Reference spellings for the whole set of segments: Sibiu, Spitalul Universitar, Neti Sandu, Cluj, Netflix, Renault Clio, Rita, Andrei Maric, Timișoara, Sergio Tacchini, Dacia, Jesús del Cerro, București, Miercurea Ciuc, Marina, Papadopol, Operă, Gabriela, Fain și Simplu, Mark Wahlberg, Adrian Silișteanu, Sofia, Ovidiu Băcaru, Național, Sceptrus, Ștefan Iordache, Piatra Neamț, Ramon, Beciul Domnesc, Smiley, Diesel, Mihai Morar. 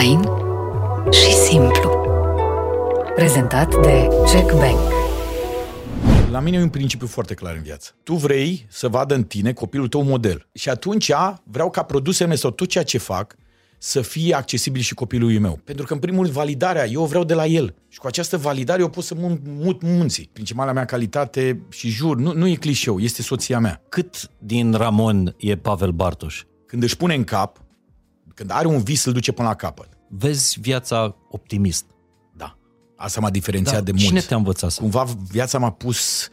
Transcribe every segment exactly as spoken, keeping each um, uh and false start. Fain și simplu. Prezentat de Check Bank. La mine e un principiu foarte clar în viață. Tu vrei să vadă în tine copilul tău model. Și atunci vreau ca produsele sau tot ceea ce fac să fie accesibil și copilului meu. Pentru că, în primul rând, validarea, eu o vreau de la el. Și cu această validare eu pot să mut munții. Principala mea calitate, și jur, nu, nu e clișeu, este soția mea. Cât din Ramon e Pavel Bartoș? Când își pune în cap, când are un vis, îl duce până la capăt. Vezi viața optimist. Da. Asta m-a diferențiat da. de mult. Cine te-a învățat asta? Cumva viața m-a pus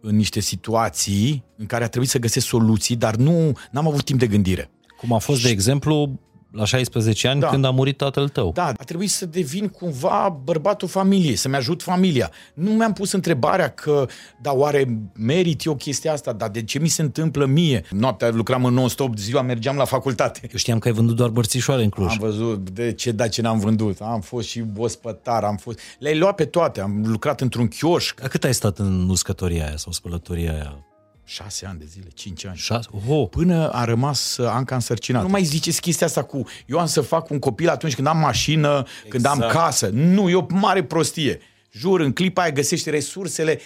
în niște situații în care a trebuit să găsesc soluții, dar nu n-am avut timp de gândire. Cum a fost, și... de exemplu, la șaisprezece ani, da. când a murit tatăl tău. Da, a trebuit să devin cumva bărbatul familiei, să-mi ajut familia. Nu mi-am pus întrebarea că, da, oare merit eu chestia asta? Dar de ce mi se întâmplă mie? Noaptea lucram în non-stop, ziua mergeam la facultate. Eu știam că ai vândut doar bărțișoare în Cluj. Am văzut, de ce, da, ce n-am vândut? Am fost și ospătar, am fost... Le-ai luat pe toate, am lucrat într-un chioșc. Dar cât ai stat în uscătoria aia sau spălătoria aia? Șase ani de zile, cinci ani. Șase? Oh. Până a rămas Anca însărcinată. Nu mai ziceți chestia asta cu eu am să fac un copil atunci când am mașină, exact. când am casă. Nu, e o mare prostie. Jur, în clipa aia găsești resursele,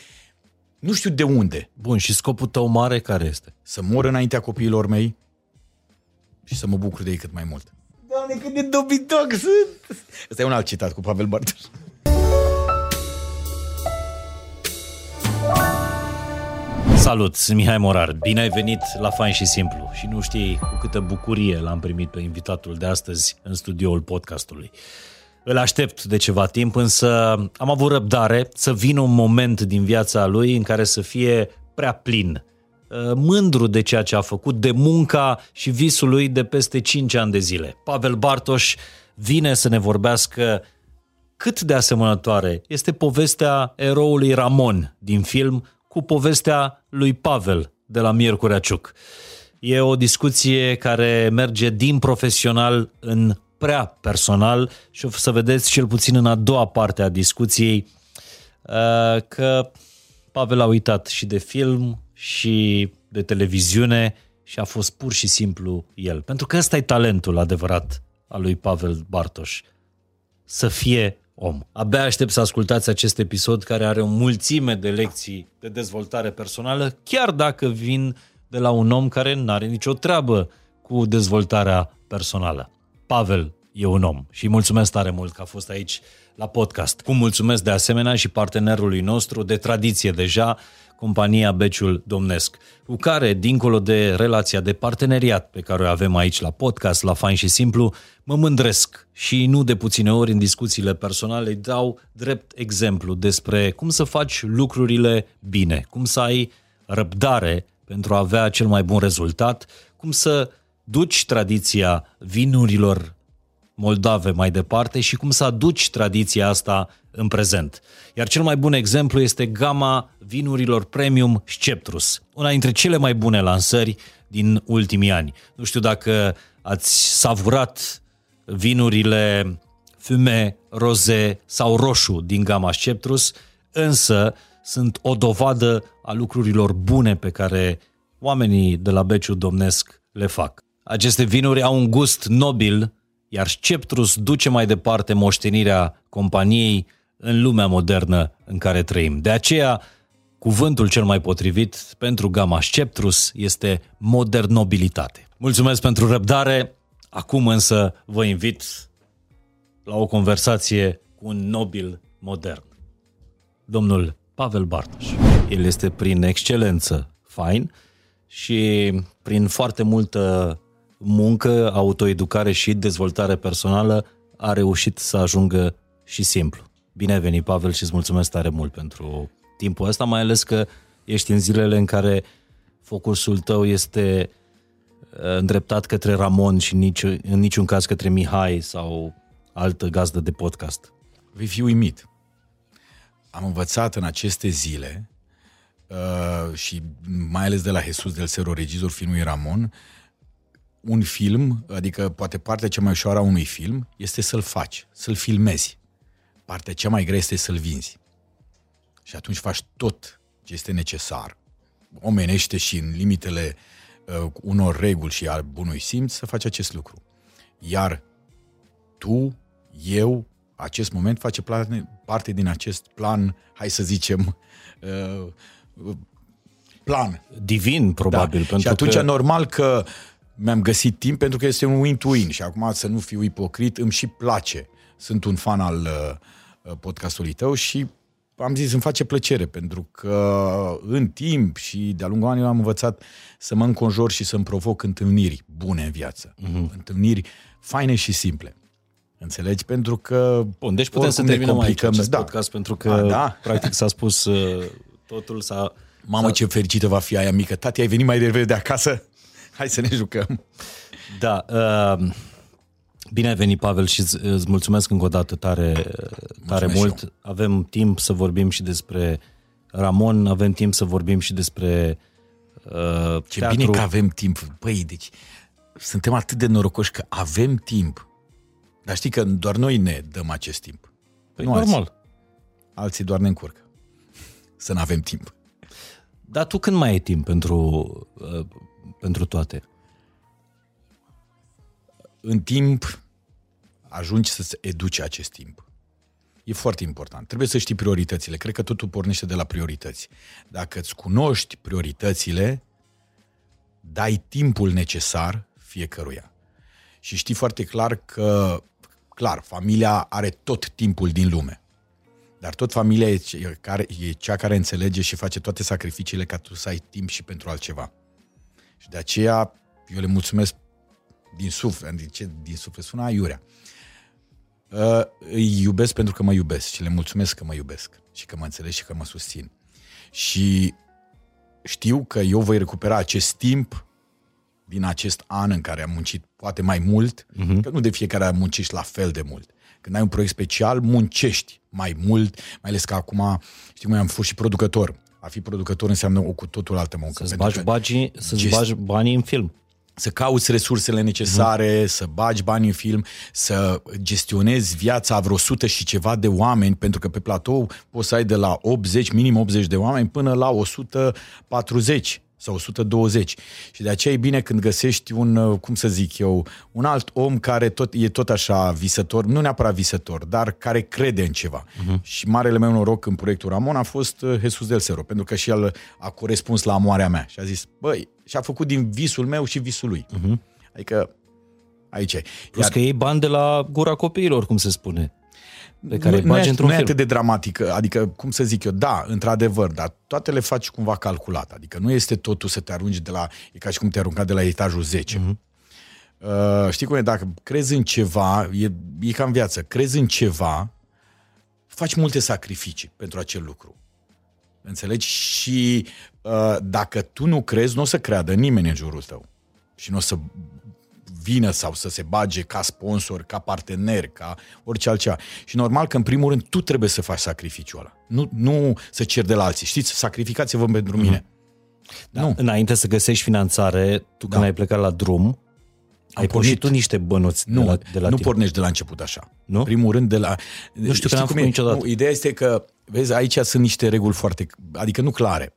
nu știu de unde. Bun, și scopul tău mare care este? Să mor înaintea copiilor mei și să mă bucur de ei cât mai mult. Doamne, cât de dobitoc sunt! Ăsta e un alt citat cu Pavel Bartoș. Salut, sunt Mihai Morar, bine ai venit la Fain și Simplu și nu știi cu câtă bucurie l-am primit pe invitatul de astăzi în studioul podcastului. Îl aștept de ceva timp, însă am avut răbdare să vină un moment din viața lui în care să fie prea plin, mândru de ceea ce a făcut, de munca și visul lui de peste cinci ani de zile. Pavel Bartoș vine să ne vorbească cât de asemănătoare este povestea eroului Ramon din film cu povestea lui Pavel de la Miercurea Ciuc. E o discuție care merge din profesional în prea personal și o să vedeți cel puțin în a doua parte a discuției că Pavel a uitat și de film și de televiziune și a fost pur și simplu el. Pentru că ăsta e talentul adevărat al lui Pavel Bartoș. Să fie om. Abia aștept să ascultați acest episod care are o mulțime de lecții de dezvoltare personală, chiar dacă vin de la un om care n-are nicio treabă cu dezvoltarea personală. Pavel e un om și mulțumesc tare mult că a fost aici la podcast. Cum mulțumesc de asemenea și partenerului nostru de tradiție deja, compania Beciul Domnesc, cu care, dincolo de relația de parteneriat pe care o avem aici la podcast, la Fain și Simplu, mă mândresc și nu de puține ori în discuțiile personale dau drept exemplu despre cum să faci lucrurile bine, cum să ai răbdare pentru a avea cel mai bun rezultat, cum să duci tradiția vinurilor moldave mai departe și cum să aduci tradiția asta în prezent. Iar cel mai bun exemplu este gama vinurilor premium Sceptrus, una dintre cele mai bune lansări din ultimii ani. Nu știu dacă ați savurat vinurile fume, roze sau roșu din gama Sceptrus, însă sunt o dovadă a lucrurilor bune pe care oamenii de la Beciul Domnesc le fac. Aceste vinuri au un gust nobil, iar Sceptrus duce mai departe moștenirea companiei în lumea modernă în care trăim. De aceea, cuvântul cel mai potrivit pentru gama Sceptrus este modernobilitate. Mulțumesc pentru răbdare, acum însă vă invit la o conversație cu un nobil modern, domnul Pavel Bartoș. El este prin excelență fain și prin foarte multă muncă, autoeducare și dezvoltare personală a reușit să ajungă și simplu. Bine ai venit, Pavel, și îți mulțumesc tare mult pentru timpul ăsta, mai ales că ești în zilele în care focusul tău este îndreptat către Ramon și nici, în niciun caz către Mihai sau altă gazdă de podcast. Vei fi uimit. Am învățat în aceste zile uh, și mai ales de la Jesús del Cerro, regizor filmului Ramon, un film, adică poate partea cea mai ușoară a unui film este să-l faci, să-l filmezi. Partea cea mai grea este să-l vinzi. Și atunci faci tot ce este necesar, omenește și în limitele uh, unor reguli și al bunui simț, să faci acest lucru. Iar tu eu, acest moment face plan, parte din acest plan, hai să zicem, uh, plan. Divin, probabil. Da. Pentru și atunci, că... normal că mi-am găsit timp, pentru că este un win-to-win și acum, să nu fiu ipocrit, îmi și place. Sunt un fan al uh, podcastului tău și am zis, îmi face plăcere, pentru că în timp și de-a lungul anilor am învățat să mă înconjor și să-mi provoc întâlniri bune în viață. Mm-hmm. Întâlniri faine și simple. Înțelegi? Pentru că... Bun, deci putem să terminăm aici acest da. podcast, pentru că A, da? practic s-a spus uh, totul. S-a, Mamă, s-a... ce fericită va fi aia mică. Tati, ai venit mai repede de acasă? Hai să ne jucăm. Da... Uh... Bine ai venit, Pavel, și îți mulțumesc încă o dată tare, tare mult. Eu. Avem timp să vorbim și despre Ramon, avem timp să vorbim și despre uh, Ce teatru. Bine că avem timp. Păi, deci, suntem atât de norocoși că avem timp. Dar știi că doar noi ne dăm acest timp. Păi, nu normal. Alții. Alții doar ne încurcă să n-avem timp. Dar tu când mai ai timp pentru, uh, pentru toate? În timp... ajungi să-ți educi acest timp. E foarte important. Trebuie să știi prioritățile. Cred că totul pornește de la priorități. Dacă îți cunoști prioritățile, dai timpul necesar fiecăruia. Și știi foarte clar că, clar, familia are tot timpul din lume. Dar tot familia e cea care înțelege și face toate sacrificiile ca tu să ai timp și pentru altceva. Și de aceea eu le mulțumesc din suflet, din suflet sună aiurea. Uh, îi iubesc pentru că mă iubesc și le mulțumesc că mă iubesc și că mă înțeleg și că mă susțin. Și știu că eu voi recupera acest timp din acest an în care am muncit poate mai mult, uh-huh. că nu de fiecare dată muncești la fel de mult. Când ai un proiect special, muncești mai mult, mai ales că acum, știi cum, am fost și producător. A fi producător înseamnă o cu totul altă muncă. Să-ți bagi, bagi, să-ți gest... bagi banii în film. Să cauți resursele necesare, mm-hmm. să bagi bani în film, să gestionezi viața vreo o sută și ceva de oameni, pentru că pe platou poți să ai de la optzeci, minim optzeci de oameni, până la o sută patruzeci sau o sută douăzeci. Și de aceea e bine când găsești un, cum să zic eu, un alt om care tot, e tot așa visător, nu neapărat visător, dar care crede în ceva. Mm-hmm. Și marele meu noroc în proiectul Ramon a fost Jesús del Cerro, pentru că și el a corespuns la amoarea mea și a zis, băi, și a făcut din visul meu și visul lui. Uh-huh. Adică aici e. Plus că iei bani de la gura copiilor, cum se spune. Pe care nu, nu, e, nu e atât de dramatică. Adică, cum să zic eu, da, într-adevăr, dar toate le faci cumva calculat. Adică nu este totul să te arunci de la... E ca și cum te arunca de la etajul zece. Uh-huh. Uh, știi cum e? Dacă crezi în ceva, e, e ca în viață, crezi în ceva, faci multe sacrificii pentru acel lucru. Înțelegi? Și uh, dacă tu nu crezi, nu o să creadă nimeni în jurul tău. Și nu o să vină sau să se bage ca sponsor, ca partener, ca orice altceva. Și normal că, în primul rând, tu trebuie să faci sacrificiul ăla. Nu, nu să ceri de la alții. Știți? Sacrificați-vă pentru mine. Da. Nu. Înainte să găsești finanțare, tu când da. ai plecat la drum, ai pornit și tu niște bănuți nu, de la, de la nu tine. Pornești de la început așa. Nu? În primul rând de la... Nu știu că n-am făcut niciodată. Nu, ideea este că, vezi, aici sunt niște reguli foarte... Adică nu clare.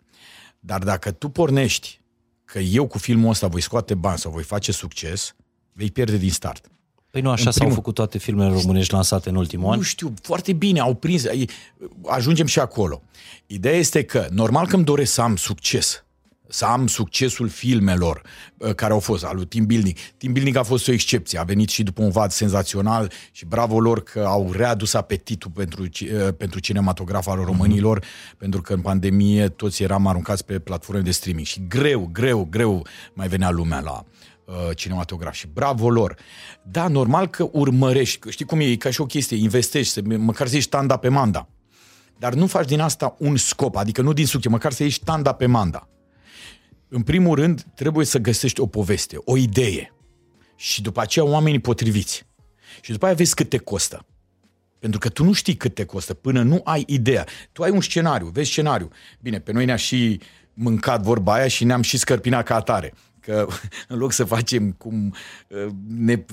Dar dacă tu pornești că eu cu filmul ăsta voi scoate bani sau voi face succes, vei pierde din start. Păi nu, așa în s-au primul... făcut toate filmele românești lansate în ultimul an? Nu știu, foarte bine, au prins... Ajungem și acolo. Ideea este că, normal că îmi doresc să am succes... să am succesul filmelor care au fost, al lui Team Building. Team Building a fost o excepție, a venit și după un vad senzațional și bravo lor că au readus apetitul pentru, pentru cinematograf al românilor, mm-hmm. pentru că în pandemie toți eram aruncați pe platforme de streaming și greu, greu, greu mai venea lumea la uh, cinematograf și bravo lor. Da, normal că urmărești, știi cum e, e ca și o chestie, investești, măcar să ieși tanda pe manda, dar nu faci din asta un scop, adică nu din succes, măcar să ieși tanda pe manda. În primul rând, trebuie să găsești o poveste, o idee și după aceea oamenii potriviți. Și după aceea vezi cât te costă. Pentru că tu nu știi cât te costă până nu ai ideea. Tu ai un scenariu, vezi scenariu. Bine, pe noi ne-a și mâncat vorba aia și ne-am și scărpinat ca atare. Că în loc să facem cum ne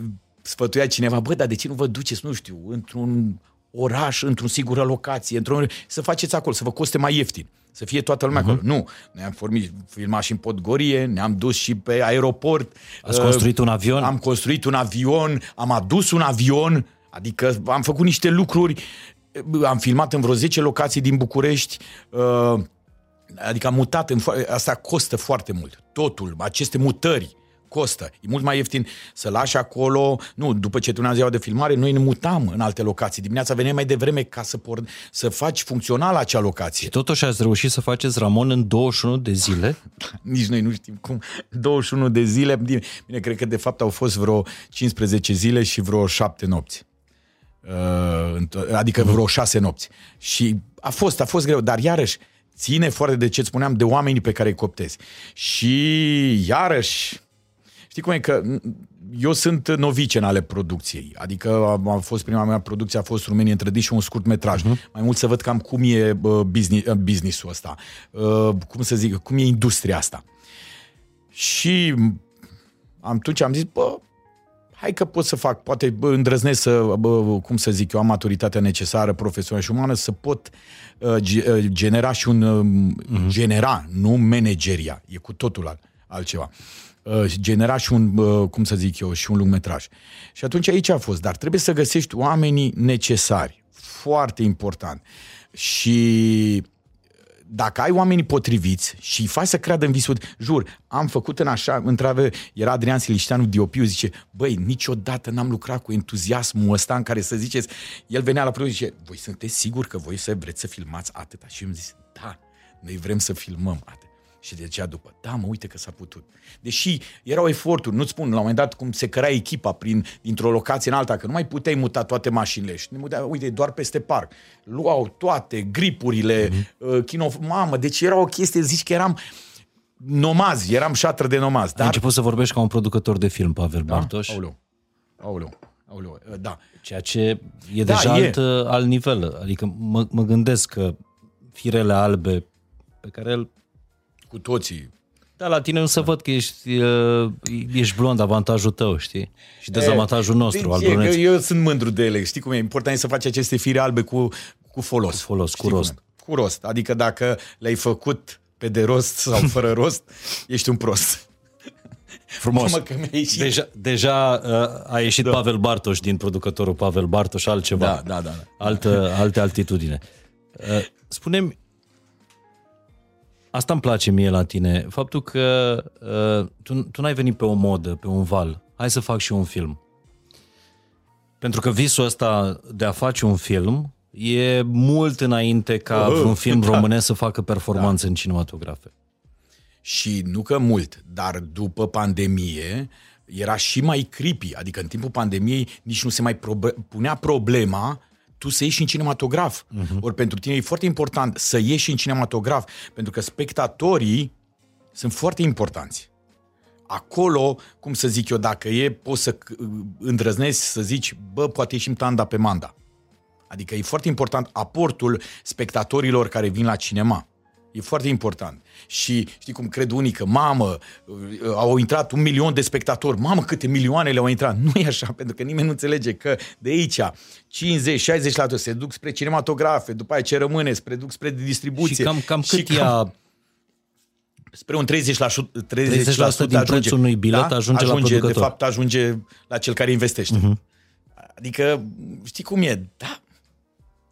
sfătuia cineva, bă, dar de ce nu vă duceți, nu știu, într-un oraș, într-o singură locație, într-un... să faceți acolo, să vă coste mai ieftin. Să fie toată lumea uh-huh. acolo. Nu, ne-am filmat și în Podgorie, ne-am dus și pe aeroport. Ați uh, construit un avion? Am construit un avion, am adus un avion, Adică am făcut niște lucruri, am filmat în vreo zece locații din București, adică am mutat, în fo- asta costă foarte mult, totul, aceste mutări costă, e mult mai ieftin să lași acolo, nu, după ce turnea ziua de filmare, noi ne mutam în alte locații, dimineața veneam mai devreme ca să, por- să faci funcțional acea locație. Și totuși ați reușit să faceți Ramon în douăzeci și unu de zile? Nici noi nu știm cum, douăzeci și unu de zile, bine, cred că de fapt au fost vreo cincisprezece zile și vreo șapte nopți. Adică vreo șase nopți. Și a fost, a fost greu, dar iarăși ține foarte de ce spuneam, de oamenii pe care îi coptezi. Și iarăși, știi cum e, că eu sunt novice în ale producției. Adică a fost prima mea producție, a fost România între Dâși și un scurt metraj. Uh-huh. Mai mult să văd cam cum e business, business-ul ăsta. Cum să zic, cum e industria asta. Și atunci am zis, bă, hai că pot să fac, poate îndrăznesc să, bă, cum să zic eu, am maturitatea necesară, profesională și umană, să pot uh, genera și un, uh, genera, nu manageria, e cu totul alt, altceva, uh, genera și un, uh, cum să zic eu, și un lungmetraj. Și atunci aici a fost, dar trebuie să găsești oamenii necesari, foarte important. Și dacă ai oamenii potriviți și îi faci să creadă în visul, jur, am făcut în așa, într-avea, era Adrian Silișteanu, Diopiu, zice, băi, niciodată n-am lucrat cu entuziasmul ăsta în care să ziceți, el venea la proiect și zice, voi sunteți siguri că voi să vreți să filmați atâta? Și eu îmi zice, da, noi vrem să filmăm atât. Și de aceea după, da, mă, uite că s-a putut. Deși erau eforturi, nu-ți spun, la un moment dat cum se cărea echipa prin, dintr-o locație în alta, că nu mai puteai muta toate mașinile și ne mutea, uite, doar peste parc. Luau toate gripurile, mm-hmm. chino, mamă, deci era o chestie, zici că eram nomazi, eram șatră de nomazi. Dar... Ai început să vorbești ca un producător de film, Pavel Bartoș. Da? Aoleu, aoleu. aoleu. Da. Ceea ce e da, deja e... Alt, alt nivel, adică mă, mă gândesc că firele albe pe care îl cu toții. Da, la tine nu se văd că ești, ești blond, avantajul tău, știi? Și dezavantajul nostru, deci, al eu, eu sunt mândru de ele, știi cum e? Important e să faci aceste fire albe cu, cu folos. Cu folos, știi, cu rost. Cu rost, adică dacă le-ai făcut pe de rost sau fără rost, ești un prost. Frumos. Deja, deja uh, a ieșit da. Pavel Bartoș din producătorul Pavel Bartoș, altceva. Da, da, da. da. Altă, alte altitudine. Uh, spune-mi, asta îmi place mie la tine, faptul că uh, tu, tu n-ai venit pe o modă, pe un val, hai să fac și un film. Pentru că visul ăsta de a face un film e mult înainte ca uh, vreun film da. românesc să facă performanțe da. în cinematografe. Și nu că mult, dar după pandemie era și mai creepy, adică în timpul pandemiei nici nu se mai prob- punea problema tu să ieși în cinematograf. Uh-huh. Ori pentru tine e foarte important să ieși în cinematograf, pentru că spectatorii sunt foarte importanți. Acolo, cum să zic eu, dacă e, poți să îndrăznești să zici, bă, poate ieșim tanda pe manda. Adică e foarte important aportul spectatorilor care vin la cinema. E foarte important. Și știi cum cred unii că, mamă, au intrat un milion de spectatori, mamă, câte milioane le-au intrat. Nu e așa, pentru că nimeni nu înțelege că de aici cincizeci șaizeci la sută se duc spre cinematografe, după aia ce rămâne, se duc spre distribuție. Și cam, cam și cât cam, ea... Spre un treizeci la sută, treizeci la sută, treizeci la sută din ajunge, prețul unui bilet da? ajunge, ajunge la producător. De fapt, ajunge la cel care investește. Uh-huh. Adică, știi cum e? Da.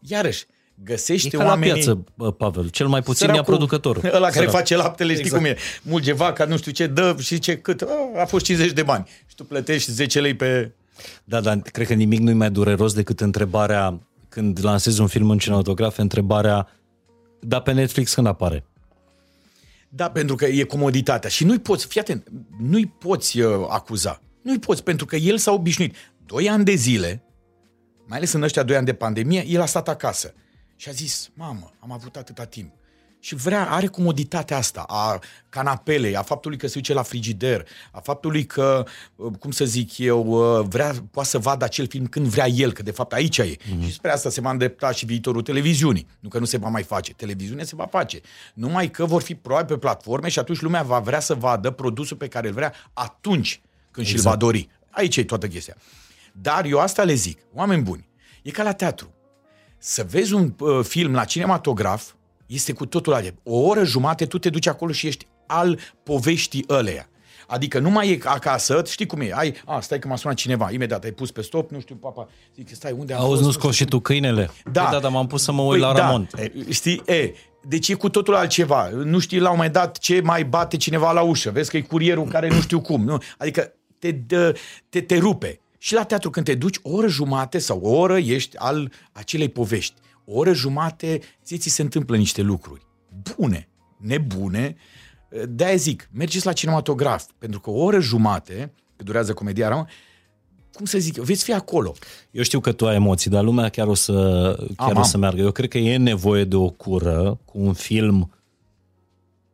Iarăși, găsește e oamenii... la piață, Pavel, cel mai puțin ia producătorul. Ăla care Săracu. face laptele, știi exact. cum e, mulge vaca, nu știu ce, dă și ce cât, a, a fost cincizeci de bani și tu plătești zece lei pe... Da, dar cred că nimic nu-i mai dureros decât întrebarea, când lansezi un film în cinematografe, întrebarea, da, pe Netflix când apare? Da, pentru că e comoditatea și nu-i poți, fii atent, nu-i poți uh, acuza, nu-i poți, pentru că el s-a obișnuit. Doi ani de zile, mai ales în ăștia doi ani de pandemie, el a stat acasă. Și a zis, mamă, am avut atâta timp. Și vrea, are comoditatea asta a canapelei, a faptului că se duce la frigider, a faptului că, cum să zic eu, vrea, poate să vadă acel film când vrea el, că de fapt aici e. Mm-hmm. Și spre asta se va îndrepta și viitorul televiziunii. Nu că nu se va mai face, televiziunea se va face. Numai că vor fi probabil pe platforme și atunci lumea va vrea să vadă produsul pe care îl vrea atunci când exact. și-l va dori. Aici e toată chestia. Dar eu asta le zic, oameni buni, e ca la teatru. Să vezi un uh, film la cinematograf este cu totul altceva. O oră jumate tu te duci acolo și ești al poveștii ăleia. Adică nu mai e acasă, știi cum e, ai, a, stai că m-a sunat cineva, imediat ai pus pe stop, nu știu, papa, zic, stai, unde am Auzi, nu scoți și tu câinele? Da, păi, da, dar m-am pus să mă uit păi, la da. Ramon. E, știi, e, deci e cu totul altceva, nu știi la un moment dat ce mai bate cineva la ușă, vezi că e curierul care nu știu cum, nu? Adică te, te, te rupe. Și la teatru când te duci, o oră jumate sau o oră ești al acelei povești, o oră jumate ție ți se întâmplă niște lucruri bune, nebune. De-aia zic, mergeți la cinematograf, pentru că o oră jumate, că durează comedia Ramon, cum să zic, veți fi acolo. Eu știu că tu ai emoții, dar lumea chiar o să, chiar am, o să am. meargă. Eu cred că e nevoie de o cură cu un film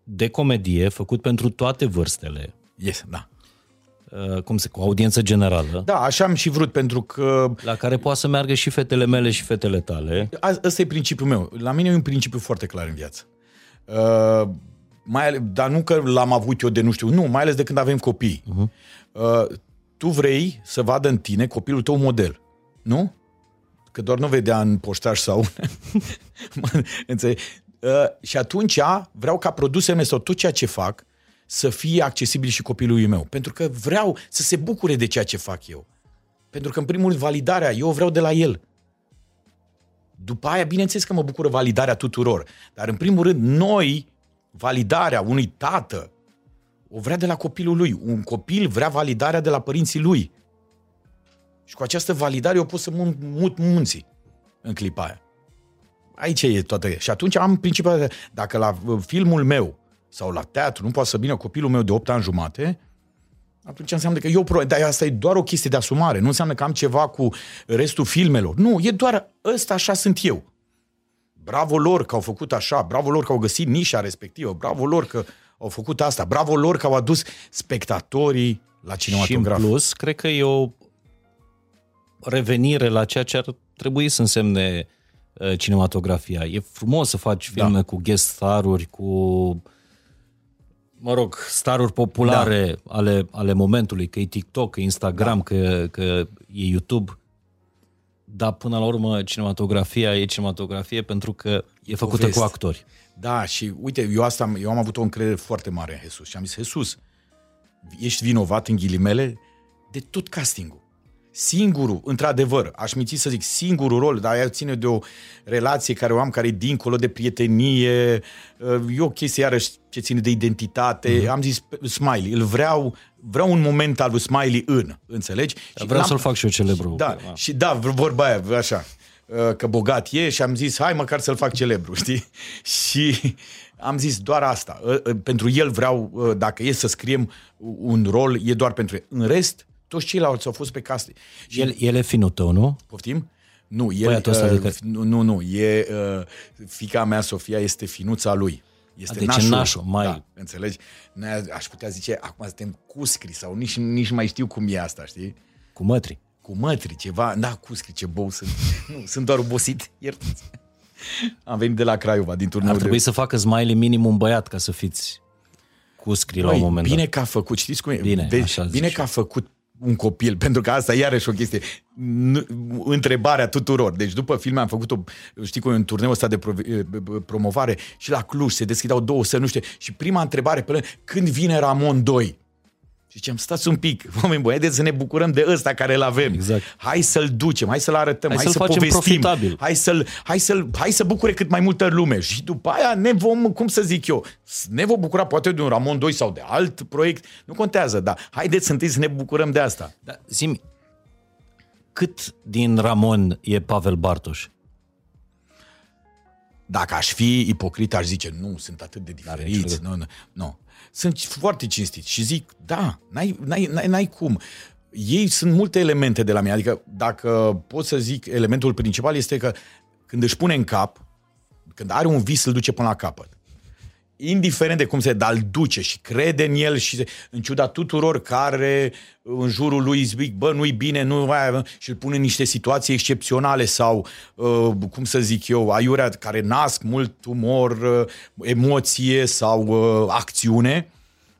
de comedie făcut pentru toate vârstele. Yes, da. Cum se, cu audiență generală. Da, așa am și vrut, pentru că... La care poate să meargă și fetele mele și fetele tale. Ăsta e principiul meu. La mine e un principiu foarte clar în viață. Uh, mai ale, dar nu că l-am avut eu de nu știu, nu, mai ales de când avem copii. Uh-huh. Uh, tu vrei să vadă în tine copilul tău model, nu? Că doar nu vedea în poștaș sau... Înțeleg? Uh, și atunci vreau ca produsele sau tot ceea ce fac să fie accesibil și copilului meu, pentru că vreau să se bucure de ceea ce fac eu. Pentru că, în primul rând, validarea, eu o vreau de la el. După aia, bineînțeles că mă bucură validarea tuturor, dar, în primul rând, noi, validarea unui tată, o vrea de la copilul lui. Un copil vrea validarea de la părinții lui. Și cu această validare eu pot să mut, mut munții în clipa aia. Aici e toată. Și atunci am principiul, dacă la filmul meu sau la teatru nu poate să vină copilul meu de opt ani jumate, atunci înseamnă că eu... Dar asta e doar o chestie de asumare, nu înseamnă că am ceva cu restul filmelor. Nu, e doar ăsta, așa sunt eu. Bravo lor că au făcut așa, bravo lor că au găsit nișa respectivă, bravo lor că au făcut asta, bravo lor că au adus spectatorii la cinematograf. Și în plus, cred că e o revenire la ceea ce ar trebui să însemne cinematografia. E frumos să faci filme da. cu guest star-uri, cu... mă rog, staruri populare da. ale, ale momentului, că e TikTok, că e Instagram, da. că, că e YouTube, dar până la urmă cinematografia e cinematografie pentru că e făcută Povest. cu actori. Da, și uite, eu, asta, eu am avut o încredere foarte mare în Jesús și am zis, Jesús, ești vinovat în ghilimele de tot castingul. Singurul, într-adevăr, aș minți să zic, singurul rol, dar aia ține de o relație care o am, care e dincolo de prietenie, e o chestie iarăși ce ține de identitate. Mm-hmm. Am zis, Smiley, îl vreau, vreau un moment al lui Smiley în, înțelegi? Și vreau să-l fac și eu celebru. Da, da, și da, vorba aia, așa, că bogat e și am zis, hai măcar să-l fac celebru, știi? Și am zis doar asta, pentru el vreau, dacă e să scriem un rol, e doar pentru el. În rest, toți ceilalți au fost pe casting. El, el e finul tău, nu? Poftim? Nu, el, Băiatul ăsta de căr- nu, nu, nu, e uh, fiica mea, Sofia, este finuța lui. Este adică nașul. nașul mai... da, înțelegi? Noi aș putea zice, acum suntem cuscri sau nici, nici mai știu cum e asta, știi? Cu mătri. Cu mătri, ceva, da, cuscri, ce bou sunt. Nu, sunt doar obosit, iertați. Am venit de la Craiova, din turneul. Ar trebui de... să facă Smiley minim un băiat ca să fiți cuscri la un moment dat. Bine că a făcut, știți cum e? Bine, de- așa bine că a făcut un copil, pentru că asta iarăși o chestie, întrebarea tuturor. Deci după filme am făcut o, știi cum e, un turneu ăsta de promovare și la Cluj se deschideau două sănuște și prima întrebare pe lângă, când vine Ramon doi? Și ziceam, stați un pic, oameni buni, haideți să ne bucurăm de ăsta care îl avem. Exact. Hai să-l ducem, hai să-l arătăm, hai, hai să povestim, profitabil. Hai, să-l, hai, să-l, hai să bucure cât mai multă lume. Și după aia ne vom, cum să zic eu, ne vom bucura poate de un Ramon doi sau de alt proiect, nu contează, dar haideți întâi să ne bucurăm de asta. Dar zi-mi, cât din Ramon e Pavel Bartoș? Dacă aș fi ipocrit, aș zice, nu, sunt atât de diferiți. Nu, nu, nu. Sunt foarte cinstiți și zic, da, n-ai, n-ai, n-ai, n-ai cum. Ei sunt multe elemente de la mine, adică dacă pot să zic, elementul principal este că când își pune în cap, când are un vis, îl duce până la capăt. Indiferent de cum se, dar îl duce și crede în el și în ciuda tuturor care în jurul lui zic, bă, nu-i bine, nu aia, și îl pune în niște situații excepționale sau, cum să zic eu, aiurea care nasc mult umor, emoție sau acțiune,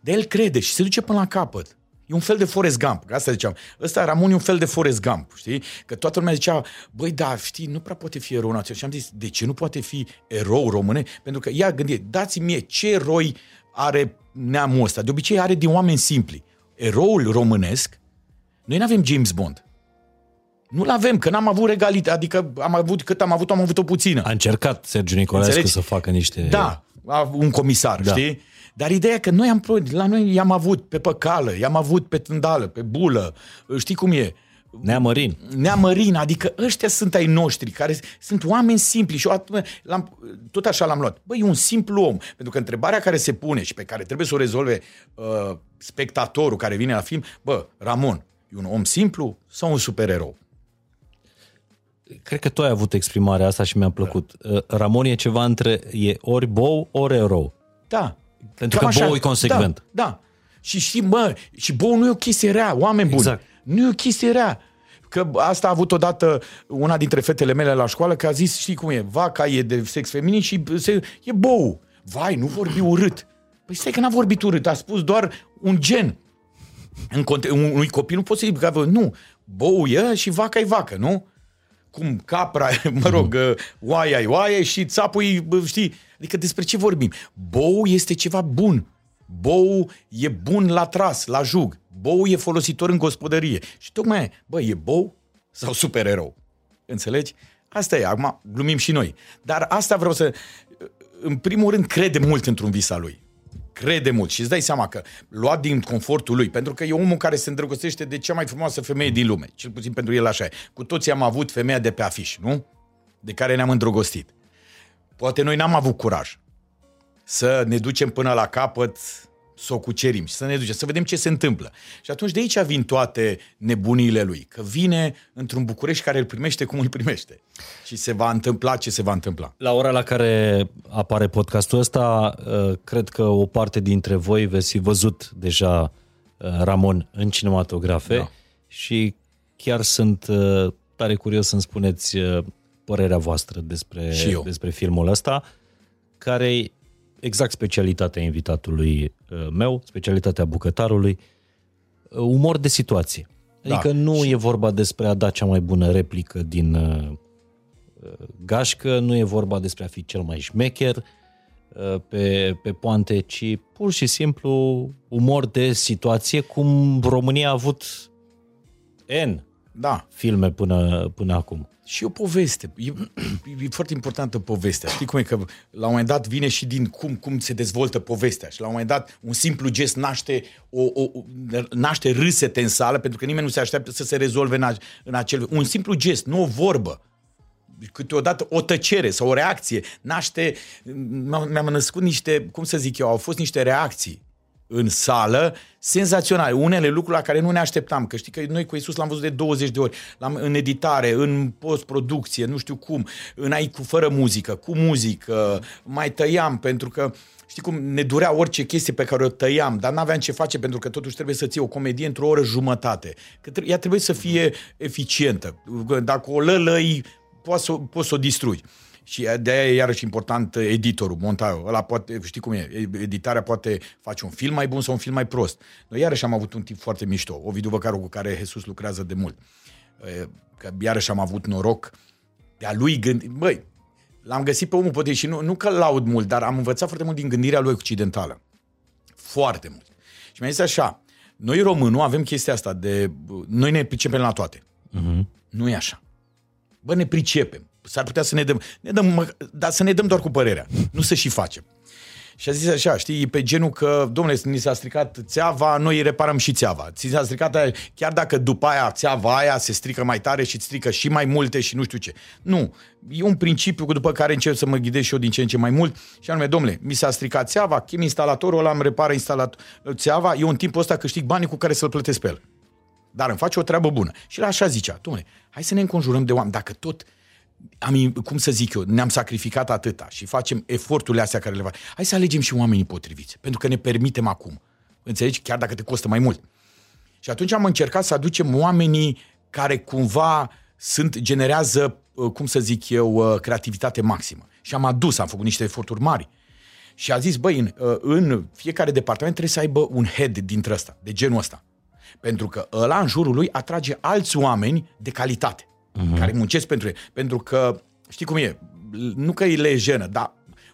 de el crede și se duce până la capăt. E un fel de Forrest Gump, că asta ziceam. Ăsta, Ramon, e un fel de Forrest Gump, știi? Că toată lumea zicea, băi, da, știi, nu prea poate fi erou național. Și am zis, de ce nu poate fi erou românesc? Pentru că, ia, gândi, dați-mi dați ce eroi are neamul ăsta. De obicei are din oameni simpli. Eroul românesc, noi nu avem James Bond. Nu-l avem, că n-am avut regalitate. Adică am avut, cât am avut, am avut o puțină. A încercat Sergiu Nicolaescu să facă niște... Da, un comisar, da. Știi? Dar ideea că noi am, la noi i-am avut pe păcală, i-am avut pe tândală, pe bulă, știi cum e? Neamărin. Neamărin, adică ăștia sunt ai noștri, care sunt oameni simpli și eu l-am, tot așa l-am luat. Băi, e un simplu om, pentru că întrebarea care se pune și pe care trebuie să o rezolve uh, spectatorul care vine la film, bă, Ramon, e un om simplu sau un supererou? Cred că tu ai avut exprimarea asta și mi-a plăcut. Da. Ramon e ceva între, e ori bou, ori erou. Da. Pentru cam că așa, bou e consecvent. Da, da. Și știi, mă, și bou nu e o chestie rea, oameni buni. Exact. Nu e o chestie rea. Că asta a avut odată una dintre fetele mele la școală, că a zis, știi cum e, vaca e de sex feminin și se, e bou. Vai, nu vorbi urât. Păi stai că n-a vorbit urât, a spus doar un gen. În conte- unui copil nu poți să-i că nu, bou e și vaca e vacă, nu? Cum capra, mă rog, oaia-i oaie și țapul-i, știi? Adică despre ce vorbim? Bou este ceva bun. Bou e bun la tras, la jug. Bou e folositor în gospodărie. Și tocmai, bă, e bou sau supererou? Înțelegi? Asta e, acum glumim și noi. Dar asta vreau să... În primul rând, crede mult într-un vis al lui. Crede mult și îți dai seama că luat din confortul lui, pentru că e omul care se îndrăgostește de cea mai frumoasă femeie din lume, cel puțin pentru el așa e. Cu toții am avut femeia de pe afiș, nu? De care ne-am îndrăgostit. Poate noi n-am avut curaj să ne ducem până la capăt, să o cucerim și să ne ducem, să vedem ce se întâmplă. Și atunci de aici vin toate nebuniile lui, că vine într-un București care îl primește cum îl primește și se va întâmpla ce se va întâmpla. La ora la care apare podcastul ăsta, cred că o parte dintre voi veți fi văzut deja Ramon în cinematografe, da. Și chiar sunt tare curios să-mi spuneți părerea voastră despre, despre filmul ăsta, care exact specialitatea invitatului meu, specialitatea bucătarului, umor de situație. Adică da, nu și... e vorba despre a da cea mai bună replică din uh, gașcă, nu e vorba despre a fi cel mai șmecher uh, pe, pe poante, ci pur și simplu umor de situație, cum România a avut N da. filme până, până acum. Și o poveste. E, e foarte importantă povestea. Știi cum e? Că la un moment dat vine și din cum, cum se dezvoltă povestea. Și la un moment dat un simplu gest naște, o, o, naște râsete în sală, pentru că nimeni nu se așteaptă să se rezolve în, a, în acel... Un simplu gest, nu o vorbă. Câteodată o tăcere sau o reacție naște... Mi-am născut niște, cum să zic eu, au fost niște reacții în sală, senzațional. Unele lucruri la care nu ne așteptam, că știi că noi cu Iisus l-am văzut de douăzeci de ori, l-am, în editare, în postproducție, nu știu cum, în ai cu fără muzică, cu muzică, mai tăiam, pentru că știi cum, ne durea orice chestie pe care o tăiam, dar n-aveam ce face, pentru că totuși trebuie să ții o comedie într-o oră jumătate. Că tre- ea trebuie să fie eficientă. Dacă o lălăi, poți, poți să o distrugi. Și de-aia e iarăși important editorul, montajul. Ăla poate, știi cum e, editarea poate face un film mai bun sau un film mai prost. Noi iarăși am avut un tip foarte mișto, Ovidiu Băcaru, cu care Jesús lucrează de mult. Că iarăși am avut noroc de-a lui gândi... Băi, l-am găsit pe omul potrivit și nu, nu că laud mult, dar am învățat foarte mult din gândirea lui occidentală. Foarte mult. Și mi-a zis așa, noi românul avem chestia asta de... Noi ne pricepem la toate. Uh-huh. Nu e așa. Bă, ne pricepem. S-ar putea să ne dăm, ne dăm, dar să ne dăm doar cu părerea, nu să și facem. Și a zis așa, știi, pe genul că, domnule, ni s-a stricat țeava, noi reparăm și țeava. Ți s-a stricat aia, chiar dacă după aia țeava aia se strică mai tare și strică și mai multe și nu știu ce. Nu, e un principiu după care încep să mă ghidez și eu din ce în ce mai mult și anume, domnule, mi s-a stricat țeava, chem instalatorul ăla, îmi repară instalator, țeava, eu în timpul ăsta câștig banii cu care să-l plătesc pe el. Dar îmi face o treabă bună. Și la așa zicea, domnule, hai să ne înconjurăm de oameni, dacă tot Am, cum să zic eu, ne-am sacrificat atâta și facem eforturile astea care le facem. Hai să alegem și oamenii potriviți, pentru că ne permitem acum. Înțelegi? Chiar dacă te costă mai mult. Și atunci am încercat să aducem oamenii care cumva sunt, generează, cum să zic eu, creativitate maximă. Și am adus, am făcut niște eforturi mari. Și a zis, băi, în, în fiecare departament trebuie să aibă un head dintre ăsta, de genul ăsta. Pentru că ăla în jurul lui atrage alți oameni de calitate. Mm-hmm. Care muncesc pentru ei. Pentru că, știi cum e, nu că îi le e jenă, dar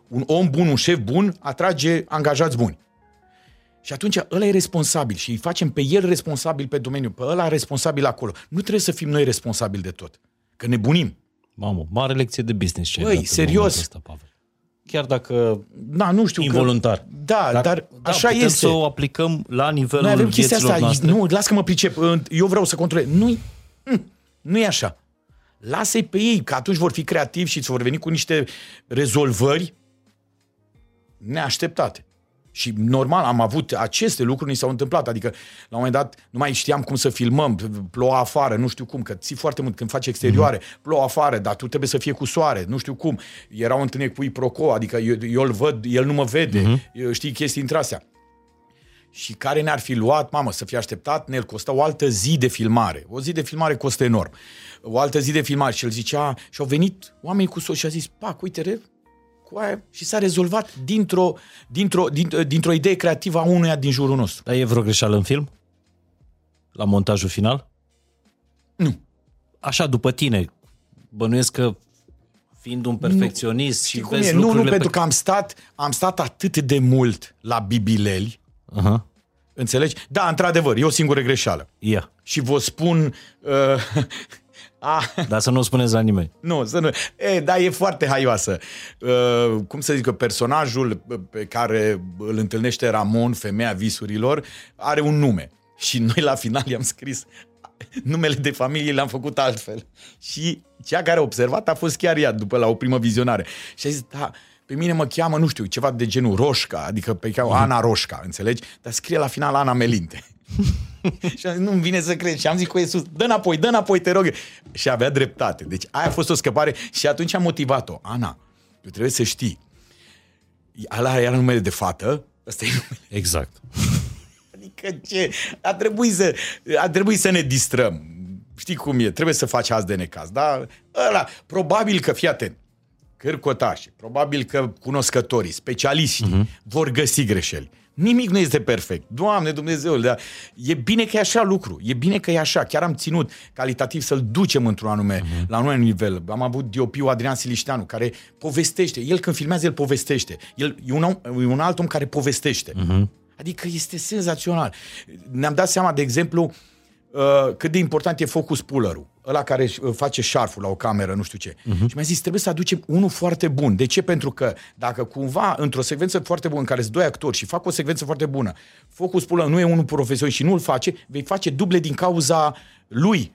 un om bun, un șef bun atrage angajați buni. Și atunci ăla e responsabil și îi facem pe el responsabil pe domeniu, pe ăla responsabil acolo. Nu trebuie să fim noi responsabili de tot, că ne bunim. Mamă, mare lecție de business. Băi, serios. Ăsta, Pavel. Chiar dacă da, nu știu, involuntar. Că, da, dar, dar da, așa putem este. Să o aplicăm la nivelul noi vieților asta, noastre. Nu, las că mă pricep, eu vreau să controlez. Nu, nu e așa. Lasă-i pe ei, că atunci vor fi creativi și îți vor veni cu niște rezolvări neașteptate. Și normal, am avut aceste lucruri, ni s-au întâmplat. Adică, la un moment dat, nu mai știam cum să filmăm, ploua afară, nu știu cum, că ții foarte mult când faci exterioare, mm-hmm. ploua afară, dar tu trebuie să fie cu soare, nu știu cum. Erau întâlniri cu iproco, adică eu, eu îl văd, el nu mă vede, mm-hmm. eu, știi, chestii dintre astea. Și care ne-ar fi luat, mamă, să fie așteptat, ne-l costa o altă zi de filmare. O zi de filmare costă enorm. O altă zi de filmare. Și el zicea, și-au venit oamenii cu soare și a zis, pac, uite, re... și s-a rezolvat dintr-o, dintr-o, dintr-o, dintr-o idee creativă a unuia din jurul nostru. Dar e vreo greșeală în film? La montajul final? Nu. Așa, după tine, bănuiesc că fiind un perfecționist nu. Și știi vezi lucrurile... Nu, nu, pe... pentru că am stat, am stat atât de mult la bibileli, uh-huh. înțelegi? Da, într-adevăr, e o singură greșeală. Yeah. Și vă spun... Uh, Ah. Dar să nu o spuneți la nimeni. Nu, să nu. E, dar e foarte haioasă. Uh, cum să zic, personajul pe care îl întâlnește Ramon, femeia visurilor, are un nume. Și noi la final i-am scris numele de familie, le-am făcut altfel. Și cea care a observat a fost chiar ea, după la o primă vizionare. Și a zis, da, pe mine mă cheamă, nu știu, ceva de genul Roșca, adică pe cheamă Ana Roșca, înțelegi? Dar scrie la final Ana Melinte. Și am zis, nu-mi vine să cred. Și am zis cu Jesús, dă înapoi, dă înapoi, te rog. Și avea dreptate. Deci aia a fost o scăpare și atunci am motivat-o. Ana, tu trebuie să știi. Ala era numele de fată, ăsta e numele. Exact. Adică ce? A trebuit să, a trebuit să ne distrăm. Știi cum e, trebuie să faci azi de necaz. Dar ăla, probabil că, fii atent, cârcotașii, probabil că cunoscătorii, specialiștii uh-huh. vor găsi greșeli. Nimic nu este perfect. Doamne Dumnezeule, dar e bine că e așa lucru. E bine că e așa. Chiar am ținut calitativ să-l ducem într-un anume, uh-huh. la un anume nivel. Am avut D O P-ul Adrian Silișteanu, care povestește. El când filmează, el povestește. El e un, om, e un alt om care povestește. Uh-huh. Adică este senzațional. Ne-am dat seama, de exemplu, cât de important e focus puller-ul. Ăla care face șarful la o cameră, nu știu ce. Uh-huh. Și mi-a zis, trebuie să aducem unul foarte bun. De ce? Pentru că dacă cumva, într-o secvență foarte bună, în care sunt doi actori și fac o secvență foarte bună, focus puller nu e unul profesionist și nu îl face, vei face duble din cauza lui.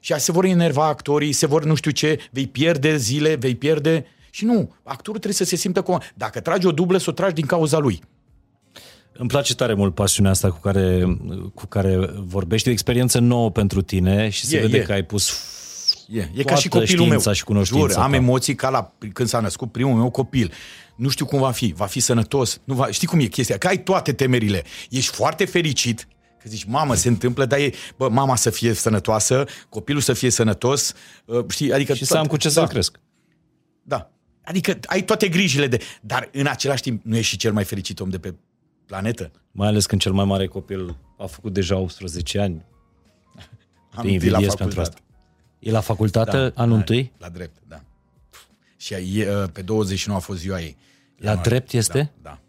Și se vor enerva actorii, se vor nu știu ce, vei pierde zile, vei pierde... Și nu, actorul trebuie să se simtă cum... Dacă tragi o dublă, să o tragi din cauza lui. Îmi place tare mult pasiunea asta cu care, cu care vorbești. E o experiență nouă pentru tine și se yeah, vede yeah. că ai pus yeah. e ca și copilul meu. Și jur, am emoții ca la când s-a născut primul meu copil. Nu știu cum va fi. Va fi sănătos? Nu va... Știi cum e chestia? Că ai toate temerile. Ești foarte fericit. Că zici, mamă, se întâmplă, dar e, bă, mama să fie sănătoasă, copilul să fie sănătos. Știi? Adică și toate... să am cu ce să-l da. cresc. Da. Adică ai toate grijile de... Dar în același timp nu ești și cel mai fericit om de pe planetă. Mai ales când cel mai mare copil a făcut deja optsprezece ani. Te invidiez pentru asta. E la facultate da, anul la, întâi? La drept, da. Și pe douăzeci și nouă a fost ziua ei. La, la drept noastră. Este? Da, da.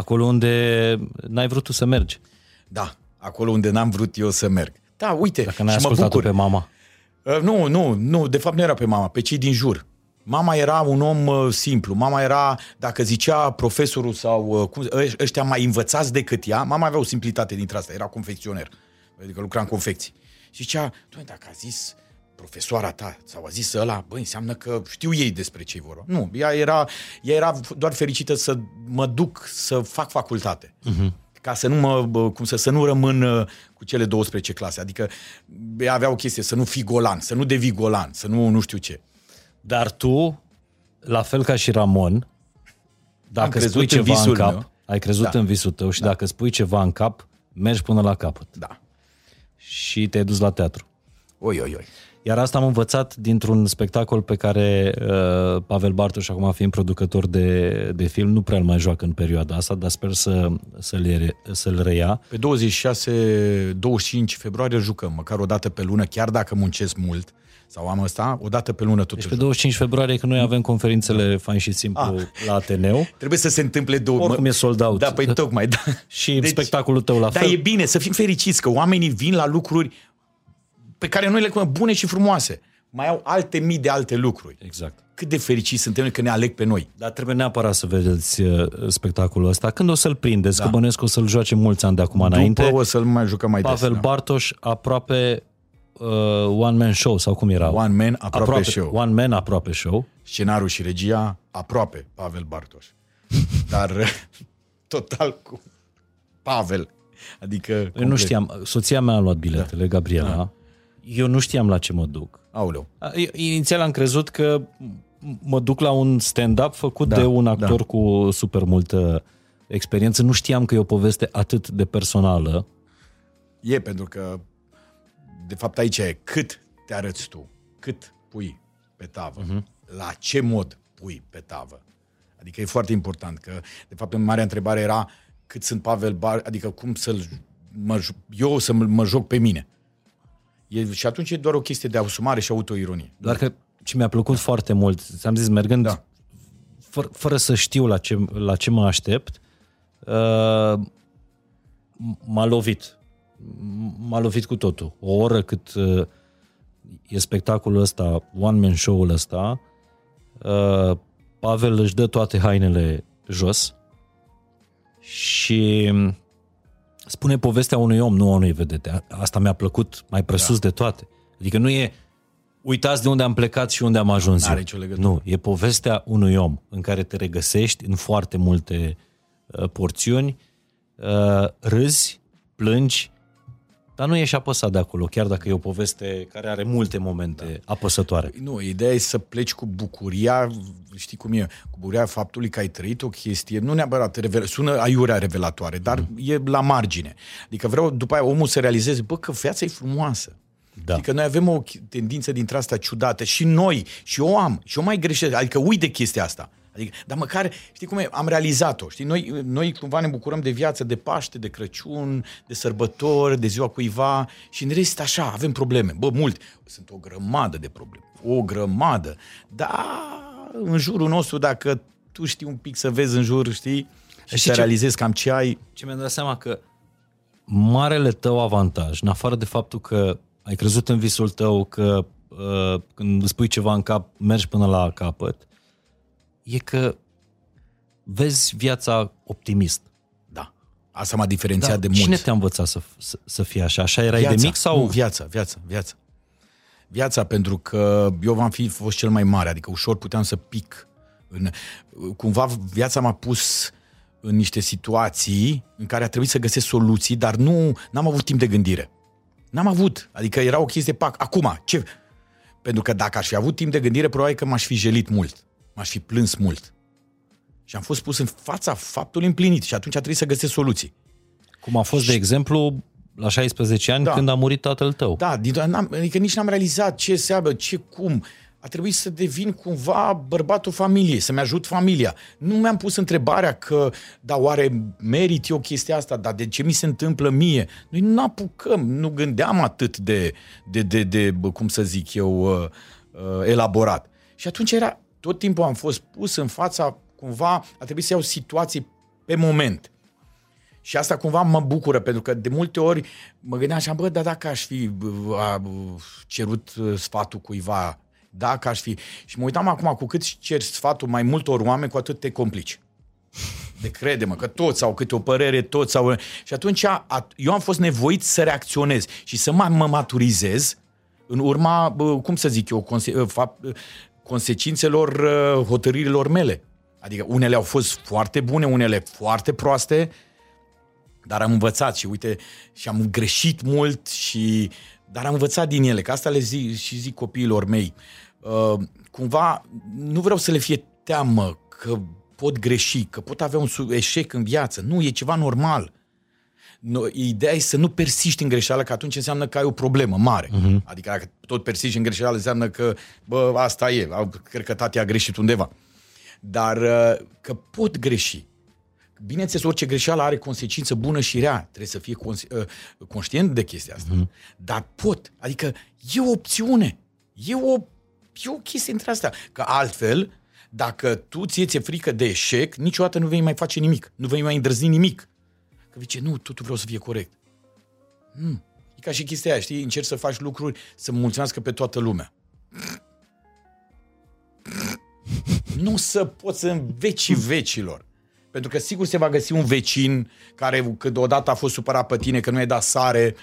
Acolo unde n-ai vrut tu să mergi. Da, acolo unde n-am vrut eu să merg. Da, uite. Dacă n-ai ascultat-o pe mama. Uh, nu, nu, nu, de fapt nu era pe mama, pe cei din jur. Mama era un om simplu, mama era, dacă zicea profesorul sau cum, ăștia mai învățați decât ea, mama avea o simplitate dintre asta, era confecționer, adică lucra în confecții. Și zicea, doamne, dacă a zis profesoara ta sau a zis ăla, băi, înseamnă că știu ei despre ce-i vorba. Nu, ea era, ea era doar fericită să mă duc să fac facultate. Uh-huh. Ca să nu, mă, cum să, să nu rămân cu cele douăsprezece clase, adică avea o chestie, să nu fii golan, să nu devii golan, să nu nu știu ce. Dar tu, la fel ca și Ramon, dacă spui ceva în, în cap, meu. ai crezut da. în visul tău și da. dacă spui ceva în cap, mergi până la capăt. Da. Și te-ai dus la teatru. Oi, oi, oi. Iar asta am învățat dintr-un spectacol pe care uh, Pavel Bartoș, acum fiind producător de, de film, nu prea îl mai joacă în perioada asta, dar sper să, să-l, să-l reia. Pe douăzeci și șase douăzeci și cinci februarie jucăm, măcar o dată pe lună, chiar dacă muncesc mult, sau am ăsta, o dată pe lună totuși. Deci pe douăzeci și cinci februarie, că noi avem conferințele Fain și Simplu ah. la Ateneu. Trebuie să se întâmple două. Oricum e sold out. Da, păi tocmai, da. Și deci, spectacolul tău la fel. Dar e bine, să fim fericiți, că oamenii vin la lucruri pe care noi le numim bune și frumoase. Mai au alte mii de alte lucruri. Exact. Cât de fericiți suntem noi că ne aleg pe noi. Dar trebuie neapărat să vedeți spectacolul ăsta. Când o să-l prindeți, da. Că bănesc o să-l joace mulți ani de acum înainte. După o să-l mai jucăm mai Pavel des. Pavel Bartoș, aproape... One Man Show, sau cum era? One Man aproape, aproape Show. One Man aproape Show. Scenariul și regia aproape Pavel Bartoș. Dar total cu Pavel. Adică eu complet. Nu știam, soția mea a luat biletele, da. Gabriela. Da. Eu nu știam la ce mă duc. Aoleu. Inițial am crezut că mă duc la un stand-up făcut da, de un actor da. Cu super multă experiență. Nu știam că e o poveste atât de personală. E pentru că de fapt aici e cât te arăți tu, cât pui pe tavă, uh-huh. la ce mod pui pe tavă. Adică e foarte important că, de fapt, marea întrebare era cât sunt Pavel Bar, adică cum să-l, mă, eu să mă joc pe mine. E, și atunci e doar o chestie de asumare și autoironie. Doar că ce mi-a plăcut da. Foarte mult, ți-am zis, mergând, da. fă, fără să știu la ce, la ce mă aștept, uh, m-a lovit. M-a lovit cu totul. O oră cât uh, e spectacolul ăsta, one-man show-ul ăsta, uh, Pavel își dă toate hainele jos și spune povestea unui om, nu a unei vedete. Asta mi-a plăcut mai presus da. De toate. Adică nu e uitați de unde am plecat și unde am ajuns. Nu, are nicio legătură. Nu, e povestea unui om în care te regăsești în foarte multe uh, porțiuni, uh, râzi, plângi, dar nu ești apăsat de acolo, chiar dacă e o poveste care are multe momente da. Apăsătoare. Nu, ideea e să pleci cu bucuria, știi cum e, cu bucuria faptului că ai trăit o chestie, nu neapărat, revela, sună aiurea revelatoare, dar mm. e la margine. Adică vreau după aia omul să realizeze, bă, că viața e frumoasă. Da. Adică noi avem o tendință dintre asta ciudată și noi, și eu am, și eu mai greșesc, adică uit de chestia asta. Adică, dar măcar, știi cum e, am realizat-o, știi? Noi, noi cumva ne bucurăm de viață, de Paște, de Crăciun, de sărbători, de ziua cuiva și în rest așa, avem probleme, bă, mult, sunt o grămadă de probleme, o grămadă, dar în jurul nostru, dacă tu știi un pic să vezi în jur, știi, și, și să ce, realizezi cam ce ai. Ce mi-am dat seama că marele tău avantaj, în afară de faptul că ai crezut în visul tău, că uh, când îți pui ceva în cap, mergi până la capăt, e că vezi viața optimist. Da. Asta m-a diferențiat da. De mulți. Cine te-a învățat să, să, să fii așa? Așa erai viața. De mic sau? Nu, viața, viața, viața. Viața, pentru că eu v-am fi fost cel mai mare, adică ușor puteam să pic. În, cumva viața m-a pus în niște situații în care a trebuit să găsesc soluții, dar nu, n-am avut timp de gândire. N-am avut. Adică era o chestie pac. Acum, ce? Pentru că dacă aș fi avut timp de gândire, probabil că m-aș fi jelit mult. M-aș fi plâns mult. Și am fost pus în fața faptului împlinit și atunci a trebuit să găsesc soluții. Cum a fost, și... de exemplu, la șaisprezece ani, da. Când a murit tatăl tău. Da, n-am, adică nici n-am realizat ce seabă, ce, cum. A trebuit să devin cumva bărbatul familiei, să-mi ajut familia. Nu mi-am pus întrebarea că, da, oare merit eu chestia asta? Dar de ce mi se întâmplă mie? Noi nu apucăm, nu gândeam atât de, de, de, de, de cum să zic eu, elaborat. Și atunci era... Tot timpul am fost pus în fața, cumva, a trebuit să iau situații pe moment. Și asta cumva mă bucură, pentru că de multe ori mă gândeam așa, bă, dar dacă aș fi cerut sfatul cuiva, dacă aș fi... Și mă uitam acum, cu cât ceri sfatul mai multor oameni, cu atât te complici. De crede-mă, că toți au câte o părere, toți au... Și atunci eu am fost nevoit să reacționez și să mă maturizez în urma, cum să zic eu, fapt... consecințelor hotărârilor mele. Adică unele au fost foarte bune, unele foarte proaste, dar am învățat și uite, și am greșit mult și dar am învățat din ele, că asta le zic și zic copiilor mei. Uh, cumva nu vreau să le fie teamă că pot greși, că pot avea un eșec în viață. Nu, e ceva normal. ideea e să nu persiști în greșeală, că atunci înseamnă că ai o problemă mare. Uh-huh. Adică dacă tot persiști în greșeală, înseamnă că, bă, asta e, cred că tati a greșit undeva. Dar că pot greși. Bineînțeles, orice greșeală are consecință bună și rea. Trebuie să fie conștient de chestia asta. Uh-huh. Dar pot. Adică e o opțiune. E o, e o chestie între astea. Că altfel, dacă tu ție ți-e frică de eșec, niciodată nu vei mai face nimic. Nu vei mai îndrăzni nimic. Că zice, nu, totul vreau să fie corect. Hmm. E ca și chestia aia, știi? Încerci să faci lucruri să mulțumească pe toată lumea. Nu să poți în vecii vecilor. Pentru că sigur se va găsi un vecin care când odată a fost supărat pe tine că nu i-ai dat sare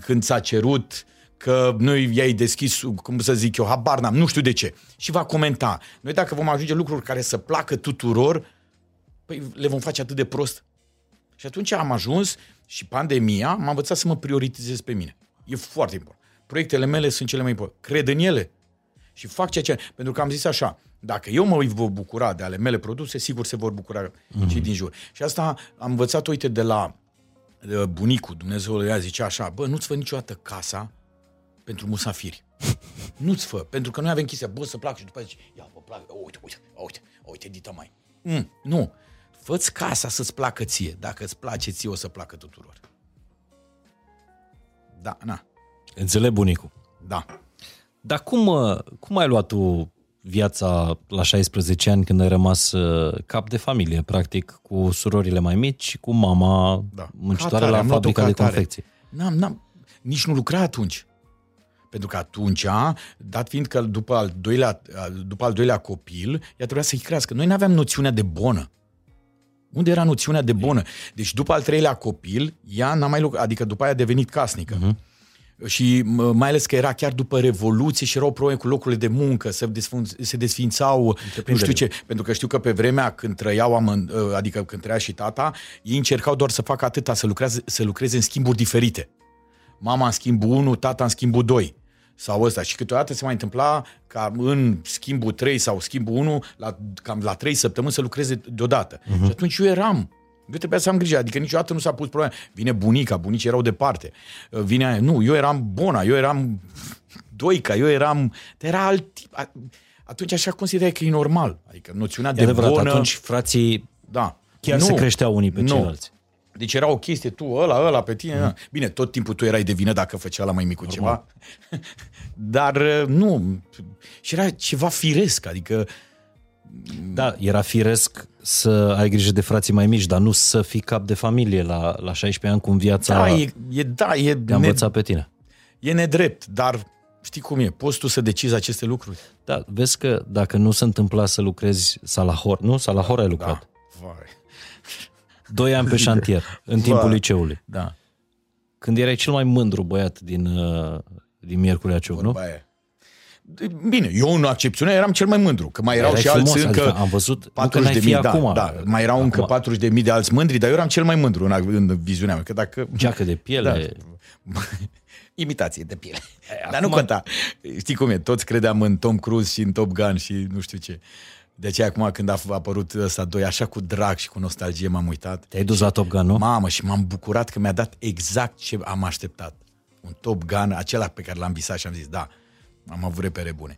când ți-a cerut, că nu i-ai deschis, cum să zic eu, habar n-am, nu știu de ce. Și va comenta. Noi dacă vom ajunge lucruri care să placă tuturor, păi le vom face atât de prost. Și atunci am ajuns și pandemia m-a învățat să mă prioritizez pe mine. E foarte important. Proiectele mele sunt cele mai importante. Cred în ele și fac ceea ce... Pentru că am zis așa, dacă eu mă voi bucura de ale mele produse, sigur se vor bucura mm-hmm. cei din jur. Și asta am învățat, uite, de la bunicul, Dumnezeu i-a zicea așa, bă, nu-ți fă niciodată casa pentru musafiri. Nu-ți fă, pentru că noi avem chestia, bă, să plac și după aceea zici, ia, bă, plac, uite, uite, uite, uite, dita mai. Mm, nu. Fă-ți casa să-ți placă ție. Dacă îți place ție, o să placă tuturor. Da, na. Înțeleg, bunicul. Da. Dar cum, cum ai luat tu viața la șaisprezece ani când ai rămas cap de familie, practic, cu surorile mai mici și cu mama da. Muncitoare la am fabrica de confecții? N-am, n-am. Nici nu lucra atunci. Pentru că atunci, dat fiind că după al doilea, după al doilea copil, ea trebuia să-i crească. Noi n-aveam noțiunea de bonă. Unde era noțiunea de bonă? Deci după al treilea copil, ea n-a mai lucrat, adică după aia a devenit casnică. Uh-huh. Și mai ales că era chiar după Revoluție și erau probleme cu locurile de muncă, se, desfun- se desfințau, nu știu ce, pentru că știu că pe vremea când trăiau, amân- adică când trăia și tata, ei încercau doar să facă atâta, să lucreze, să lucreze în schimburi diferite. Mama în schimbul unu, tata în schimbul doi. Sau ăsta. Și câteodată se mai întâmpla ca în schimbul trei sau schimbul unu, la, cam la trei săptămâni să lucreze deodată. Uh-huh. Și atunci eu eram. Eu trebuia să am grijă. Adică niciodată nu s-a pus problema. Vine bunica, bunicii erau departe. Vine, nu, eu eram bona, eu eram doica, eu eram... Era alt... Atunci așa considerai că e normal. Adică noțiunea de bonă... Atunci frații da. Chiar nu, se creșteau unii pe nu. Ceilalți. Deci era o chestie, tu ăla, ăla, pe tine... Mm. Bine, tot timpul tu erai de vină dacă făcea la mai micul ceva. Dar nu... Și era ceva firesc, adică... Da, era firesc să ai grijă de frații mai mici, dar nu să fii cap de familie la, la șaisprezece ani, cum viața da, e, e, da, e te-a învățat pe tine. E nedrept, dar știi cum e, poți tu să decizi aceste lucruri. Da, vezi că dacă nu se întâmpla să lucrezi salahor, nu? Salahor ai lucrat. Da, vai... Doi ani pe șantier, în timpul Va. liceului. Da. Când erai cel mai mândru băiat din, din Miercurea Ciuc, nu? Aia. Bine, eu în accepțiune eram cel mai mândru, că mai erau erai și frumos, alți adică încă am văzut, patruzeci de mii, da, acum, da, mai erau acum. Încă patruzeci de mii de alți mândri, dar eu eram cel mai mândru în, în viziunea mea. Că dacă, geacă de piele. Da, imitație de piele. Acum, dar nu conta. Știi cum e, toți credeam în Tom Cruise și în Top Gun și nu știu ce. De aceea acum când a apărut ăsta doi, așa cu drag și cu nostalgie m-am uitat. Te-ai dus la Top Gun, nu? Mamă, și m-am bucurat că mi-a dat exact ce am așteptat. Un Top Gun, acela pe care l-am visat și am zis, da, am avut repere bune.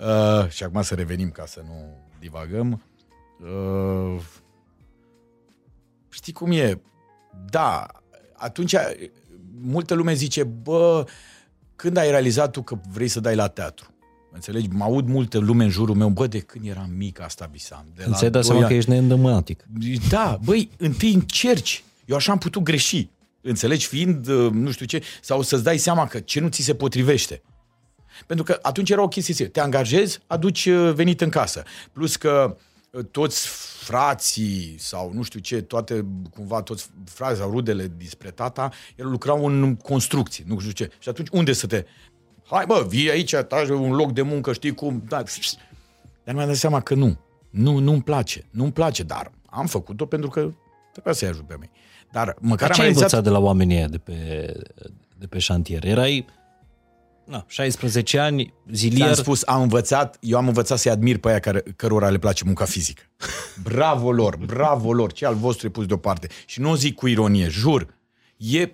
Uh, și acum să revenim ca să nu divagăm. Uh, știi cum e? Da, atunci multă lume zice, bă, când ai realizat tu că vrei să dai la teatru? Înțelegi? Mă aud multă lume în jurul meu, bă, de când eram mic asta visam. De când ți-ai dat seama că ești neîndemânatic. Da, băi, întâi încerci. Eu așa am putut greși, înțelegi? Fiind, nu știu ce, sau să-ți dai seama că ce nu ți se potrivește. Pentru că atunci era o chestie, te angajezi, aduci venit în casă. Plus că toți frații sau nu știu ce, toate, cumva, toți frații sau rudele dinspre tata, ele lucrau în construcții, nu știu ce. Și atunci unde să te... Hai bă, vii aici, tași un loc de muncă, știi cum... Da. Dar mi-am dat seama că nu. Nu, nu-mi place. Nu-mi place, dar am făcut-o pentru că trebuia să-i ajut pe mine. Dar măcar am realizat... Ce ai învățat de la oamenii aia de pe, de pe șantier? Erai na, șaisprezece ani, zilier... Ți-am spus, am învățat, eu am învățat să-i admir pe aia care, cărora le place munca fizică. Bravo lor, bravo lor, ce al vostru e pus deoparte. Și nu o zic cu ironie, jur. E, e,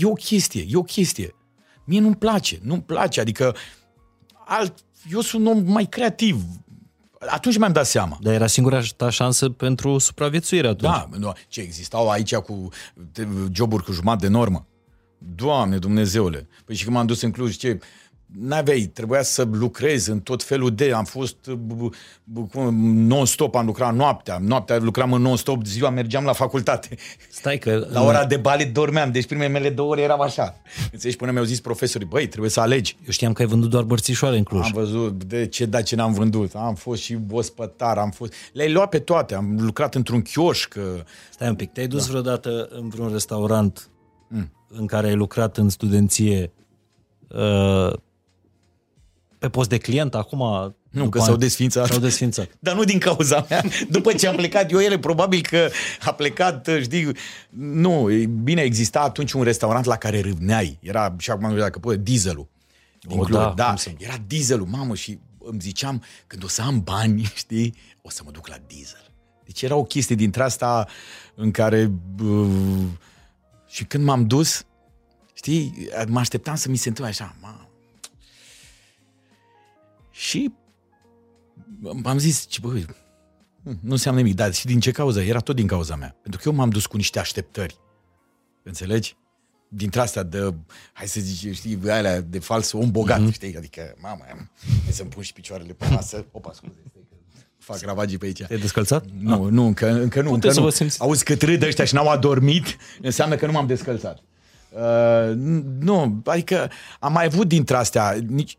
e o chestie, e o chestie. Mie nu-mi place, nu-mi place, adică alt, eu sunt un om mai creativ. Atunci mi-am dat seama. Dar era singura ta șansă pentru supraviețuire atunci. Da, da, ce existau aici cu joburi cu jumătate de normă. Doamne, Dumnezeule. Păi și când m-am dus în Cluj, ce... N-aveai, trebuia să lucrezi în tot felul de... Am fost non-stop, am lucrat noaptea. Noaptea lucram în non-stop, ziua mergeam la facultate. Stai că... La ora de balet dormeam, deci primele mele două ore eram așa. Înțelegi, până mi-au zis profesorii, băi, trebuie să alegi. Eu știam că ai vândut doar bărțișoare în Cluj. Am văzut, de ce, da, ce n-am vândut. Am fost și ospătar, am fost... Le-ai luat pe toate, am lucrat într-un chioșc. Stai un pic, te-ai dus da. vreodată în vreun restaurant mm. în care ai lucrat în studenție... Uh... pe post de client acum... Nu, că s-au desfințat. S-au desfințat. Dar nu din cauza mea. După ce am plecat eu, ele probabil că a plecat, știi... Nu, bine, exista atunci un restaurant la care râvneai. Era, și acum nu știu dacă poate, Dieselul. Din o, Cluj, da, da. Era Dieselul, mamă, și îmi ziceam, când o să am bani, știi, o să mă duc la Diesel. Deci era o chestie dintre asta în care... Uh, și când m-am dus, știi, mă așteptam să mi se întâmple așa, mamă. Și am zis, băi, nu înseamnă nimic, dar și din ce cauză? Era tot din cauza mea. Pentru că eu m-am dus cu niște așteptări. Înțelegi? Dintre astea de, hai să zici, știi, alea de fals om bogat, mm-hmm. știi? Adică, mamă, hai să-mi pun și picioarele pe masă. Opa, scuze, stai că fac ravagii pe aici. Te-ai descălțat? Nu, nu, încă, încă nu. Încă nu. Auzi cât râd ăștia și n-au adormit, înseamnă că nu m-am descălțat. Uh, nu, adică am mai avut dintre astea, nici...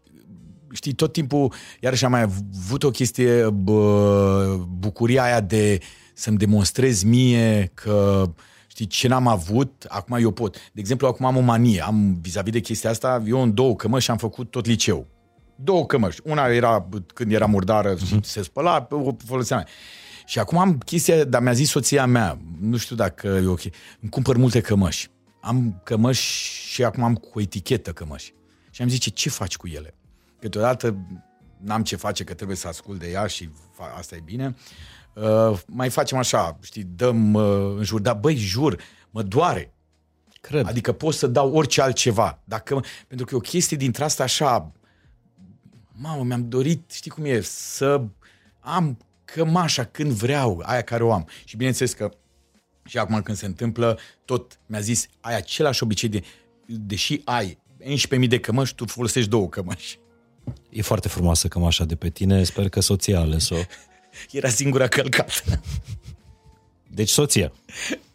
Știi, tot timpul, iarăși am mai avut o chestie, bă, bucuria aia de să-mi demonstrez mie că, știi, ce n-am avut, acum eu pot. De exemplu, acum am o manie, am vis-a-vis de chestia asta, eu în două cămăși am făcut tot liceu. Două cămăși. Una era când era murdară și se spăla, o foloseam. Și acum am chestia, dar mi-a zis soția mea, nu știu dacă e ok, îmi cumpăr multe cămăși. Am cămăși și acum am cu etichetă cămăși. Și am zis, ce faci cu ele? Câteodată n-am ce face, că trebuie să ascult de ea și fa- asta e bine. Uh, mai facem așa, știi, dăm uh, în jur, dar băi, jur, mă doare. Cred. Adică pot să dau orice altceva. Dacă, pentru că e o chestie dintre asta așa, mamă, mi-am dorit, știi cum e, să am cămașa când vreau, aia care o am. Și bineînțeles că și acum când se întâmplă, tot mi-a zis, ai același obicei, de, deși ai unsprezece mii de cămăși, tu folosești două cămăși. E foarte frumoasă cămașa de pe tine, sper că soția a ales-o. Era singura călcată. Deci soția.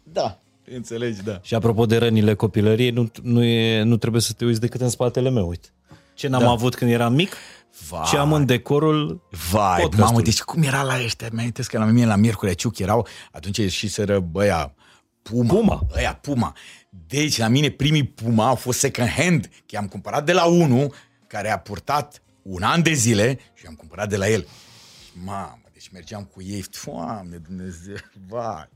Da, înțelegi, da. Și apropo de rănile copilăriei, nu, nu, e, nu trebuie să te uiți decât în spatele meu, uite. Ce n-am da. avut când eram mic, vai, ce am în decorul vai, podcastului. Mamă, deci cum era la ăștia? Mi-amintesc că la mine la Miercurea Ciuc erau, atunci ieșiseră băia Puma. Puma. Băia Puma. Deci la mine primii Puma au fost second hand, că am cumpărat de la unul care a purtat un an de zile și am cumpărat de la el. Mamă, deci mergeam cu ei, Doamne Dumnezeu, vai.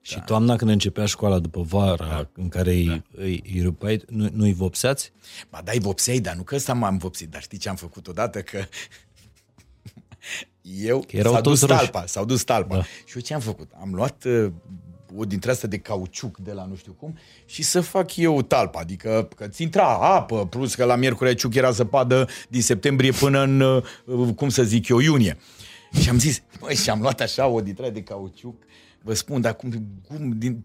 Și da. toamna când începea școala după vara, da. în care da. îi, îi, îi rupai, nu, nu-i vopseați? Ba da, îi vopseai, dar nu că ăsta m-am vopsit, dar știi ce am făcut odată? Că eu, că s-a dus roși. talpa, s-au dus talpa. Da. Și eu ce am făcut? Am luat uh, o dintre astea de cauciuc de la nu știu cum și să fac eu talpa, adică că ți intra apă, plus că la Miercurea Ciuc era zăpadă din septembrie până în, cum să zic eu, iunie. Și am zis, băi, și am luat așa o dintre de cauciuc, vă spun, dar cum, cum din,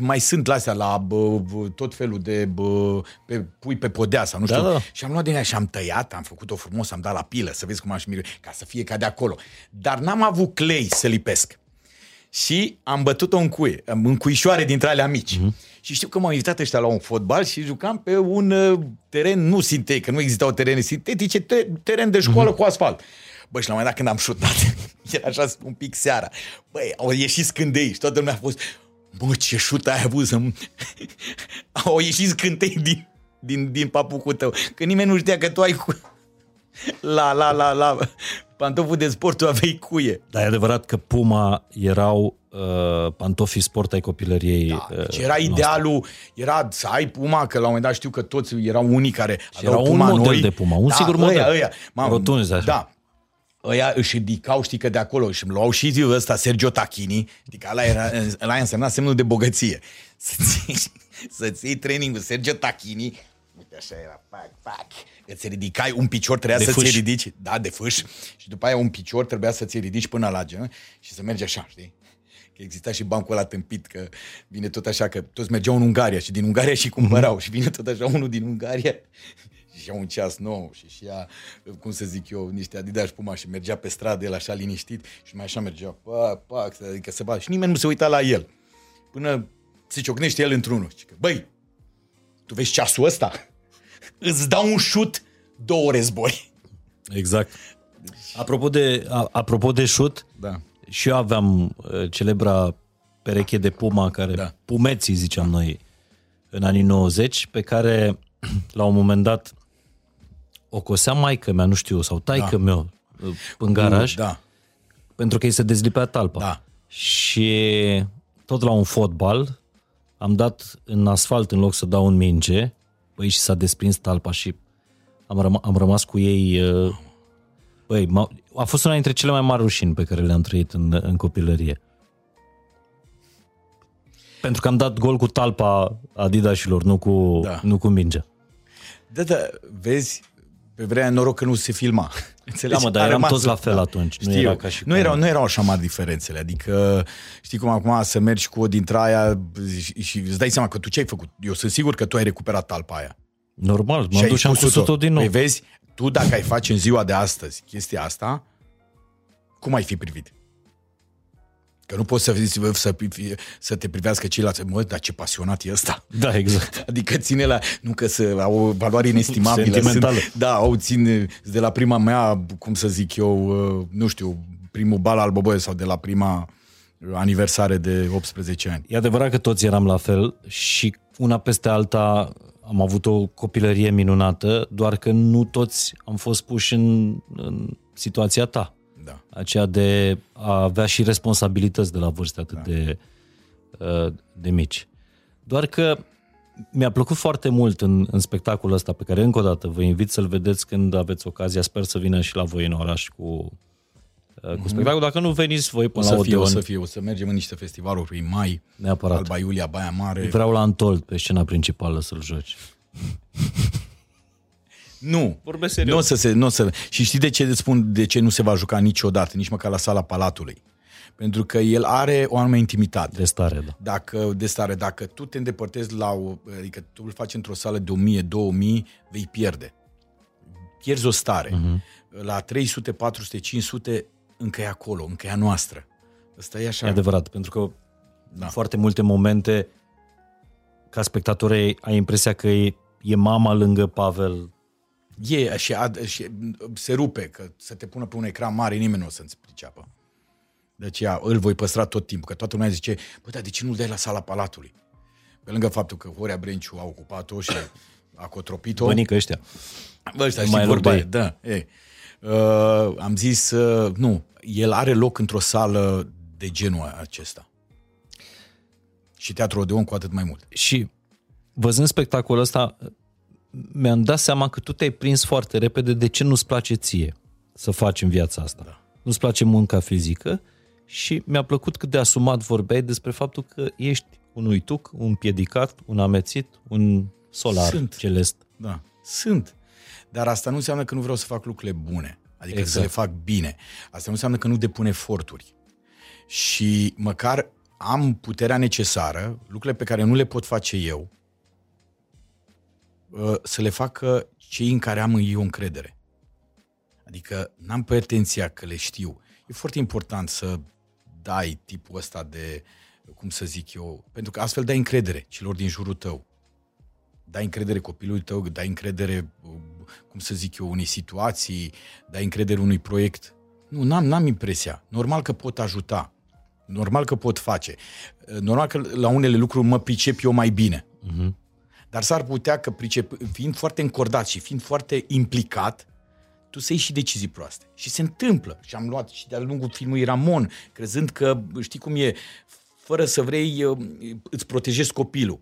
mai sunt la astea, la bă, bă, tot felul de bă, pe, pui pe podea sau nu știu. Da, da. Și am luat din ea și am tăiat, am făcut-o frumos, am dat la pilă, să vezi cum aș mire, ca să fie ca de acolo. Dar n-am avut clei să lipesc. Și am bătut-o în cuie, în cuișoare dintre alea mici. Mm-hmm. Și știu că m-au invitat ăștia la un fotbal și jucam pe un teren nu sintetic, că nu existau terene sintetice, teren de școală mm-hmm. cu asfalt. Băi, și la un moment dat când am șutat, era așa un pic seara, băi, au ieșit scândei și toată lumea a fost, bă, ce șut ai avut să... Au ieșit scândei din, din, din papucul tău, că nimeni nu știa că tu ai cu... La, la, la, la... Pantoful de sport, tu aveai cuie. Dar e adevărat că Puma erau uh, pantofii sport ai copilăriei. Da, deci era uh, idealul, noastră. Era să ai Puma, că la un moment dat știu că toți erau unii care aveau Puma noi. Era un model de Puma, un da, sigur model. Ăia, ăia. M-am, rotunzi, așa. Da, ăia își ridicau, știi că de acolo, și îmi luau și ăsta Sergio Tacchini, adică ăla, era, ăla însemna semnul de bogăție. Să ții, să-ți iei trainingul Sergio Tacchini. Uite așa era, pac, pac. Îți ridicai un picior, trebuia de să-ți ridici. Da, de fâș. Și după aia un picior trebuia să-ți ridici până la genunchi și să mergi așa, știi? Că exista și bancul ăla tâmpit, că vine tot așa, că toți mergeau în Ungaria și din Ungaria și cumpărau. Mm-hmm. Și vine tot așa unul din Ungaria și ia un ceas nou și, și ia, cum să zic eu, niște Adidas Puma și mergea pe stradă el așa liniștit și mai așa mergea, pac, pac, adică se bate. Și nimeni nu se uita la el. Până se ciocnește el într-unul. Băi, tu vezi ceasul ăsta? Îți dau un șut, două ore zbori. Exact. Apropo de, a, apropo de șut, da. Și eu aveam uh, celebra pereche de Puma, care da. Pumeții ziceam noi în anii nouăzeci, pe care la un moment dat o cosea maică-mea, nu știu, sau taică-meu da. În garaj, da. Pentru că îi se dezlipea talpa. Da. Și tot la un fotbal am dat în asfalt în loc să dau în minge, băi, și s-a desprins talpa și am, răma- am rămas cu ei... Uh, băi, a fost una dintre cele mai mari rușini pe care le-am trăit în, în copilărie. Pentru că am dat gol cu talpa Adidașilor, nu cu, da. Nu cu mingea. Da, da, vezi, pe vremea noroc că nu se filma. Da, mă, dar eram rămas, toți la fel da. Atunci. Știu, nu, era ca și nu, erau, nu erau așa mari diferențele. Adică, știi cum acum să mergi cu o dintre aia și, și îți dai seama că tu ce ai făcut. Eu sunt sigur că tu ai recuperat talpa aia. Normal, mă duceam cu sută din nou. Păi vezi, tu dacă ai face în ziua de astăzi chestia asta, cum ai fi privit? Că nu poți să, să, să te privească ceilalți. Mă, dar ce pasionat e ăsta. Da, exact. Adică ține la... Nu că să, au o valoare inestimabilă. Sentimentală. Sunt, da, au țin de la prima mea, cum să zic eu, nu știu, primul bal al Boboie sau de la prima aniversare de optsprezece ani. E adevărat că toți eram la fel și una peste alta am avut o copilărie minunată, doar că nu toți am fost puși în, în situația ta. Da. Aceea de a avea și responsabilități de la vârste atât da. de, de mici. Doar că mi-a plăcut foarte mult în, în spectacolul ăsta, pe care încă o dată vă invit să-l vedeți când aveți ocazia. Sper să vină și la voi în oraș cu, cu mm-hmm. spectacolul. Dacă nu veniți voi până o la Odeon. O să fie, o să mergem în niște festivaluri prin mai. Neapărat. Alba Iulia, Baia Mare. Vreau la Antold pe scena principală să-l joci. Nu, nu o să se, nu o să... Și știi de ce spun, de ce nu se va juca niciodată, nici măcar la sala Palatului? Pentru că el are o anume intimitate. De stare, da. Dacă, de stare, dacă tu te îndepărtezi la o... Adică tu îl faci într-o sală de o mie, două mii, vei pierde. Pierzi o stare. Uh-huh. La trei sute, patru sute, cinci sute, încă e acolo, încă e a noastră. Asta e așa. E adevărat, pentru că da. Foarte multe momente, ca spectatori, ai impresia că e, e mama lângă Pavel... E și, ad, și se rupe că să te pună pe un ecran mare, nimeni nu o să-ți priceapă. De aceea îl voi păstra tot timpul, că toată lumea zice, bă, dar de ce nu-l dai la sala Palatului? Pe lângă faptul că Horea Brenciu a ocupat-o și a cotropit-o. Bănică ăștia. Bă, ăștia știi vorba aia, da. E. Uh, am zis, uh, nu, el are loc într-o sală de genul acesta. Și Teatru Odeon cu atât mai mult. Și văzând spectacolul ăsta... mi-am dat seama că tu te-ai prins foarte repede de ce nu-ți place ție să faci în viața asta. Da. Nu-ți place munca fizică și mi-a plăcut cât de asumat vorbeai despre faptul că ești un uituc, un piedicat, un amețit, un solar Sunt. celest. Da. Sunt. Dar asta nu înseamnă că nu vreau să fac lucrurile bune. Adică exact. Să le fac bine. Asta nu înseamnă că nu depun eforturi. Și măcar am puterea necesară, lucrurile pe care nu le pot face eu, să le facă cei în care am eu încredere. Adică n-am pretenția că le știu. E foarte important să dai tipul ăsta de, cum să zic eu, pentru că astfel dai încredere celor din jurul tău. Dai încredere copilului tău, dai încredere, cum să zic eu, unei situații, dai încredere unui proiect. Nu, n-am, n-am impresia. Normal că pot ajuta. Normal că pot face. Normal că la unele lucruri mă pricep eu mai bine. Mhm. Uh-huh. Dar s-ar putea că, fiind foarte încordat și fiind foarte implicat, tu să iei și decizii proaste. Și se întâmplă. Și am luat și de-a lungul filmului Ramon, crezând că, știi cum e, fără să vrei, îți protejezi copilul.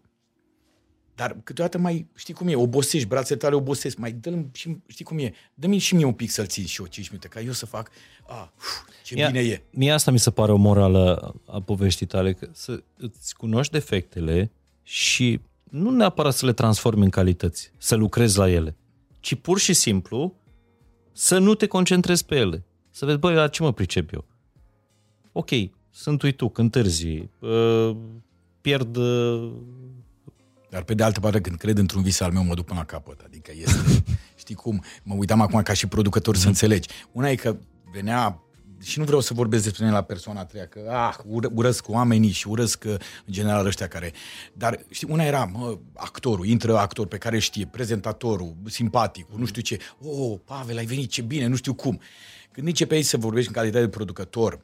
Dar câteodată mai, știi cum e, obosești, brațele tale obosesc, mai dă-mi și, știi cum e, dă-mi și mie un pic să-l țin și eu cinci minute, ca eu să fac, a, ce mie, bine e. Mie asta mi se pare o morală a poveștii tale, că să îți cunoști defectele și nu neapărat să le transformi în calități, să lucrezi la ele, ci pur și simplu să nu te concentrezi pe ele. Să vezi, băi, la ce mă pricep eu? Ok, sunt uituc, întârzi, pierd... Dar pe de altă parte, când cred într-un vis al meu, mă duc până la capăt. Adică este, știi cum, mă uitam acum ca și producător să înțelegi. Una e că venea... Și nu vreau să vorbesc despre mine la persoana a treia, că ah, urăsc oamenii și urăsc în general ăștia care... Dar știi, una era mă, actorul, intră actor pe care știe, prezentatorul, simpatic, nu știu ce. Oh, Pavel, ai venit, ce bine, nu știu cum. Când începe aici să vorbești în calitate de producător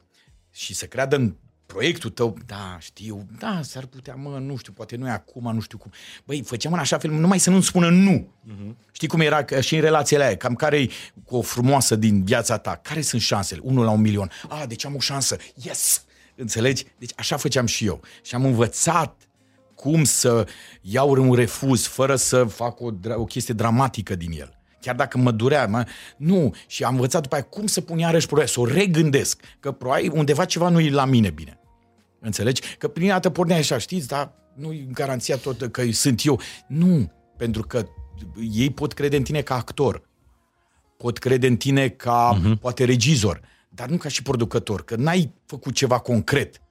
și să creadă în proiectul tău, da, știu, da, s-ar putea, mă, nu știu, poate nu e acum, nu știu cum. Băi, făceam în așa fel, numai să nu-mi spună nu. Uh-huh. Știi cum era și în relațiile aia, cam care-i cu o frumoasă din viața ta, care sunt șansele? Unul la un milion. Ah, deci am o șansă, yes! Înțelegi? Deci așa făceam și eu. Și am învățat cum să iau un refuz fără să fac o, o chestie dramatică din el. Chiar dacă mă durea, mă, nu. Și am învățat după aia cum să pun iarăși proaia, să o regândesc, că proaia undeva ceva nu e la mine bine. Înțelegi? Că prin dată pornea așa, știți, dar nu-i garanția tot că sunt eu. Nu, pentru că ei pot crede în tine ca actor, pot crede în tine ca, uh-huh. poate, regizor, dar nu ca și producător, că n-ai făcut ceva concret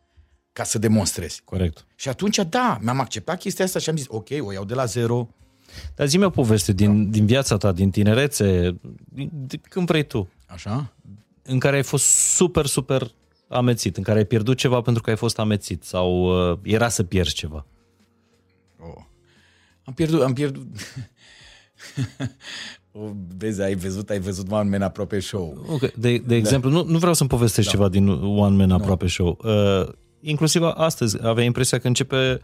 ca să demonstrezi. Corect. Și atunci, da, mi-am acceptat chestia asta și am zis, ok, o iau de la zero. Dar zi-mi o poveste din, da. din viața ta, din tinerețe, din, din, când vrei tu. Așa? În care ai fost super, super... amețit, în care ai pierdut ceva pentru că ai fost amețit sau uh, era să pierzi ceva. Oh. Am pierdut, am pierdut. Vezi, ai văzut, ai văzut One Man Aproape Show. Okay. De, de da. exemplu, nu, nu vreau să-mi povestești da. ceva din One Man Aproape no. Show. Uh, inclusiv astăzi aveai impresia că începe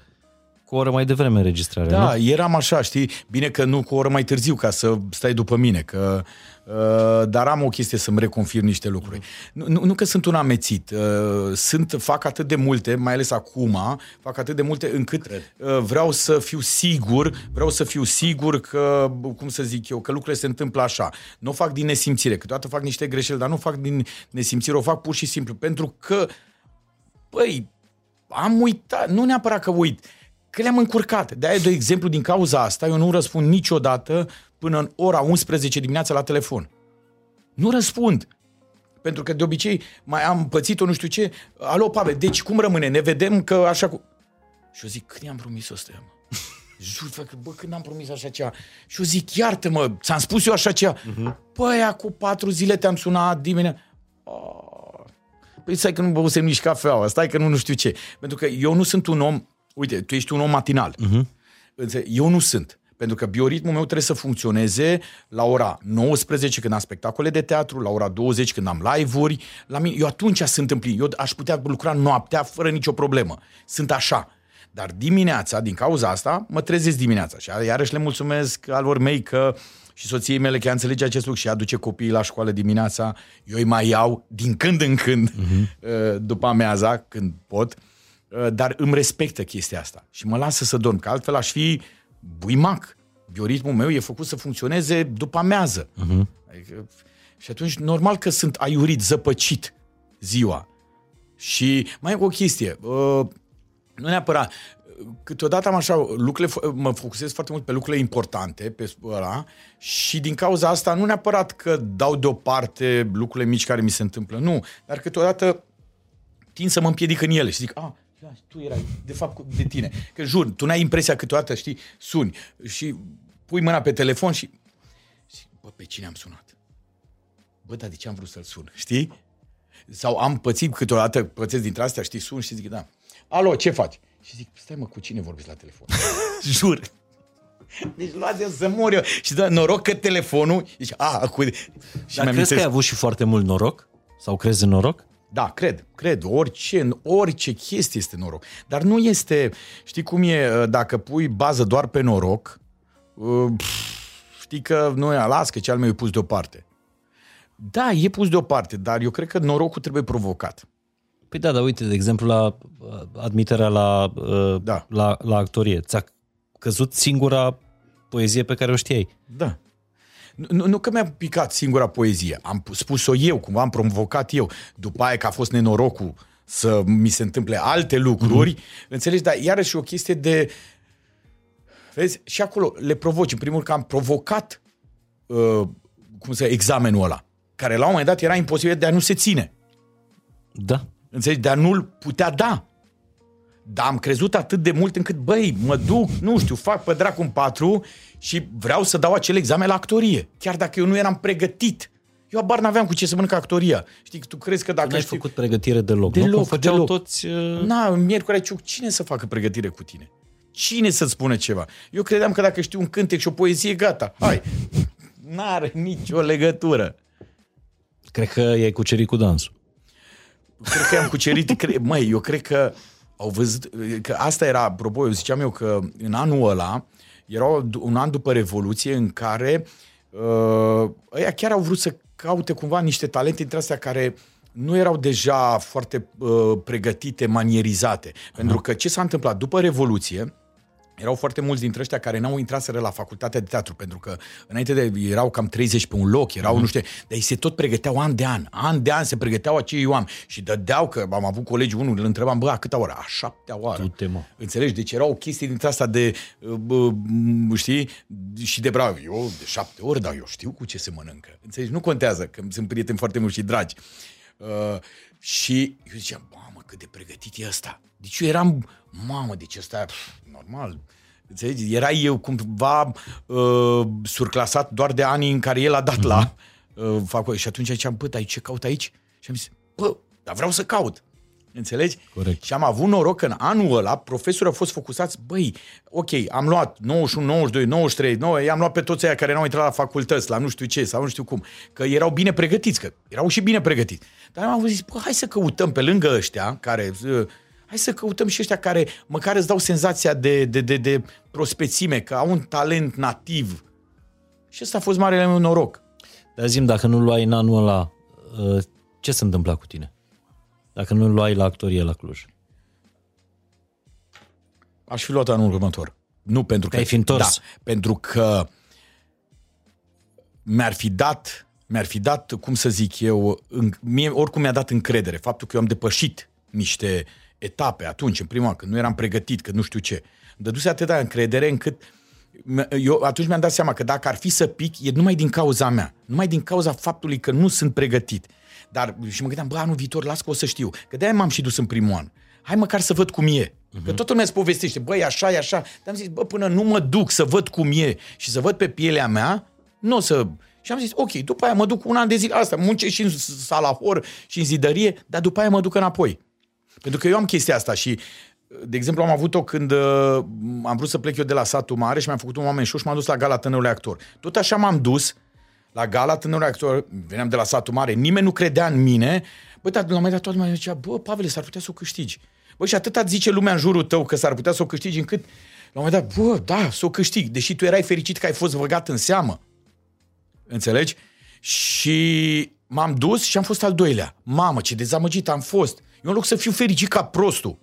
cu o oră mai devreme înregistrarea. Da, nu? Eram așa, știi? Bine că nu cu o oră mai târziu, ca să stai după mine, că... Uh, dar am o chestie să-mi reconfirm niște lucruri. Nu, nu, nu că sunt un amețit, uh, sunt, fac atât de multe, mai ales acum, fac atât de multe încât uh, vreau să fiu sigur, vreau să fiu sigur că, cum să zic eu, că lucrurile se întâmplă așa. Nu o fac din nesimțire, câteodată fac niște greșeli, dar nu o fac din nesimțire, o fac pur și simplu, pentru că, băi, am uitat, nu neapărat că uit, că le-am încurcat. De-aia, de exemplu, din cauza asta, eu nu răspund niciodată până în ora unsprezece dimineața la telefon. Nu răspund. Pentru că de obicei mai am pățit-o, nu știu ce. Alo, Pavel, deci cum rămâne? Ne vedem că așa cu... Și eu zic, când i-am promis ăsta, mă? Jur, fă, bă, când am promis așa cea? Și eu zic, iartă-mă, ți-am spus eu așa cea. Uh-huh. Păi, acum patru zile te-am sunat dimineața. Oh. Păi stai că nu băusem nici cafeaua, stai că nu, nu știu ce. Pentru că eu nu sunt un om... Uite, tu ești un om matinal. Uh-huh. Eu nu sunt. Pentru că bioritmul meu trebuie să funcționeze la ora nouăsprezece când am spectacole de teatru, la ora douăzeci când am live-uri. La mine, eu atunci sunt în plin. Eu aș putea lucra noaptea fără nicio problemă. Sunt așa. Dar dimineața, din cauza asta, mă trezesc dimineața. Și iarăși le mulțumesc alor mei că și soției mele că ea înțelege acest lucru și aduce copiii la școală dimineața. Eu îi mai iau din când în când, uh-huh. după amiaza, când pot. Dar îmi respectă chestia asta și mă lasă să dorm, că altfel aș fi buimac. Bioritmul meu e făcut să funcționeze după amiază. Uh-huh. Adică, și atunci, normal că sunt aiurit, zăpăcit ziua. Și mai e o chestie, uh, nu neapărat, câteodată am așa, lucrurile, mă focusez foarte mult pe lucrurile importante, pe ăla, și din cauza asta nu neapărat că dau deoparte lucrurile mici care mi se întâmplă, nu, dar câteodată tind să mă împiedic în ele și zic, a, tu erai, de fapt, de tine. Că jur, tu n-ai impresia câteodată, știi, suni și pui mâna pe telefon și zic, bă, pe cine am sunat? Bă, dar de ce am vrut să-l sun? Știi? Sau am pățit câteodată, pățesc dintre astea, știi, sun și zic, da, alo, ce faci? Și zic, stai mă, cu cine vorbiți la telefon? Jur. Deci luați-o să mor eu. Și da, noroc că telefonul... Zici, a, cu... Și dar crezi că ai avut și foarte mult noroc? Sau crezi în noroc? Da, cred, cred, orice, în orice chestie este noroc. Dar nu este, știi cum e, dacă pui bază doar pe noroc, știi că nu e, las că cel meu e pus deoparte. Da, e pus deoparte, dar eu cred că norocul trebuie provocat. Păi da, dar uite, de exemplu, la admiterea la, da. la, la actorie, ți-a căzut singura poezie pe care o știai. Da. Nu, nu că mi-a picat singura poezie, am spus-o eu, cumva am provocat eu. După aia că a fost nenorocul să mi se întâmple alte lucruri, mm-hmm. înțelegi? Dar iarăși o chestie de Vezi? Și acolo le provoci. În primul rând că am provocat uh, cum să, examenul ăla, care la un moment dat era imposibil de a nu se ține. Da. Înțelegi? De a nu-l putea da. Dar am crezut atât de mult încât, băi, mă duc, nu știu, fac pe dracu un patru și vreau să dau acel examen la actorie. Chiar dacă eu nu eram pregătit. Eu abar n-aveam cu ce să mănânc actoria. Știi, tu crezi că dacă... Nu ai știu... făcut pregătire deloc, deloc nu? Cum făceau deloc. Toți... Uh... Na, în Miercurea Ciuc, cine să facă pregătire cu tine? Cine să-ți spună ceva? Eu credeam că dacă știu un cântec și o poezie, gata, hai. N-are nicio legătură. Cred că i-ai cucerit cu dansul. Cred că i-am cucerit, cre... măi, eu cred că au văzut, că asta era, apropo, eu ziceam eu că în anul ăla, era un an după Revoluție în care uh, ăia chiar au vrut să caute cumva niște talente dintre astea care nu erau deja foarte uh, pregătite, manierizate. Aha. Pentru că ce s-a întâmplat după Revoluție, erau foarte mulți dintre ăștia care n-au intraseră la facultatea de teatru, pentru că înainte de erau cam treizeci pe un loc, erau, uh-huh. nu știu, dar ei se tot pregăteau an de an, an de an se pregăteau acei oameni și dădeau, că am avut colegi, unul îl întrebam, bă, a câta oră? A șaptea oară. Du-te, mă. Înțelegi? Deci era o chestie dintre asta de, bă, știi, și de bravo, eu de șapte ori, dar eu știu cu ce se mănâncă. Înțelegi? Nu contează, că sunt prieteni foarte mulți și dragi. Uh, și eu ziceam, mamă, cât de pregătit e ăsta. Deci eu eram, mamă, deci ăsta, pf, normal, înțelegi? Era eu cumva uh, surclasat doar de anii în care el a dat la uh, facultate. Și atunci ziceam, bă, dar ce caut aici? Și am zis, bă, dar vreau să caut. Înțelegi? Corect. Și am avut noroc că în anul ăla profesorii au fost focusați, băi, ok, am luat nouăzeci și unu, nouăzeci și doi, nouăzeci și trei, nouă, i-am luat pe toți aia care n-au intrat la facultăți, la nu știu ce, sau nu știu cum, că erau bine pregătiți, că erau și bine pregătiți. Dar am zis, bă, hai să căutăm pe lângă ăștia care... Hai să căutăm și ăștia care măcar îți dau senzația de, de, de, de prospețime, că au un talent nativ. Și ăsta a fost marele meu noroc. Dar zi-mi, dacă nu luai în anul ăla, ce se întâmpla cu tine? Dacă nu luai la actorie la Cluj? Aș fi luat anul următor. Nu pentru că... Te-ai fi întors. Da, pentru că mi-ar fi dat, mi-ar fi dat, cum să zic eu, în, mie, oricum mi-a dat încredere. Faptul că eu am depășit niște etape atunci, în prima, că nu eram pregătit, că nu știu ce. Îmi dăduse atâta încredere încât eu atunci mi-am dat seama că dacă ar fi să pic, e numai din cauza mea. Numai din cauza faptului că nu sunt pregătit. Dar și mă gândeam, bă, anul viitor, las că o să știu. Că de-aia m-am și dus în primul an. Hai măcar să văd cum e. Uh-huh. Că toată lumea îți povestește, bă, e așa, e așa. Dar am zis, bă, până nu mă duc să văd cum e și să văd pe pielea mea, nu o să... Și am zis, ok, după aia mă duc un an de zile, asta, muncesc și în salahor și în zidărie, dar după aia mă duc înapoi. Pentru că eu am chestia asta și, de exemplu, am avut-o când am vrut să plec eu de la Satu Mare și mi-am făcut un oameni show și m-am dus la gala tânărului actor. Tot așa m-am dus la gala tânărului actor, veneam de la Satu Mare, nimeni nu credea în mine. Bă, dar la un moment dat toată lumea zicea, bă, Pavele, s-ar putea să o câștigi. Bă, și atâta zice lumea în jurul tău că s-ar putea să o câștigi, încât la un moment dat, bă, da, să o câștig. Deși tu erai fericit că ai fost băgat în seamă. Înțelegi? Și m-am dus și am fost al doilea. Mamă, ce dezamăgit am fost. Eu în loc să fiu fericit ca prostul,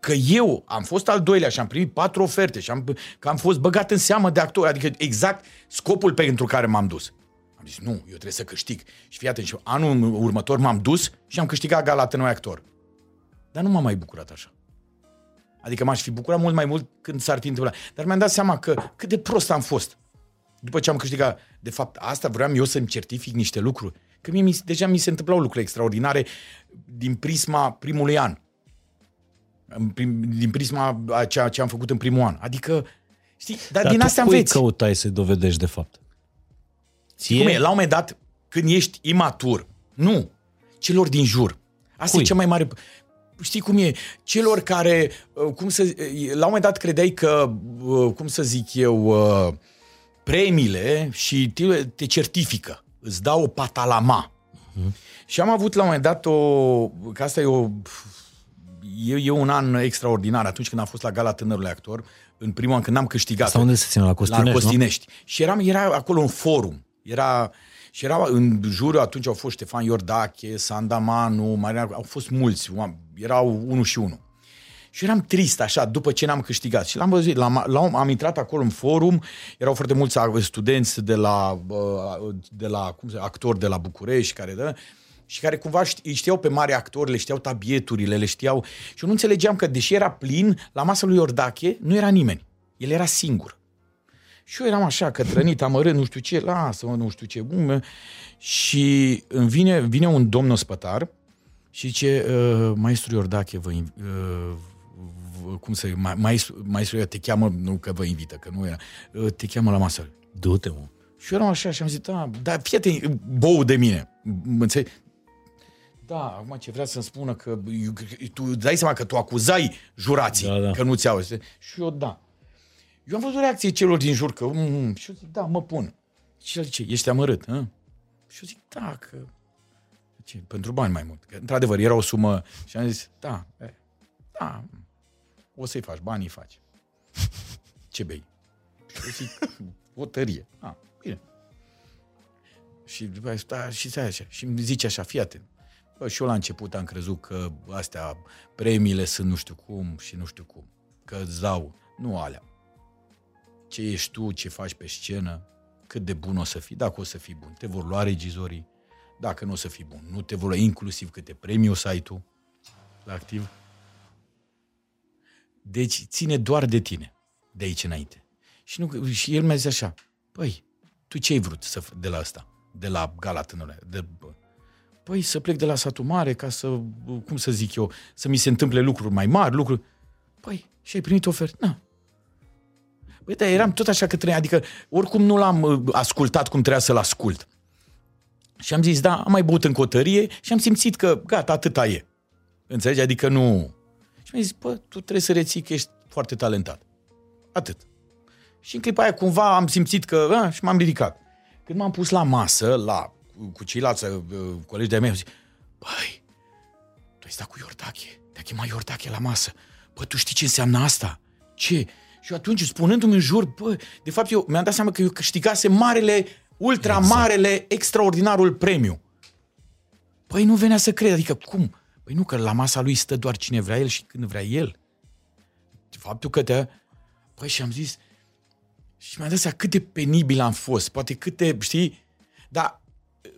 că eu am fost al doilea și am primit patru oferte și am, că am fost băgat în seamă de actor, adică exact scopul pentru care m-am dus. Am zis, nu, eu trebuie să câștig. Și fii atent, anul următor m-am dus și am câștigat gala tânărului actor. Dar nu m-am mai bucurat așa. Adică m-aș fi bucurat mult mai mult când s-ar fi întâmplat. Dar mi-am dat seama că cât de prost am fost. După ce am câștigat, de fapt, asta vreau eu să-mi certific niște lucruri. Că mie deja mi se întâmplau lucruri extraordinare din prisma primului an. Din prisma a ceea ce am făcut în primul an. Adică, știi, dar, dar din astea înveți. Dar tu cui căutai să dovedești, de fapt? Ție? Cum e? La un moment dat, când ești imatur, nu, celor din jur. Asta cui? E cea mai mare... Știi cum e? Celor care, cum să... La un moment dat credeai că, cum să zic eu, premiile și te certifică. Îți dau o patalama. Uh-huh. Și am avut la un moment dat o... Că asta e o... E, e un an extraordinar atunci când am fost la gala tânărului actor, în primul an când am câștigat. Asta unde se ține? La Costinești, la Costinești. Și eram, era acolo un forum. Era, și era în jurul, atunci au fost Ștefan Iordache, Sandamanu, Marina, au fost mulți, erau unul și unul. Și eram trist așa, după ce n-am câștigat. Și l-am văzut, l-am, l-am, am intrat acolo în forum, erau foarte mulți studenți de la, de la cum se, actori de la București, care dă... și care cumva îi știau pe mari actori, le știau tabieturile, le știau. Și eu nu înțelegeam că, deși era plin, la masa lui Iordache nu era nimeni. El era singur. Și eu eram așa, cătrănit, amărât, nu știu ce, lasă-mă, nu știu ce. Și îmi vine, vine un domn ospătar și zice, maestru Iordache, vă, cum să, maestru, maestru, te cheamă, nu că vă invită, că nu era, te cheamă la masă. Du-te, mă. Și eu eram așa și am zis, da, dar fii atent, bou de mine, înțelegi? Da, acum ce vrea să-mi spună că tu dai seama că tu acuzai jurații, da, da. Că nu ți-auzi. Și eu, da. Eu am văzut reacție celor din jur, că mm, și eu zic, da, mă pun. Și el zice, ești amărât, hă? Și eu zic, da, că... Ce? Pentru bani mai mult. Că, într-adevăr, era o sumă și am zis, da, da, o să-i faci, banii faci. Ce bei? Și eu zic, o tărie. Ah, bine. Și după aceea, da, și stai așa. Și îmi zice așa, fii atent. Bă, și eu la început am crezut că astea, premiile sunt nu știu cum și nu știu cum. Că îți dau, nu alea. Ce ești tu, ce faci pe scenă, cât de bun o să fii, dacă o să fii bun. Te vor lua regizorii, dacă nu o să fii bun. Nu te vor lua inclusiv câte premii o să ai tu la activ. Deci ține doar de tine, de aici înainte. Și, nu, și el mi-a zis așa, păi, tu ce ai vrut să, de la asta, de la gala tânără, de... Păi să plec de la Satu Mare ca să, cum să zic eu, să mi se întâmple lucruri mai mari, lucruri... Păi, și ai primit ofert? Na. Păi, dar eram tot așa că trebuia, adică oricum nu l-am ascultat cum trebuia să-l ascult. Și am zis, da, am mai băut în cotărie și am simțit că, gata, atâta e. Înțelegi? Adică nu... Și mi-a zis, bă, tu trebuie să reții că ești foarte talentat. Atât. Și în clipa aia cumva am simțit că... A, și m-am ridicat. Când m-am pus la masă, la... cu ceilalți uh, colegi de-ai mei, au zis, băi, tu ai stat cu Iordache, te-a chemat Iordache la masă, bă, tu știi ce înseamnă asta? Ce? Și atunci, spunându-mi în jur, bă, de fapt, eu mi-am dat seama că eu câștigase marele, ultra marele, extraordinarul premiu. Păi nu venea să cred, adică cum? Păi nu, că la masa lui stă doar cine vrea el și când vrea el. De faptul că te... Păi și am zis, și mi-am dat seama cât de penibil am fost, poate cât de, știi, dar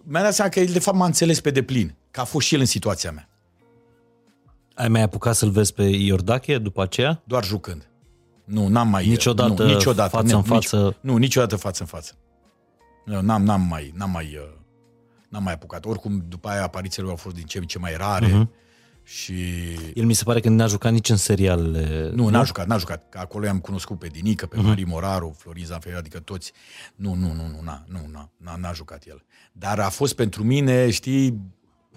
mi-a dat seama că el de fapt m-a înțeles pe deplin, că a fost și el în situația mea. Ai mai apucat să-l vezi pe Iordache după aceea? Doar jucând. Nu, n-am mai... Niciodată, nu, niciodată față în față? Nici, nu, niciodată față în față. Eu n-am, n-am, mai, n-am, mai, n-am mai apucat. Oricum, după aia aparițiile au fost din ce în ce mai rare. Uh-huh. Și... El mi se pare că n-a jucat nici în serialele. Nu, n-a jucat, n-a jucat. Că acolo i-am cunoscut pe Dinică, pe uh-huh. Mari Moraru, Florin Zanferiu, adică toți. Nu, nu, nu, nu, n-a, nu, n-a, n-a, n-a jucat el. Dar a fost pentru mine, știi,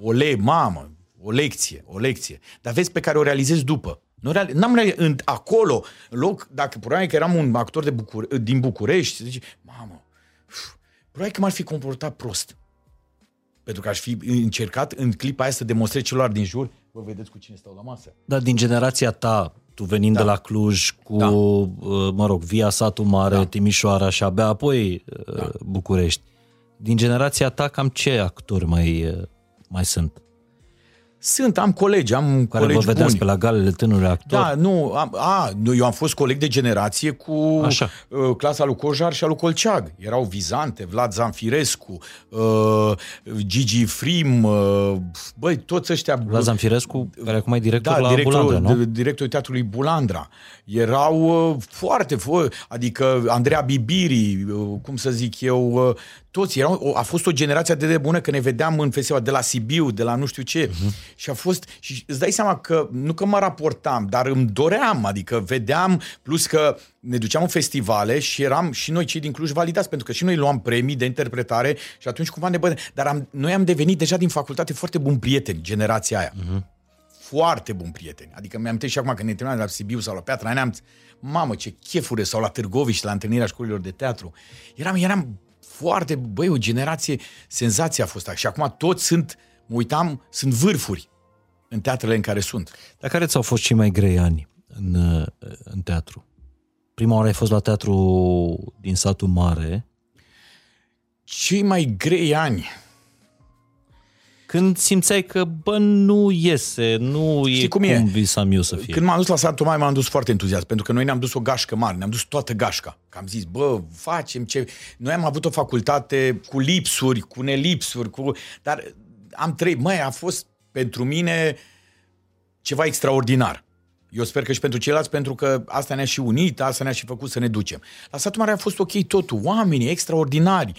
o le, mamă, o lecție, o lecție. Dar vezi pe care o realizez după. Nu reali... N-am realizat acolo, în loc, dacă probabil că eram un actor de Bucure... din București, zici, mamă, uf, probabil că m-ar fi comportat prost. Pentru că aș fi încercat în clipa aia să demonstrez celor din jur, vă vedeți cu cine stau la masă. Dar din generația ta, tu venind da. de la Cluj cu, da. mă rog, via Satu Mare, da. Timișoara și abia apoi da. București, din generația ta cam ce actori mai, mai sunt? Sunt, am colegi, am care colegi vă vedeați buni. Pe la galele tânărului actor. Da, nu, am, a, eu am fost coleg de generație cu așa. Clasa lui Cojar și a lui Colceag. Erau Vizante, Vlad Zanfirescu, uh, Gigi Frim, uh, băi, toți ăștia... Vlad Zanfirescu, care acum e director da, la directorul, Bulandra, nu? Directorul Teatrului Bulandra. Erau uh, foarte, fo- adică Andreea Bibiri, uh, cum să zic eu... Uh, toți erau, a fost o generație atât de bună că ne vedeam în festival de la Sibiu, de la nu știu ce. Uh-huh. Și a fost și îți dai seama că nu că mă raportam, dar îmi doream, adică vedeam, plus că ne duceam în festivale și eram și noi cei din Cluj validați, pentru că și noi luam premii de interpretare și atunci cumva ne bădeam. Dar am, noi am devenit deja din facultate foarte buni prieteni, generația aia. Uh-huh. Foarte buni prieteni. Adică mi-am amintit și acum când ne întâlneam la Sibiu sau la Piatra Neamț, mamă ce chefuri, sau la Târgoviște, la întâlnirea școlilor de teatru. Eram, eram foarte, băi, o generație, senzația a fost. Și acum toți sunt, mă uitam, sunt vârfuri în teatrele în care sunt. Dar care ți-au fost cei mai grei ani în, în teatru? Prima oară ai fost la teatru din Satul Mare. Cei mai grei ani? Când simțeai că, bă, nu iese, nu știi e cum, cum e? Visam eu să fie. Când m-am dus la Satul Mare, m-am dus foarte entuziast, pentru că noi ne-am dus o gașcă mare, ne-am dus toată gașca. Că am zis, bă, facem ce... Noi am avut o facultate cu lipsuri, cu nelipsuri, cu... dar am trei... Măi, a fost pentru mine ceva extraordinar. Eu sper că și pentru ceilalți, pentru că asta ne-a și unit, asta ne-a și făcut să ne ducem. La Satu Mare a fost ok totul, oamenii extraordinari.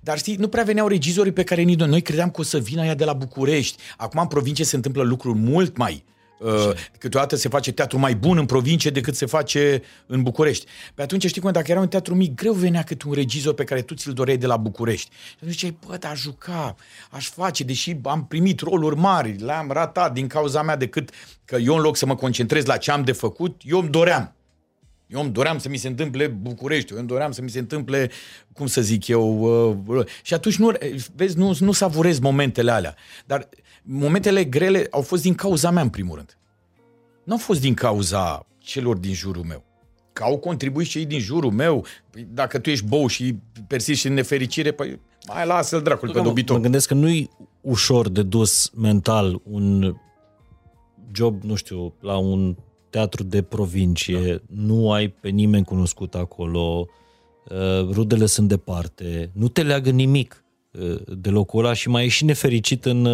Dar știi, nu prea veneau regizorii pe care ni noi credeam că o să vină aia de la București. Acum în provincie se întâmplă lucruri mult mai... Uh, câteodată se face teatru mai bun în provincie decât se face în București. Pe atunci, știi cum, dacă era un teatru mic, greu venea cât un regizor pe care tu ți-l doreai de la București. Și atunci ziceai, bă, dar aș juca, aș face, deși am primit roluri mari, le-am ratat din cauza mea, decât că eu, în loc să mă concentrez la ce am de făcut, eu îmi doream. Eu îmi doream să mi se întâmple București, eu îmi doream să mi se întâmple, cum să zic eu, uh, și atunci nu, vezi, nu, nu savurez momentele alea. Dar momentele grele au fost din cauza mea, în primul rând. Nu au fost din cauza celor din jurul meu. Că au contribuit și ei din jurul meu. Dacă tu ești bou și persiști în nefericire, păi mai lasă-l dracul pe dobitor. Mă gândesc că nu-i ușor de dus mental un job, nu știu, la un teatru de provincie, da. Nu ai pe nimeni cunoscut acolo, rudele sunt departe, nu te leagă nimic de locul ăla și mai e și nefericit în...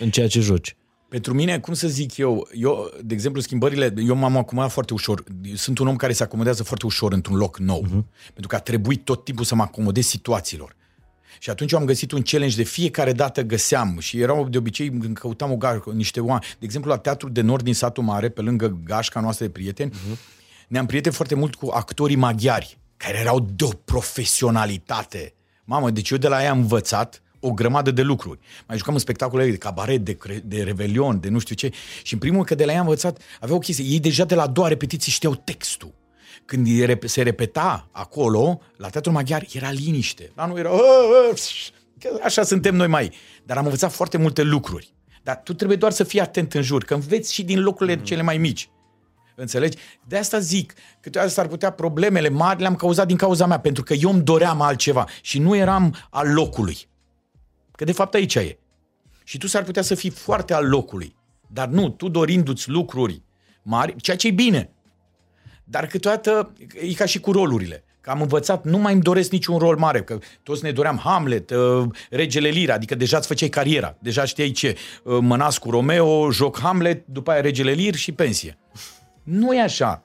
în ceea ce joci. Pentru mine, cum să zic eu, eu, de exemplu, schimbările, eu m-am acomodat foarte ușor. Sunt un om care se acomodează foarte ușor într-un loc nou. Uh-huh. Pentru că a trebuit tot timpul să mă acomodez situațiilor. Și atunci eu am găsit un challenge, de fiecare dată găseam și erau de obicei, când căutam o gașcă, niște oameni. De exemplu, la Teatrul de Nord din Satu Mare, pe lângă gașca noastră de prieteni, uh-huh. ne-am prieten foarte mult cu actorii maghiari, care erau de o profesionalitate. Mamă, deci eu de la ei am învățat o grămadă de lucruri. Mai jucam în spectacole de cabaret, de, cre- de revelion, de nu știu ce. Și în primul că de la ei am învățat, avea o chestie. Ei deja de la a doua repetiție știau textul. Când se repeta acolo, la Teatrul Maghiar, era liniște. La nu era... Așa suntem noi mai. Dar am învățat foarte multe lucruri. Dar tu trebuie doar să fii atent în jur, că înveți și din locurile cele mai mici. Înțelegi? De asta zic, câteodată s-ar putea problemele mari le-am cauzat din cauza mea, pentru că eu îmi doream altceva și nu eram al locului. Că de fapt aici e. Și tu s-ar putea să fii foarte al locului. Dar nu, tu dorindu-ți lucruri mari, ceea ce e bine. Dar câteodată e ca și cu rolurile. Că am învățat, nu mai îmi doresc niciun rol mare. Că toți ne doream Hamlet, Regele Lira, adică deja îți făceai cariera. Deja știai ce, mă nasc cu Romeo, joc Hamlet, după aia Regele Lir și pensie. Nu e așa.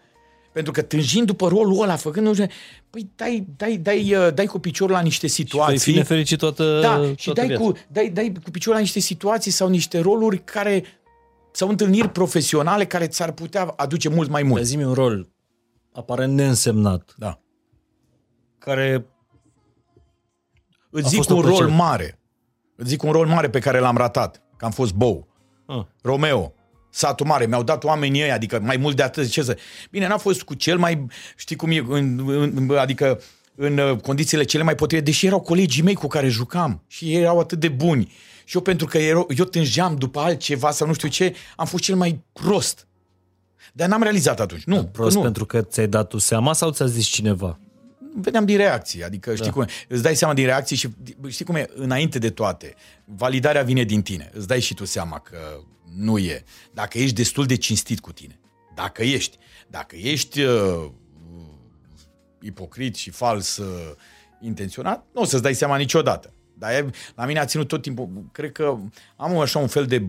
Pentru că tânjind după rolul ăla, făcând nu știu, păi dai, dai, dai, dai cu piciorul la niște situații. Și vei fi nefericit toată, da, toată și dai viața. Cu, dai, dai cu piciorul la niște situații sau niște roluri care, sau întâlniri profesionale care ți-ar putea aduce mult mai mult. Zi-mi un rol aparent neînsemnat. Da. Care îți zic un rol mare. Îți zic un rol mare pe care l-am ratat. Că am fost bou. Ah. Romeo. Satu Mare, mi-au dat oamenii ăia, adică mai mult de atât, ce să... Bine, n-a fost cu cel mai, știi cum e, în, în, adică în condițiile cele mai potrivite, deși erau colegii mei cu care jucam și ei erau atât de buni. Și eu, pentru că erau, eu tânjeam după altceva sau nu știu ce, am fost cel mai prost. Dar n-am realizat atunci. Nu, prost nu. Pentru că ți-ai dat tu seama sau ți-a zis cineva? Veneam din reacții, adică știi da. Cum e, îți dai seama din reacții și știi cum e, înainte de toate, validarea vine din tine, îți dai și tu seama că nu e, dacă ești destul de cinstit cu tine, dacă ești, dacă ești uh, ipocrit și fals uh, intenționat, nu o să-ți dai seama niciodată, dar la mine a ținut tot timpul, cred că am așa un fel de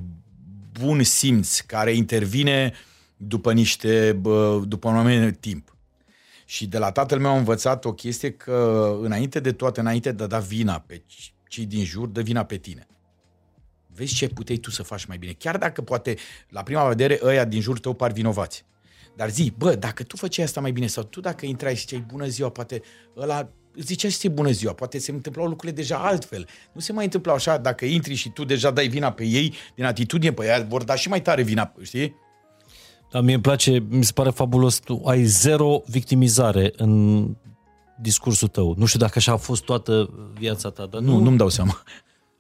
bun simț care intervine după niște, uh, după un moment timp. Și de la tatăl meu am învățat o chestie, că înainte de toate, înainte de a da vina pe cei din jur, dă vina pe tine. Vezi ce puteai tu să faci mai bine. Chiar dacă poate la prima vedere ăia din jur tău par vinovați. Dar zi, bă, dacă tu făceai asta mai bine sau tu dacă intrai și ziceai bună ziua, poate ăla îți zicea și bună ziua, poate se întâmplau lucrurile deja altfel. Nu se mai întâmplau așa, dacă intri și tu deja dai vina pe ei din atitudine, pe ei vor da și mai tare vina, știi? Dar mie îmi place, mi se pare fabulos, tu ai zero victimizare în discursul tău. Nu știu dacă așa a fost toată viața ta, dar nu, nu, nu-mi dau seama.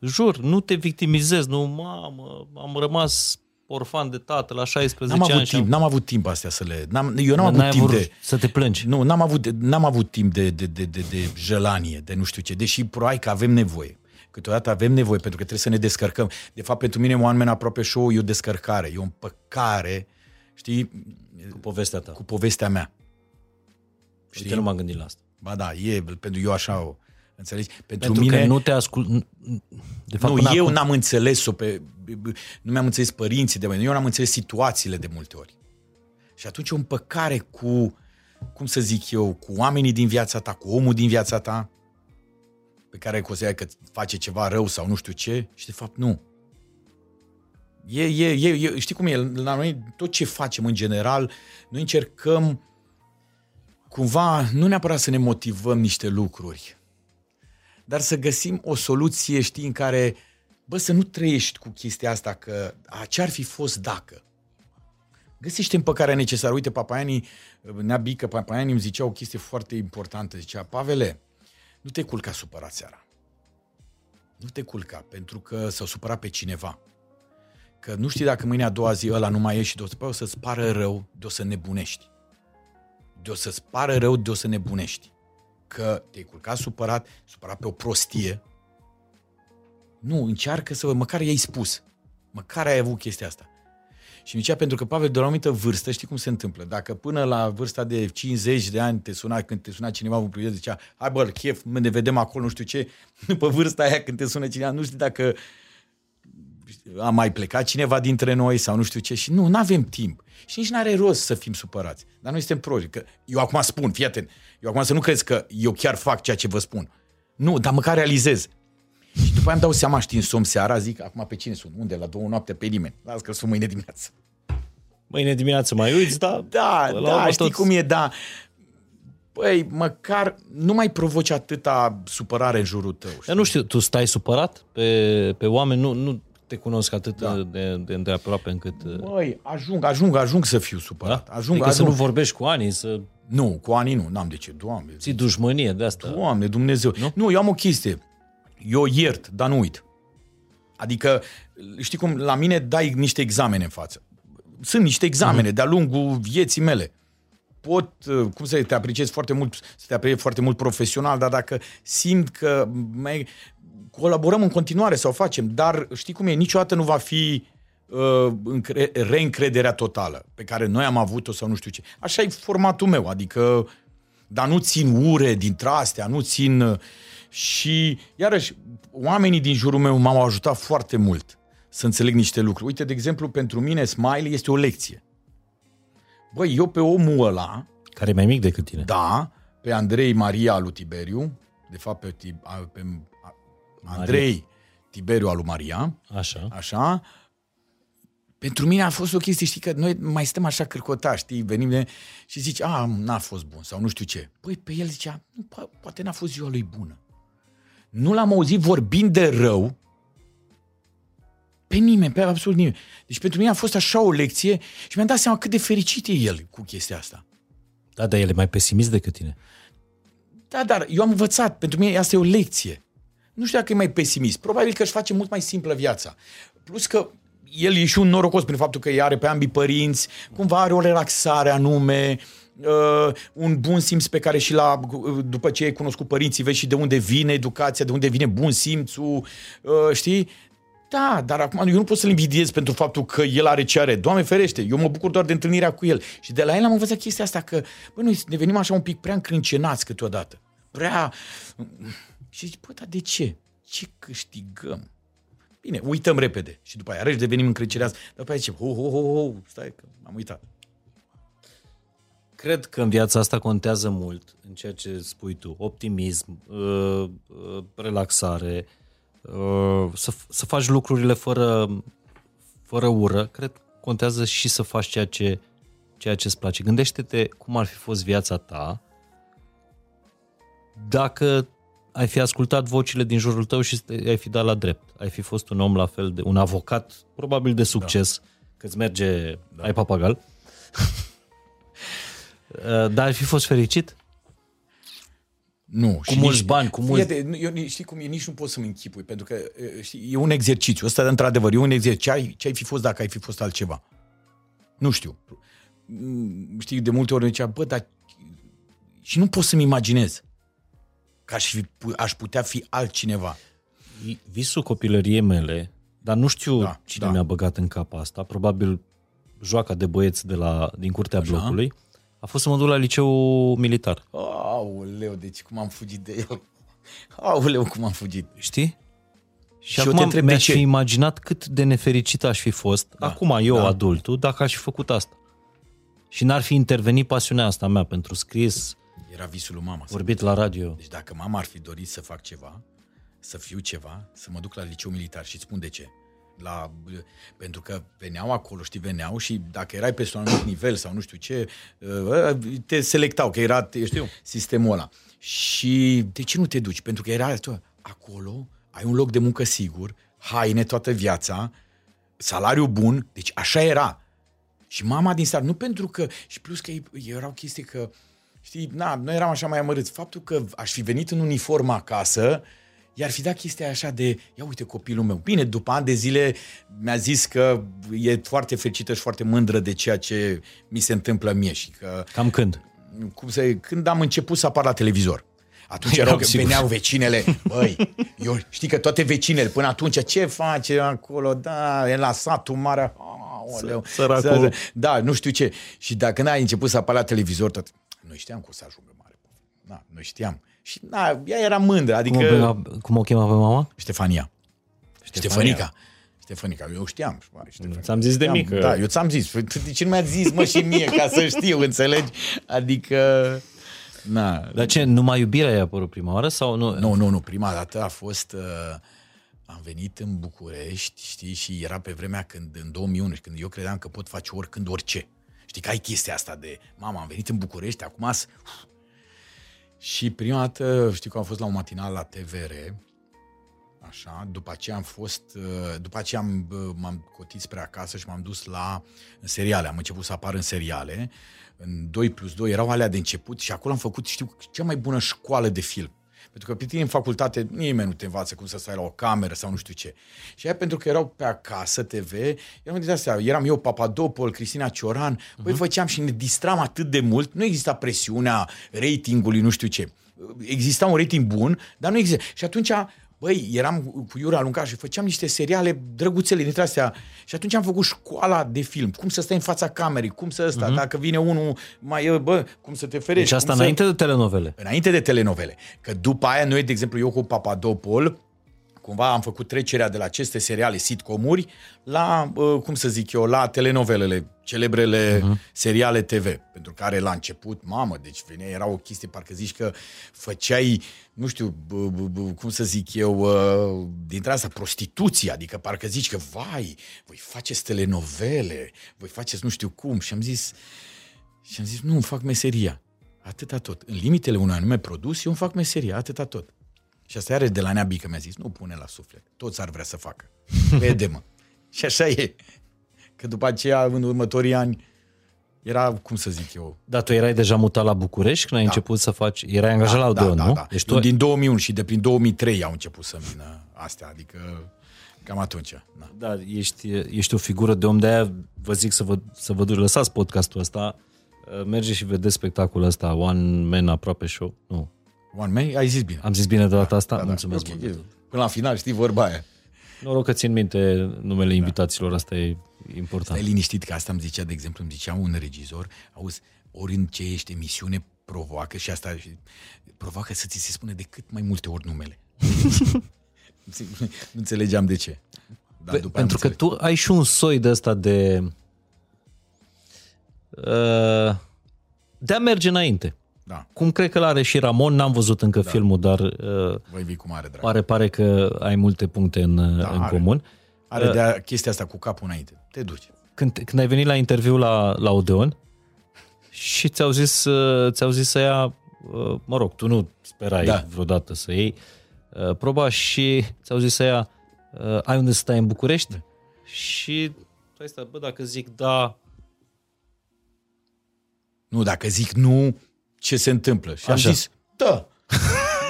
Jur, nu te victimizezi, nu, mamă, am rămas orfan de tată la șaisprezece n-am ani. Avut timp, am... N-am avut timp astea să le... N-am, eu n-am avut timp de... Să te plângi. Nu, n-am avut, n-am avut timp de, de, de, de, de jălanie, de nu știu ce, deși probabil că avem nevoie. Câteodată avem nevoie, pentru că trebuie să ne descărcăm. De fapt, pentru mine, One Man Aproape Show e o descărcare, e o împăcare. Știi? Cu povestea ta. Cu povestea mea. Știi? Uite, nu m-am gândit la asta. Ba da, e, pentru eu așa o înțelegi. Pentru, pentru mine, că nu te ascult... De fapt, nu, eu acum... n-am înțeles-o pe... Nu mi-am înțeles părinții de mine. Eu n-am înțeles situațiile de multe ori. Și atunci o împăcare cu, cum să zic eu, cu oamenii din viața ta, cu omul din viața ta, pe care considerai că face ceva rău sau nu știu ce, și de fapt nu. E, e, e, e, știi cum e, la noi tot ce facem în general, noi încercăm cumva, nu neapărat să ne motivăm niște lucruri, dar să găsim o soluție, știi, în care, bă, să nu trăiești cu chestia asta, că a, ce-ar fi fost dacă. Găsește împăcarea necesară. Uite, Papaianii, nea Bică, Papaianii îmi zicea o chestie foarte importantă. Zicea, Pavele, nu te culca supărat seara. Nu te culca, pentru că s-au supărat pe cineva. Că nu știi dacă mâine a doua zi ăla nu mai e și de-o să-ți pară rău, de-o să nebunești. De-o să-ți pară rău, de-o să nebunești. Că te-ai culcat supărat, supărat pe o prostie. Nu, încearcă să... Măcar i-ai spus. Măcar ai avut chestia asta. Și zicea, pentru că, Pavel, de la o anumită vârstă, știi cum se întâmplă? Dacă până la vârsta de cincizeci de ani te suna, când te suna cineva un prieten, zicea, hai bă, chef, ne vedem acolo, nu știu ce, după vârsta aia când te sună cineva, nu știu dacă a mai plecat cineva dintre noi sau nu știu ce, și nu, n-avem timp. Și nici n-are rost să fim supărați. Dar noi suntem proști. Că eu acum spun, fii atent, eu acum să nu crezi că eu chiar fac ceea ce vă spun. Nu, dar măcar realizez. Și după aia îmi dau seama, știi, în somn seara, zic, acum pe cine sun? Unde? La două noapte? Pe nimeni. Las că sun mâine dimineață. Mâine dimineață mai uiți, da? Da, da, știi toți... cum e, da. Păi, măcar nu mai provoci atâta supărare în jurul tău. Știi? Dar nu știu, tu stai supărat pe, pe oameni? Nu, nu te cunosc atât da. de, de, de aproape încât... Băi, ajung, ajung, ajung să fiu supărat. Da? Ajung, adică ajung. Să nu vorbești cu ani, să... Nu, cu ani nu, n-am de ce, Doamne. Ții dușmănie de asta. Doamne, Dumnezeu. Nu, nu eu am o chestie. Eu iert, dar nu uit. Adică, știi cum, la mine dai niște examene în față. Sunt niște examene de-a lungul vieții mele. Pot, cum să te apreciez foarte mult, să te apreciez foarte mult profesional, dar dacă simt că mai colaborăm în continuare sau facem, dar știi cum e, niciodată nu va fi uh, reîncrederea totală pe care noi am avut-o sau nu știu ce. Așa e formatul meu, adică, dar nu țin ure dintre astea, nu țin... Și, iarăși, oamenii din jurul meu m-au ajutat foarte mult să înțeleg niște lucruri. Uite, de exemplu, pentru mine, Smiley este o lecție. Băi, eu pe omul ăla... Care e mai mic decât tine. Da, pe Andrei Maria lui Tiberiu, de fapt pe, pe Andrei Maria. Tiberiu al lui Maria. Așa. Așa. Pentru mine a fost o chestie, știi, că noi mai stăm așa cârcotași, știi, venim de... și zici, a, n-a fost bun sau nu știu ce. Băi, pe el zicea, nu, poate n-a fost ziua lui bună. Nu l-am auzit vorbind de rău pe nimeni, pe absolut nimeni. Deci pentru mine a fost așa o lecție și mi-am dat seama cât de fericit e el cu chestia asta. Da, dar el e mai pesimist decât tine. Da, dar eu am învățat. Pentru mine asta e o lecție. Nu știu dacă e mai pesimist. Probabil că își face mult mai simplă viața. Plus că el e și un norocos prin faptul că îi are pe ambii părinți, cumva are o relaxare anume... Uh, un bun simț pe care și la, după ce ai cunoscut părinții, vezi și de unde vine educația, de unde vine bun simțul, uh, știi? Da, dar acum eu nu pot să-l invidiez pentru faptul că el are ce are. Doamne ferește, eu mă bucur doar de întâlnirea cu el. Și de la el am învățat chestia asta că, bă, noi devenim așa un pic prea încrâncenați câteodată. Prea... Și zici, bă, dar de ce? Ce câștigăm? Bine, uităm repede. Și după aia, răși devenim încrâncenați. Dar după aia zice, ho, ho, ho, ho, stai că am uitat. Cred că în viața asta contează mult în ceea ce spui tu, optimism, relaxare, să, să faci lucrurile fără, fără ură. Cred că contează și să faci ceea ce, ceea ce îți place. Gândește-te cum ar fi fost viața ta dacă ai fi ascultat vocile din jurul tău și ai fi dat la drept. Ai fi fost un om la fel, de un avocat, probabil de succes, da. Că îți merge, da. Ai papagal. Dar ar fi fost fericit? Nu. Cu mulți nici, bani, cu mulți... Iată, eu, știi cum e, nici nu pot să-mi închipui, pentru că știi, e un exercițiu. Ăsta, într-adevăr, e un exercițiu. Ce ai, ce ai fi fost dacă ai fi fost altceva? Nu știu. Știi, de multe ori zicea, bă, dar... Și nu pot să-mi imaginez că aș, fi, aș putea fi altcineva. Visul copilăriei mele, dar nu știu da, cine da. Mi-a băgat în cap asta, probabil joaca de băieți de la, din curtea Așa. Blocului, a fost să mă duc la liceul militar. Aoleu, deci cum am fugit de el. Aoleu, cum am fugit. Știi? Și, și acum te mi-aș fi imaginat cât de nefericit aș fi fost, da, acum eu, da. Adultul, dacă aș fi făcut asta. și n-ar fi intervenit pasiunea asta mea pentru scris. Era visul lui mama. Vorbit la radio. Deci dacă mama ar fi dorit să fac ceva, să fiu ceva, să mă duc la liceu militar, și îți spun de ce. La, pentru că veneau acolo, știi, veneau și dacă erai pe un anumit nivel sau nu știu ce, te selectau, că era, știu, sistemul ăla. Și de ce nu te duci? Pentru că era acolo, ai un loc de muncă sigur, haine toată viața, salariu bun, deci așa era. Și mama din stat, nu pentru că, și plus că erau chestii că, știi, na, noi eram așa mai amărâți, faptul că aș fi venit în uniformă acasă, i-ar fi dat chestia așa de, ia uite copilul meu. Bine, după ani de zile mi-a zis că e foarte fericită și foarte mândră de ceea ce mi se întâmplă mie și că... Cam când? Cum să, când am început să apar la televizor. Atunci erau, veneau vecinele, băi, eu știi că toate vecinele, până atunci, ce face acolo, da, e la Satu Mare, aoleu, săracul. Da, nu știu ce. Și dacă n-ai început să apar la televizor, tot, noi știam că o să ajungă mare. Da, noi știam. Și na, ea era mândră, adică... Cum o, cum o chema pe mama? Ștefania. Ștefania. Ștefanica. Ștefanica, eu știam. Ștefania. Ți-am zis de mică. Da, eu ți-am zis. De ce nu mi-a zis, mă, și mie, ca să știu, înțelegi? Adică... Na. Dar ce, numai iubirea i-a apărut prima oară sau nu? Nu, nu, nu, prima dată a fost... Uh, am venit în București, știi, și era pe vremea când, în două mii unu, când eu credeam că pot face oricând orice. Știi că ai chestia asta de, mama, am venit în București, acum as... Și prima dată, știi că am fost la un matinal la T V R, așa, după aceea am fost, după aceea am, m-am cotit spre acasă și m-am dus la în seriale, am început să apar în seriale, în doi plus doi, erau alea de început și acolo am făcut, știu, cea mai bună școală de film. Pentru că pe tine în facultate nimeni nu te învață cum să stai la o cameră sau nu știu ce. Și aia pentru că erau pe Acasă T V, eram, astea, eram eu, Papadopol, Cristina Cioran, băi, uh-huh. făceam și ne distram atât de mult, nu exista presiunea ratingului, nu știu ce. Exista un rating bun, dar nu exista. Și atunci, băi, eram cu Iura Lunca și făceam niște seriale drăguțele dintre astea. Și atunci am făcut școala de film. Cum să stai în fața camerei, cum să ăsta, uh-huh. dacă vine unul mai, bă, cum să te ferești. Deci asta înainte să... de telenovele. Înainte de telenovele. Că după aia noi, de exemplu, eu cu Papadopol, cumva am făcut trecerea de la aceste seriale sitcomuri la, cum să zic eu, la telenovelele, celebrele uh-huh. seriale T V, pentru care la început, mamă, deci venea, era o chestie, parcă zici că făceai, nu știu, cum să zic eu, dintre asta, prostituție, adică parcă zici că, vai, voi faceți telenovele, voi faceți nu știu cum, și am zis, și am zis, nu, îmi fac meseria, atâta tot, în limitele unui anume produs, eu îmi fac meseria, atâta tot. Și asta iarăși de la Nea Bică mi-a zis, nu pune la suflet, toți ar vrea să facă, vede-mă. Și așa e, că după aceea, în următorii ani, era, cum să zic eu... Dar tu erai deja mutat la București când ai da. început să faci, erai angajat da, la Odeon, da, da, nu? Da. Deci tu... Din două mii unu și de prin două mii trei au început să vină astea, adică cam atunci. Da, da ești, ești o figură de om, de aia vă zic să vă, să vă duci, lăsați podcastul ăsta, mergeți și vedeți spectacolul ăsta, One Man aproape show, nu... One Man, ai zis bine. Am zis bine de data asta? Da, da, mulțumesc. Okay. Până la final, știi, vorba aia. Noroc că țin minte numele invitaților, da. Asta e important. Stai liniștit, că asta îmi zicea, de exemplu, îmi zicea un regizor, auzi, ori în ce ești emisiune, provoacă și asta, provoacă să ți se spune de cât mai multe ori numele. Nu înțelegeam de ce. Dar Pe, după pentru că tu ai și un soi de ăsta de... Uh, de a merge înainte. Da. Cum cred că l-are și Ramon, n-am văzut încă da. filmul, dar uh, Voi cum are, pare, pare că ai multe puncte în, da, în are. comun. Are uh, de chestia asta cu capul înainte, te duci. Când, când ai venit la interviu la, la Odeon și ți-au zis, uh, ți-au zis să ia, uh, mă rog, tu nu sperai da. vreodată să iei uh, proba și ți-au zis să ia, uh, ai unde să stai în București? Da. Și tu stai, bă, dacă zic da... Nu, dacă zic nu... ce se întâmplă. Și așa. Am zis, da,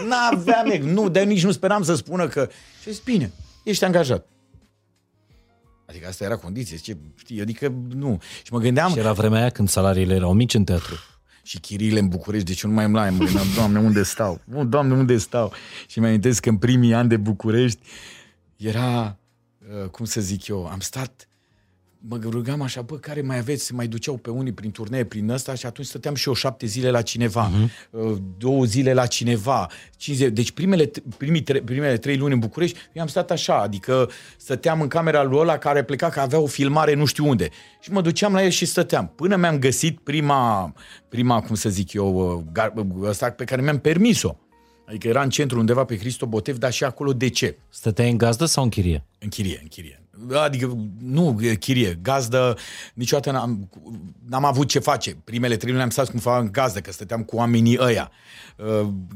n-aveam, nu, dar nici nu speram să spună că... Și zis, bine, ești angajat. Adică asta era condiție, zice, știi, adică nu. Și mă gândeam... Și era vremea aia când salariile erau mici în teatru. Și chiriile în București, deci eu nu mai îmi lai, mă gândeam, Doamne, unde stau? Nu, Doamne, unde stau? Și mi-am amintesc că în primii ani de București era, cum să zic eu, am stat... mă rugam așa, bă, care mai aveți, se mai duceau pe unii prin turnee, prin ăsta, și atunci stăteam și eu șapte zile la cineva, uh-huh. două zile la cineva, cinci zile. Deci primele, primii, primele trei luni în București, eu am stat așa, adică stăteam în camera lui ăla care pleca, că avea o filmare nu știu unde. Și mă duceam la el și stăteam. Până mi-am găsit prima, prima cum să zic eu, ăsta pe care mi-am permis-o. Adică era în centru undeva pe Hristo Botev, dar și acolo de ce? Stăteai în gazdă sau în chirie? În chirie, în chirie. Adică, nu chirie, gazdă, niciodată n-am, n-am avut ce face. Primele trei luni am stat cumva în gazdă, că stăteam cu oamenii ăia.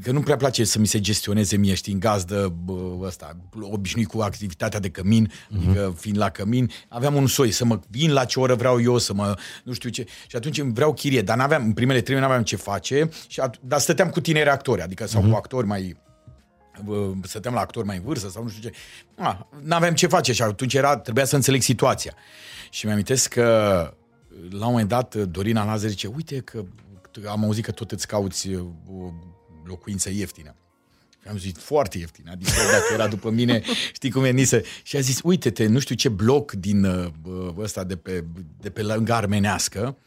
Că nu prea place să mi se gestioneze mie, știi, în gazdă, ăsta, obișnuit cu activitatea de cămin, uh-huh. adică fiind la cămin, aveam un soi, să mă vin la ce oră vreau eu, să mă, nu știu ce, și atunci vreau chirie, dar n-aveam, în primele trei luni n-aveam ce face, și at- dar stăteam cu tineri actori, adică, sau uh-huh. cu actori mai... stăteam la actori mai în vârstă sau nu știu ce. A, n-aveam ce face și atunci era, trebuia să înțeleg situația. Și mi-am amintesc că la un moment dat Dorina Lazar zice: uite că am auzit că tot îți cauți o locuință ieftină. Și am zis: foarte ieftină, adică dacă era după mine, știi cum e nisă. Și a zis: uite-te, nu știu ce bloc din ăsta de pe, de pe lângă Armenească,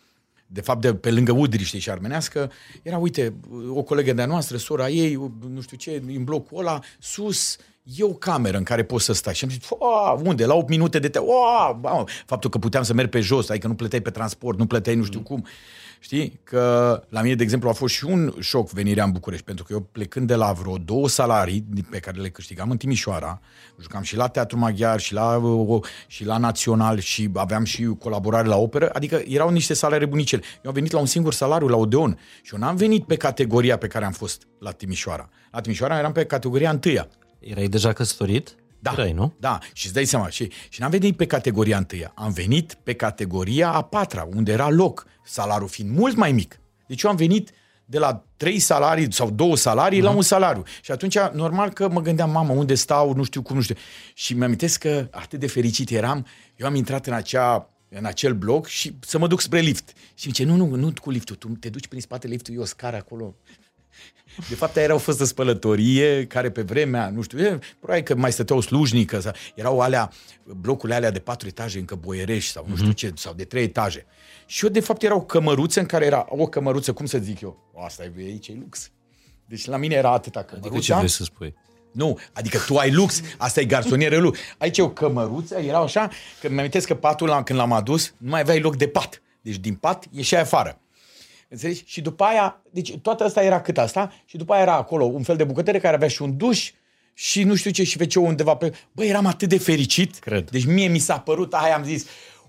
de fapt de pe lângă Udriște și Armenească, era, uite, o colegă de-a noastră, sora ei, nu știu ce, în blocul ăla, sus, e o cameră în care poți să stai. Și am zis: unde? La opt minute de te... O, faptul că puteam să merg pe jos, adică nu plăteai pe transport, nu plăteai nu știu cum. Știi? Că la mine, de exemplu, a fost și un șoc venirea în București, pentru că eu, plecând de la vreo două salarii pe care le câștigam în Timișoara, jucam și la Teatru Maghiar, și la, și la Național, și aveam și colaborare la operă, adică erau niște salarii bunicele. Eu am venit la un singur salariu, la Odeon, și eu n-am venit pe categoria pe care am fost la Timișoara. La Timișoara eram pe categoria întâia. Erai deja căsătorit? Da, erai, nu? Da, și îți dai seama. Și, și n-am venit pe categoria întâia, am venit pe categoria a patra, unde era loc, salariul fiind mult mai mic. Deci eu am venit de la trei salarii sau două salarii uh-huh. la un salariu. Și atunci, normal că mă gândeam: mamă, unde stau, nu știu cum, nu știu. Și mi-am amintesc că atât de fericit eram, eu am intrat în acea... în acel bloc și să mă duc spre lift. Și mi zice: nu, nu, nu cu liftul, tu te duci prin spatele liftului, eu scară acolo. De fapt, aia era o fostă spălătorie care pe vremea, nu știu, e, probabil că mai stăteau slujnică, sau, erau alea, blocurile alea de patru etaje încă boierești sau nu știu ce, sau de trei etaje. Și eu, de fapt, erau cămăruțe în care era o cămăruță, cum să zic eu, asta e, aici e lux. Deci la mine era atâta cămăruța. Adică ce vrei să spui? Nu, adică tu ai lux, asta e garsonieră lux. Aici e o cămăruță, erau așa, că mi-am amintesc că patul, când l-am adus, nu mai aveai loc de pat. Deci din pat ieșeai afară. Înțelegi? Și după aia, deci toată asta era cât asta, și după aia era acolo un fel de bucătărie care avea și un duș și nu știu ce și fece undeva pe... Băi, eram atât de fericit. Cred. Deci mie mi s-a părut, aia am zis,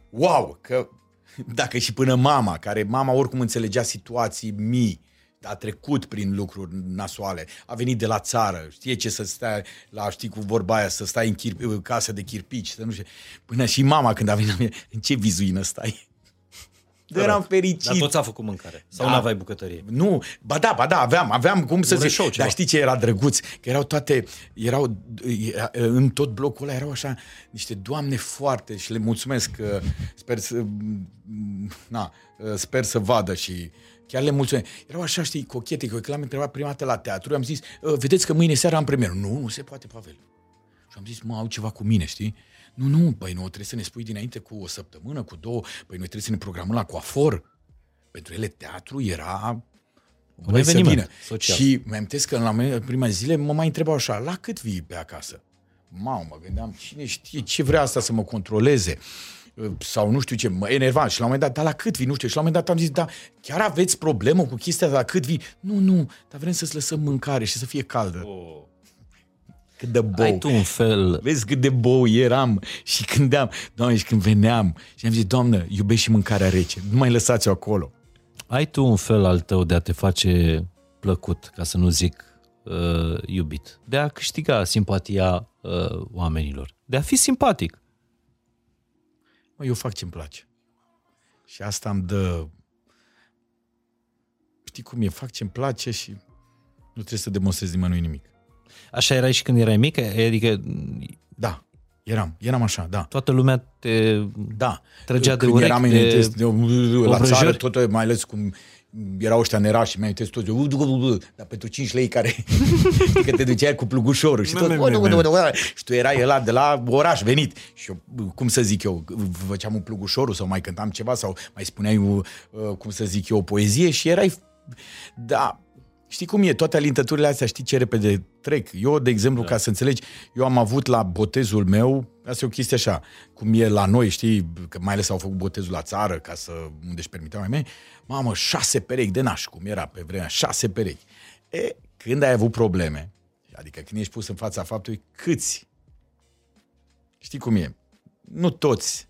wow, că dacă și până mama, care mama oricum înțelegea situații mii, a trecut prin lucruri nasoale, a venit de la țară, știe ce să stai la, știi cu vorba aia, să stai în chir- casă de chirpici, să nu știu. Până și mama când a venit, în ce vizuină stai? Dar eram fericit. Dar toți a făcut mâncare. Sau da. N-aveai bucătărie. Nu, ba da, ba da, aveam, aveam cum să zic. Dar știi ce era drăguț? Că erau toate, erau, era, în tot blocul ăla erau așa niște doamne foarte, și le mulțumesc, sper să, na, sper să vadă și chiar le mulțumesc. Erau așa, știi, cochete, că l-am întrebat prima dată la teatru, am zis: vedeți că mâine seara am premieră. Nu, nu se poate, Pavel. Și am zis: mă, au ceva cu mine, știi? Nu, nu, băi, nu, trebuie să ne spui dinainte cu o săptămână, cu două, băi, noi trebuie să ne programăm la coafor. Pentru ele teatru era un eveniment social. Și mi-am amintesc că la prima zile mă mai întrebau așa: la cât vii pe acasă? Mamă, mă gândeam, cine știe, ce vrea asta să mă controleze? Sau nu știu ce, mă enervam. Și la un moment dat: da, la cât vii? Nu știu. Și la un moment dat am zis: da, chiar aveți problemă cu chestia de la cât vii? Nu, nu, dar vrem să-ți lăsăm mâncare și să fie caldă. Oh. Cât de bou. Ai tu un fel. Vezi cât de bou eram și când am, Doamne, și când veneam și am zis: Doamnă, iubești și mâncarea rece, nu mai lăsați-o acolo. Ai tu un fel al tău de a te face plăcut, ca să nu zic uh, iubit, de a câștiga simpatia uh, oamenilor, de a fi simpatic. Mă, eu fac ce-mi place. Și asta îmi dă... Știi cum e? Fac ce-mi place și nu trebuie să demonstrez nimănui nimic. Așa erai și când erai mic? Adică... Da, eram, eram așa, da. Toată lumea te da. trăgea când de urechi, de obrăjări? La țară, tot, mai ales cum erau ăștia nerași, mi-am uitat toți, dar pentru cinci lei care că te duceai cu plugușorul și tot, și tu erai ăla de la oraș venit și eu, cum să zic eu, făceam un plugușorul sau mai cântam ceva sau mai spuneai, cum să zic eu, o poezie și erai, da, știi cum e, toate alintăturile astea, știi ce repede trec. Eu, de exemplu, da. Ca să înțelegi, eu am avut la botezul meu, asta e o chestie așa, cum e la noi, știi, că mai ales au făcut botezul la țară, ca să, unde își permiteau mai mei, mamă, șase perechi de naș, cum era pe vremea, șase perechi. E, când ai avut probleme, adică când ești pus în fața faptului, câți? Știi cum e? Nu toți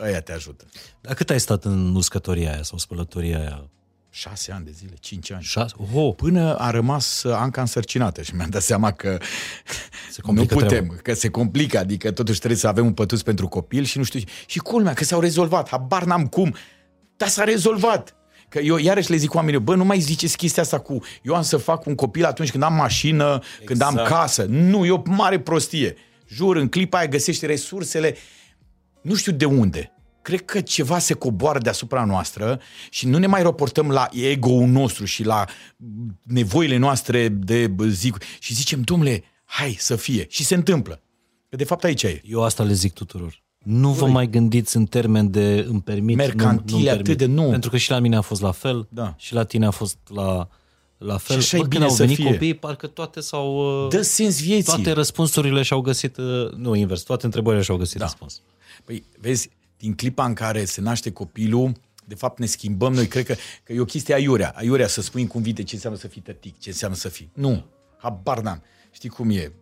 ăia te ajută. Dar cât ai stat în uscătoria aia sau spălătoria aia? Șase ani de zile, cinci ani. Șase? Oh. Până a rămas Anca însărcinată și mi-am dat seama că se nu putem, treaba. Că se complică, adică totuși trebuie să avem un pătuț pentru copil și nu știu. Și culmea, că s-au rezolvat, habar n-am cum, dar s-a rezolvat. Că eu iarăși le zic oamenilor, bă, nu mai ziceți chestia asta cu eu am să fac un copil atunci când am mașină, exact. Când am casă. Nu, e o mare prostie. Jur, în clipa aia găsești resursele, nu știu de unde. Cred că ceva se coboară deasupra noastră și nu ne mai raportăm la ego-ul nostru și la nevoile noastre de zi și zicem, dom'le, hai să fie. Și se întâmplă. Că de fapt aici e. Eu asta le zic tuturor. Nu vă Ui. mai gândiți în termen de îmi permit, mercantile, nu, nu atât de nu. Pentru că și la mine a fost la fel, da. Și la tine a fost la... La fel, și bă, când au venit fie. Copiii, parcă toate s-au... Dă sens vieții. Toate răspunsurile și-au găsit... Nu, invers, toate întrebările și-au găsit da. Răspuns. Păi, vezi, din clipa în care se naște copilul, de fapt ne schimbăm noi, cred că, că e o chestie aiurea. Aiurea să spui în cuvinte ce înseamnă să fii tătic, ce înseamnă să fii... Nu, habar n-am. Știi cum e?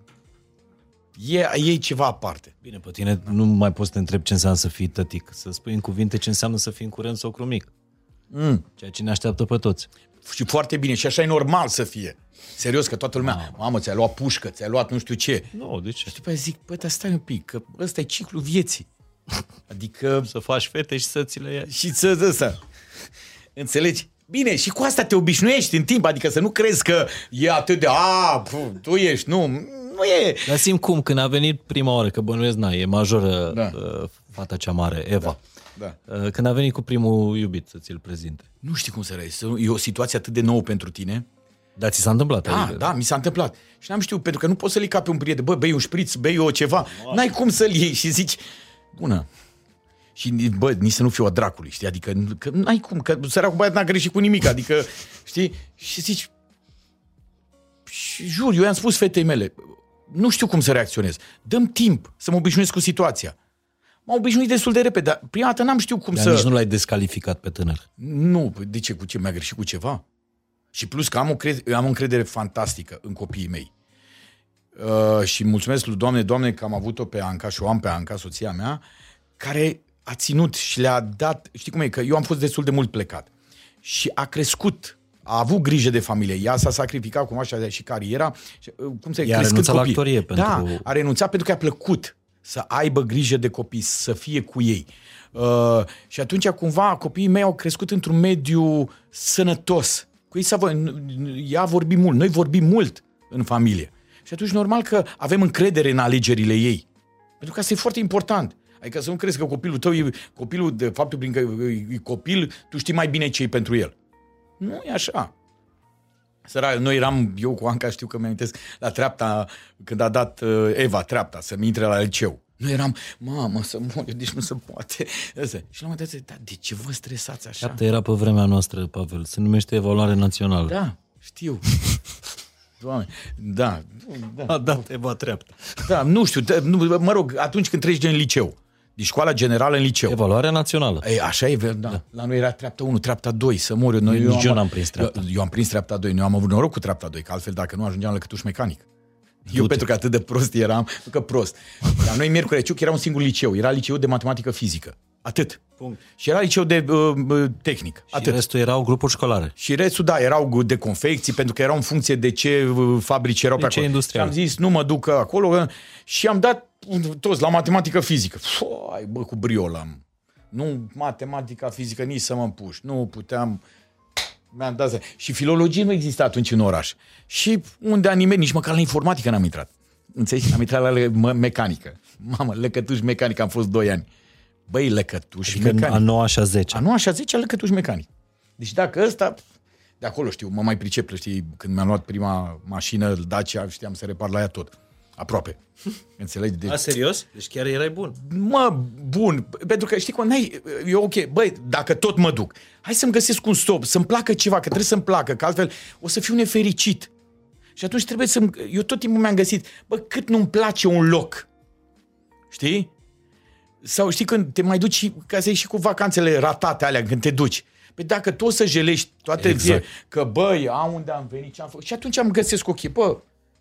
E, e ceva aparte. Bine, pe tine da. Nu mai poți să te întrebi ce înseamnă să fii tătic. Să spui în cuvinte ce înseamnă să fii în curent sau cromic. Mm. Ceea ce ne așteaptă pe toți. Și foarte bine, și așa e normal să fie. Serios, că toată lumea, mamă, mamă ți-ai luat pușcă, ți-ai luat nu știu ce. Nu, de ce? Și după aia zic, bă, dar stai un pic, că ăsta e ciclu vieții. Adică... Să faci fete și să ți le ia. Și să ăsta. Înțelegi? Bine, și cu asta te obișnuiești în timp, adică să nu crezi că e atât de, a, tu ești, nu, nu e. Dar simt cum, când a venit prima oară, că bănuiesc, na, e majoră da. Fata cea mare, Eva. Da. Da. Când a venit cu primul iubit să ți-l prezinte. Nu știu cum să răi. E o situație atât de nouă pentru tine. Dar ți s-a întâmplat. Da, adică. Da, mi s-a întâmplat. Și n-am știut, pentru că nu poți să-l iei ca pe un prieten. Bă, bei un șpriț, bei o ceva. Wow. N-ai cum să-l iei și zici bună. Și bă, nici să nu fiu a dracului, știi? Adică că n-ai cum, că săracul băiat n-a greșit cu nimic. Adică, știi? Și zici și jur, eu i-am spus fetei mele, nu știu cum să reacționez. Dă-mi timp să mă obișnuiesc cu situația. M-am obișnuit destul de repede, dar prima dată n-am știut cum dar să... Dar nici nu l-ai descalificat pe tânăr. Nu, de ce? Cu ce? Mi-a greșit cu ceva? Și plus că am o, cre- am o încredere fantastică în copiii mei. Uh, și mulțumesc lui Doamne, Doamne, că am avut-o pe Anca și o am pe Anca, soția mea, care a ținut și le-a dat... Știi cum e? Că eu am fost destul de mult plecat. Și a crescut, a avut grijă de familie. Ea s-a sacrificat cum așa și cariera. Și, cum se, ea a renunțat la actorie pentru... Da, a renunțat pentru că i-a plăcut să aibă grijă de copii, să fie cu ei. Uh, și atunci, cumva, copiii mei au crescut într-un mediu sănătos. Cu ei s-a v- ea a vorbit mult, noi vorbim mult în familie. Și atunci, normal că avem încredere în alegerile ei. Pentru că asta e foarte important. Adică să nu crezi că copilul tău e copilul, de faptul prin că e copil, tu știi mai bine ce e pentru el. Nu e așa. Săra, noi eram, eu cu Anca, știu că mi-am amintesc, la treapta, când a dat uh, Eva treapta să-mi intre la liceu. Noi eram, mamă, să mor, eu, deci nu se poate. Asta. Și la un moment dat zic, da, de ce vă stresați așa? Treapta era pe vremea noastră, Pavel, se numește evaluare națională. Da, știu. Doamne, da. da. A dat Eva treapta. Da, nu știu, da, nu, mă rog, atunci când treci din liceu. Din școala generală în liceu. Evaluarea națională. Ei, așa e, da. Da. La noi era treapta unu, treapta doi, să mor eu. Noi, Nici eu, eu am, n-am prins treapta. Eu, eu am prins treapta doi, noi am avut noroc cu treapta doi, că altfel dacă nu ajungeam la cătuș mecanic. Du-te. Eu pentru că atât de prost eram, că prost. La noi Miercurea Ciuc era un singur liceu, era liceu de matematică fizică. Atât. Punct. Și era liceu de uh, tehnic. Atât. Și restul erau grupuri școlare. Și restul, da, erau de confecții, pentru că erau în funcție de ce fabrici erau de pe acolo. Industrial. Și am zis, nu mă duc acolo și am dat toți la matematică fizică. Fai, bă, cu briol am. Nu matematica fizică, nici să mă împuș. Nu puteam... Mi-am dat să... Și filologie nu exista atunci în oraș. Și unde anime, nici măcar la informatică n-am intrat. Înțelegi? Am intrat la mecanică. Mamă, lăcătuș mecanic, am fost doi ani. Băi, lăcătuși adică mecanic. A noua și a zecea. A noua și a zecea, lăcătuși mecanic. Deci dacă ăsta... De acolo știu, mă mai pricep, știi, când mi-am luat prima mașină, Dacia, știam să repar la ea tot. Aproape. Înțelegi? Deci... A, serios? Deci chiar erai bun? Mă, bun. Pentru că, știi, când ai, eu, ok, băi, dacă tot mă duc, hai să-mi găsesc un stop, să-mi placă ceva, că trebuie să-mi placă, că altfel o să fiu nefericit. Și atunci trebuie să-mi... Eu tot timpul mi-am găsit, bă, cât nu-mi place un loc. Știi? Sau știi când te mai duci și, ca să ieși cu vacanțele ratate alea, când te duci. Păi dacă tu o să jelești toate exact. vie, că băi, a, unde am venit, ce am făcut. Și atunci am găsesc ochii, bă,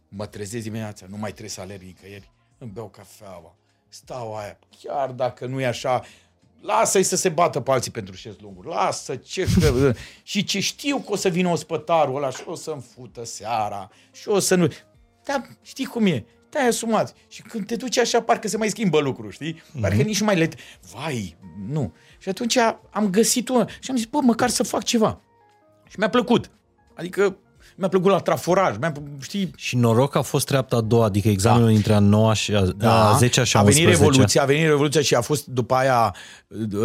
mă trezesc dimineața, nu mai trebuie să alerg nicăieri, îmi beau cafeaua, stau aia, chiar dacă nu e așa, lasă-i să se bată pe alții pentru șezlonguri, lasă ce... și ce știu că o să vină ospătarul ăla și o să-mi fută seara și o să nu... Dar știi cum e, te-ai asumat și când te duci așa, parcă se mai schimbă lucruri, știi? Parcă mm-hmm. nici nu mai le... Vai, nu... Și atunci am găsit una și am zis, bă, măcar să fac ceva. Și mi-a plăcut. Adică mi-a plăcut la traforaj, mi-a, știi? Și noroc a fost treapta a doua, adică examenul da. Între a noua și a, da. a zecea și a, a venit unsprezecea. Revoluția, a venit Revoluția și a fost, după aia,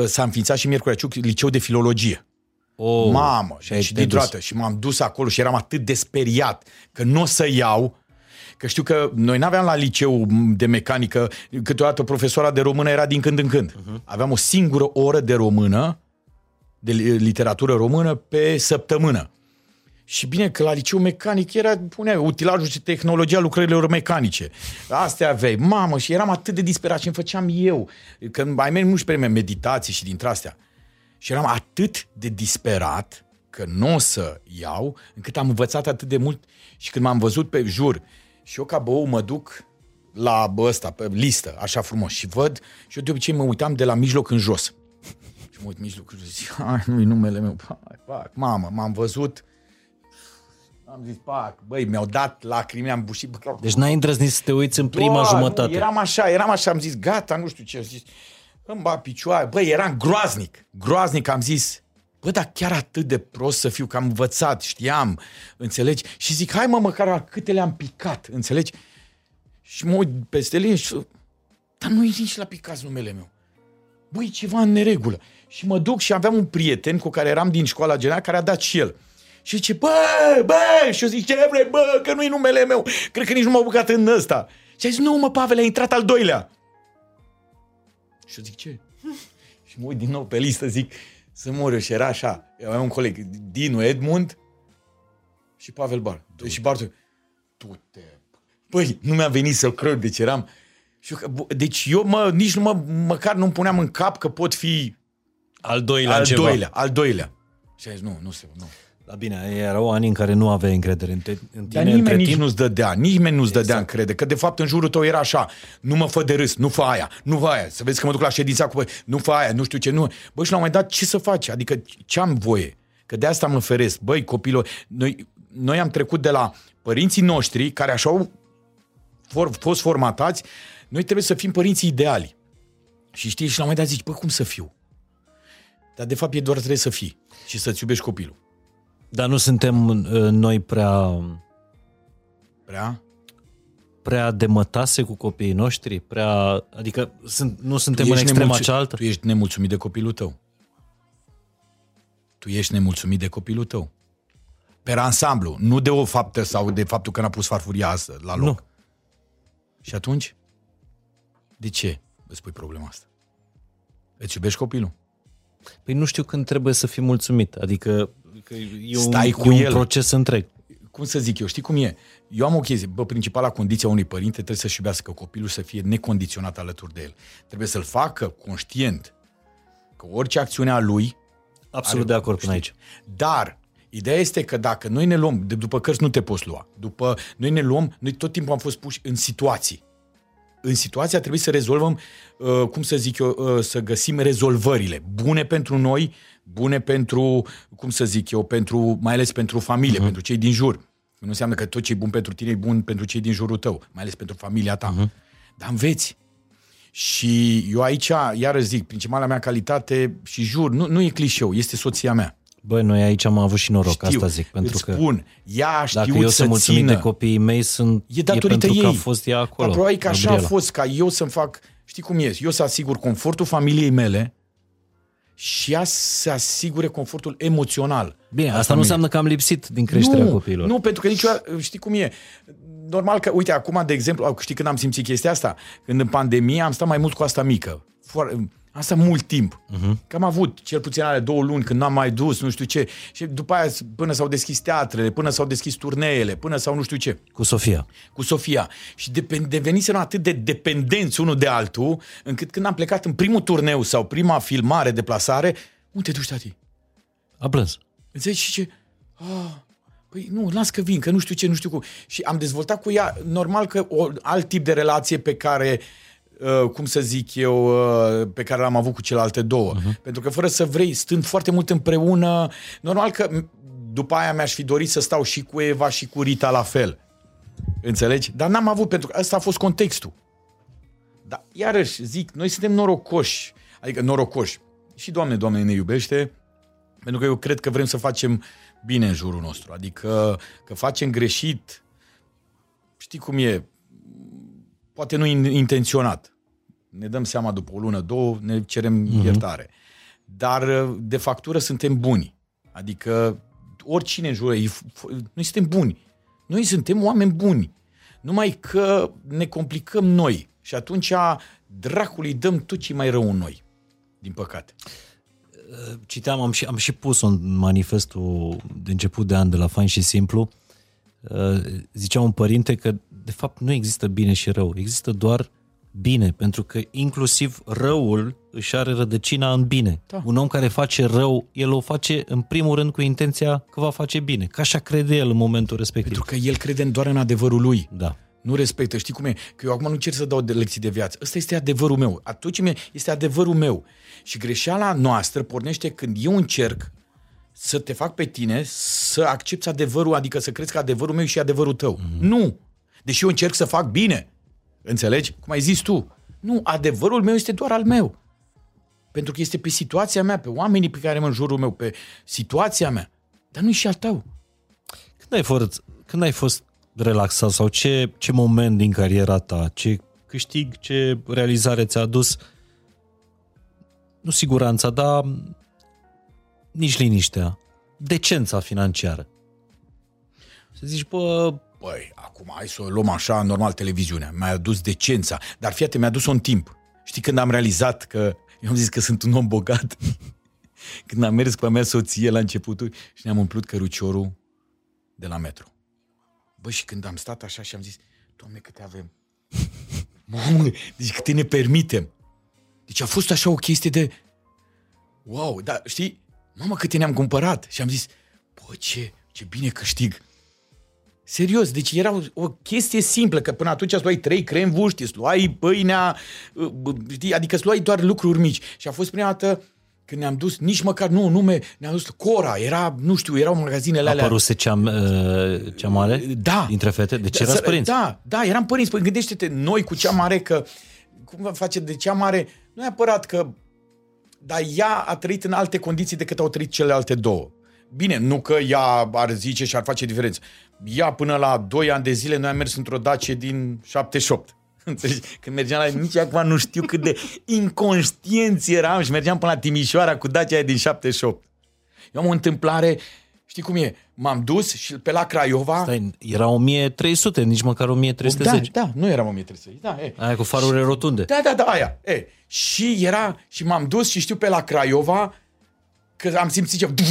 s-a înființat și Miercurea Ciuc, liceu de filologie. Oh, mamă, și, și dintr-o dată. Și m-am dus acolo și eram atât de speriat că nu o să iau. Că știu că noi n-aveam la liceu de mecanică, câteodată profesoara de română era din când în când. Uh-huh. Aveam o singură oră de română, de literatură română, pe săptămână. Și bine că la liceu mecanic era, punea utilajul și tehnologia lucrărilor mecanice. Astea aveai. Mamă, și eram atât de disperat și îmi făceam eu. Că mai mers nu-și premia meditații și dintre astea. Și eram atât de disperat că nu o să iau, încât am învățat atât de mult și când m-am văzut pe jur... Și eu ca bău mă duc la ăsta, pe listă, așa frumos, și văd, și eu de obicei mă uitam de la mijloc în jos. Și mă uit mijloc în jos, zic, ai, nu-i numele meu, pac, pac, mamă, m-am văzut, am zis, pac, băi, mi-au dat lacrimi, am bușit. Bă, deci n-ai îndrăznit să te uiți în prima doar, jumătate. Nu, eram așa, eram așa, am zis, gata, nu știu ce, am zis, îmi bag picioare, băi, eram groaznic, groaznic, am zis, bă, dar chiar atât de prost să fiu, că am învățat, știam, înțelegi? Și zic, hai mă, măcar câte le-am picat, înțelegi? Și mă uit peste ele și... Dar nu-i nici la picat numele meu. Băi, ceva în neregulă. Și mă duc și aveam un prieten cu care eram din școala generală, care a dat și el. Și zice, bă, bă! Și eu zic, ce vrei, bă, că nu-i numele meu. Cred că nici nu m-a bucat în ăsta. Și a zis, nu mă, Pavel, a intrat al doilea. Și eu zic, ce? Și mă uit din nou pe listă, zic... Să mor eu și era așa. Eu aveam un coleg, Dinu Edmund și Pavel Bar. Du-te. Și Bartoș. Du-te. Păi, nu mi-a venit să cred, deci eram... Și eu, deci eu mă, nici nu mă, măcar nu-mi puneam în cap că pot fi... Al doilea Al ceva. doilea, al doilea. Și ai zis, nu, nu se... Nu. La bine, erau ani în care nu aveai încredere în, te, în tine. Dar nimeni între nici timp... nu-ți dădea, nimeni nu-ți exact. dădea încredere. Că de fapt în jurul tău era așa, nu mă fă de râs, nu fă aia, nu fă aia. Să vezi că mă duc la ședința cu bă, nu fă aia, nu știu ce, nu. Băi, și la un moment dat, ce să faci? Adică ce am voie? Că de asta mă feresc. Băi, copilor, noi, noi am trecut de la părinții noștri, care așa au fost formatați, noi trebuie să fim părinții ideali. Și știi, și la un moment dat zici, bă, cum să fiu? Dar de fapt e doar trebuie să fii și să-ți iubești copilul. Dar nu suntem uh, noi prea... Prea? Prea demătase cu copiii noștri? Prea, adică sunt, nu suntem în extrema nemulțu- cealaltă? Tu ești nemulțumit de copilul tău. Tu ești nemulțumit de copilul tău. Pe ansamblu, nu de o faptă sau de faptul că n-a pus farfuria asta la loc. Nu. Și atunci? De ce îți pui problema asta? Îți iubești copilul? Păi nu știu când trebuie să fii mulțumit, adică... Că e un, stai cu e un proces întreg. Cum să zic eu, știi cum e? Eu am o chestie, bă, principala condiție a unui părinte trebuie să-și iubească copilul, să fie necondiționat alături de el. Trebuie să-l facă conștient că orice acțiune a lui... Absolut are, de acord până aici. Dar ideea este că dacă noi ne luăm, de, după cărți nu te poți lua, după noi ne luăm, noi tot timpul am fost puși în situații. În situația trebuie să rezolvăm, uh, cum să zic eu, uh, să găsim rezolvările bune pentru noi, bune pentru, cum să zic eu, pentru, mai ales pentru familie, uh-huh. pentru cei din jur. Nu înseamnă că tot ce e bun pentru tine e bun pentru cei din jurul tău, mai ales pentru familia ta. Uh-huh. Dar înveți. Și eu aici, iarăși zic, principala mea calitate și jur, nu, nu e clișeu, este soția mea. Băi, noi aici am avut și noroc, știu, asta zic, pentru că spun, ea a știut dacă eu să sunt mulțumit țină, de copiii mei, sunt, e datorită e pentru ei. Că a fost ea acolo. Dar probabil că așa a fost, ca eu să-mi fac, știi cum e, eu să asigur confortul familiei mele și ea să asigure confortul emoțional. Bine, asta, asta nu mie. înseamnă că am lipsit din creșterea nu, copiilor. Nu, pentru că niciodată, știi cum e, normal că, uite, acum, de exemplu, știi când am simțit chestia asta? Când în pandemie am stat mai mult cu asta mică. Foarte... Asta mult timp. Uh-huh. Că am avut cel puțin ale două luni când n-am mai dus, nu știu ce. Și după aia până s-au deschis teatrele, până s-au deschis turneele, până s-au nu știu ce. Cu Sofia. Cu Sofia. Și deveniserăm atât de dependenți unul de altul, încât când am plecat în primul turneu sau prima filmare, deplasare, unde te duci, tati? A plâns. Înțelegi? Și ce? Oh, păi nu, las că vin, că nu știu ce, nu știu cum. Și am dezvoltat cu ea, normal că o, alt tip de relație pe care... Uh, cum să zic eu, uh, pe care l-am avut cu celelalte două. Uh-huh. Pentru că fără să vrei, stând foarte mult împreună, normal că după aia mi-aș fi dorit să stau și cu Eva și cu Rita la fel. Înțelegi? Dar n-am avut, pentru că ăsta a fost contextul. Dar iarăși zic, noi suntem norocoși. Adică norocoși. Și Doamne, Doamne ne iubește, pentru că eu cred că vrem să facem bine în jurul nostru. Adică că facem greșit, știi cum e, poate nu intenționat. Ne dăm seama după o lună, două, ne cerem uh-huh. iertare. Dar de factură suntem buni. Adică oricine în jură, noi suntem buni. Noi suntem oameni buni. Numai că ne complicăm noi. Și atunci dracului dăm tot ce mai rău în noi. Din păcate. Citeam, am și, am și pus un manifestul de început de an de la Fain și Simplu. Zicea un părinte că de fapt nu există bine și rău, există doar bine, pentru că inclusiv răul își are rădăcina în bine. Da. Un om care face rău, el o face în primul rând cu intenția că va face bine, că așa crede el în momentul respectiv. Pentru că el crede doar în adevărul lui. Da. Nu respectă, știi cum e? Că eu acum nu încerc să dau de lecții de viață. Ăsta este adevărul meu. Atunci este adevărul meu. Și greșeala noastră pornește când eu încerc să te fac pe tine să accepți adevărul, adică să crezi că adevărul meu e și adevărul tău. Mm-hmm. Nu! Deși eu încerc să fac bine. Înțelegi? Cum ai zis tu. Nu, adevărul meu este doar al meu. Pentru că este pe situația mea, pe oamenii pe care mă în jurul meu, pe situația mea. Dar nu e și al tău. Când ai fost, când ai fost relaxat sau ce, ce moment din cariera ta, ce câștig, ce realizare ți-a adus, nu siguranța, dar nici liniștea, decența financiară. Să zici, bă... Păi, acum hai să o luăm așa, normal, televiziunea. Mi-a adus decența, dar fiate, mi-a adus-o în timp. Știi, când am realizat că... Eu am zis că sunt un om bogat. Când am mers cu a mea soție la începutul și ne-am umplut căruciorul de la metro. Bă, și când am stat așa și am zis, Doamne, câte avem. Mamă, deci câte ne permitem. Deci a fost așa o chestie de... Wow, dar știi... Mamă, câte ne-am cumpărat. Și am zis, bă, ce, ce bine câștig. Serios, deci era o, o chestie simplă, că până atunci îți luai trei cremvuști, îți luai pâinea, știi, adică îți luai doar lucruri mici. Și a fost prima dată când ne-am dus, nici măcar, nu, nume, ne-am dus Cora, era, nu știu, erau magazinele alea. Apăruse ceam, uh, cea mare? Da. Dintre fete? Deci da, erați părinți? Da, da, eram părinți. Păi gândește-te, noi cu cea mare, că, cum vă face de cea mare, nu e apărat că... Dar ea a trăit în alte condiții decât au trăit celelalte două. Bine, nu că ea ar zice și ar face diferență. Ea până la doi ani de zile, noi am mers într-o Dacia din șaptezeci și opt. Când mergeam la... Nici acum nu știu cât de inconștienți eram și mergeam până la Timișoara cu Dacia din șaptezeci și opt. Eu am o întâmplare... Știi cum e? M-am dus și pe la Craiova... Stai, era o mie trei sute, nici măcar o mie trei sute zece. Da, da, nu eram o mie trei sute. Da, e. Aia cu farurile și, rotunde. Da, da, da, aia. E. Și era... Și m-am dus și știu pe la Craiova că am simțit că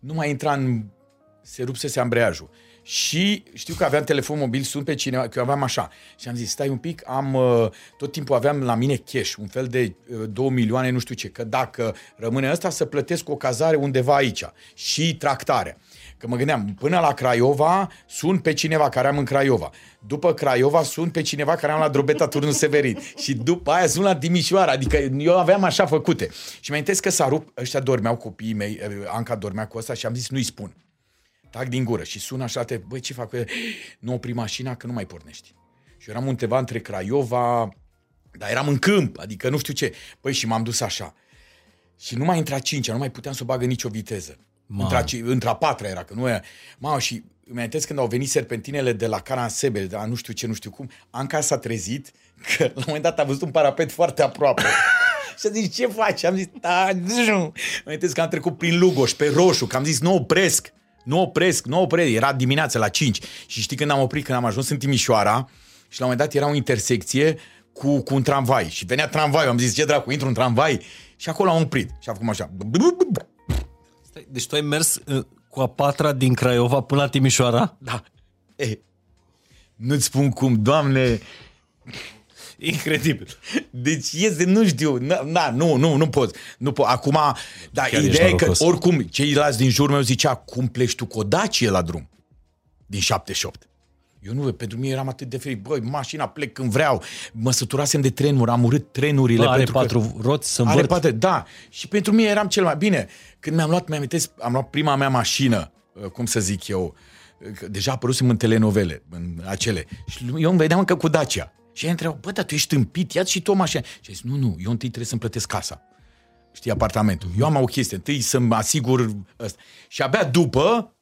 nu mai intra în... Se rupsese ambreiajul. Și știu că aveam telefon mobil, sun pe cineva, că eu aveam așa. Și am zis, stai un pic, am... Tot timpul aveam la mine cash, un fel de două milioane, nu știu ce, că dacă rămâne ăsta, să plătesc o cazare undeva aici. Și tractare. Că mă gândeam, până la Craiova, sun pe cineva care am în Craiova. După Craiova, sun pe cineva care am la Drobeta Turnul Severin. Și după aia sun la Timișoara. Adică eu aveam așa făcute. Și mi-am inteles că s-a rupt, ăștia dormeau copiii mei, Anca dormea cu ăsta și am zis, nu-i spun. Tac din gură și sună așa, băi, ce fac? Nu opri mașina că nu mai pornești. Și eram undeva între Craiova, dar eram în câmp, adică nu știu ce. Păi și m-am dus așa. Și nu mai intra cincea, nu mai puteam să o bag în nicio viteză. Intra patra era, că nu era. Mamă, și îmi amintesc când au venit serpentinele de la Caransebe, de la nu știu ce, nu știu cum, Anca s-a trezit că la un moment dat a văzut un parapet foarte aproape. Și a zis, ce faci? Am zis, da, nu. Amintesc că am trecut prin Lugoș, pe roșu, că am zis, nu opresc, nu opresc, nu opresc. Era dimineața la cinci. Și știi când am oprit, când am ajuns în Timișoara, și la un moment dat era o intersecție cu, cu un tramvai. Și venea tramvaiul, am zis, ce dracu, intru în tramvai. Și acolo am oprit. Și am făcut așa. Stai, deci tu ai mers uh, cu a patra din Craiova până la Timișoara? Da. Ei, nu-ți spun cum, Doamne... Incredibil. Deci este, nu știu, na, na, nu, nu, nu pot. Nu pot. Acum, dar ideea e că oricum ceilalți din jurul meu zicea, cum pleci tu cu o Dacia la drum? Din șaptezeci și opt. Eu nu, pentru mine eram atât de ferit. Băi, mașina, plec când vreau. Mă săturasem de trenuri, am urât trenurile. Bă, are pentru patru că... roți, să învărt. Are patru, da. Și pentru mine eram cel mai bine. Când mi-am luat, mi-am amintesc, am luat prima mea mașină, cum să zic eu, deja apărusem în telenovele, în acele. Și eu îmi vedeam încă cu Dacia. Și ei întreabă, bă, dar tu ești tâmpit, ia și tu o mașină. Și zis, nu, nu, eu întâi trebuie să-mi plătesc casa. Știi, apartamentul. Eu am o chestie, întâi să-mi asigur ăsta. Și abia după,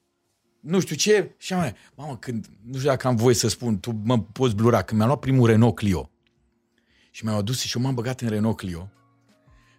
nu știu ce, și am zis, mamă, când, nu știu dacă am voie să spun, tu mă poți blura, când mi-am luat primul Renault Clio și mi-am adus și eu m-am băgat în Renault Clio,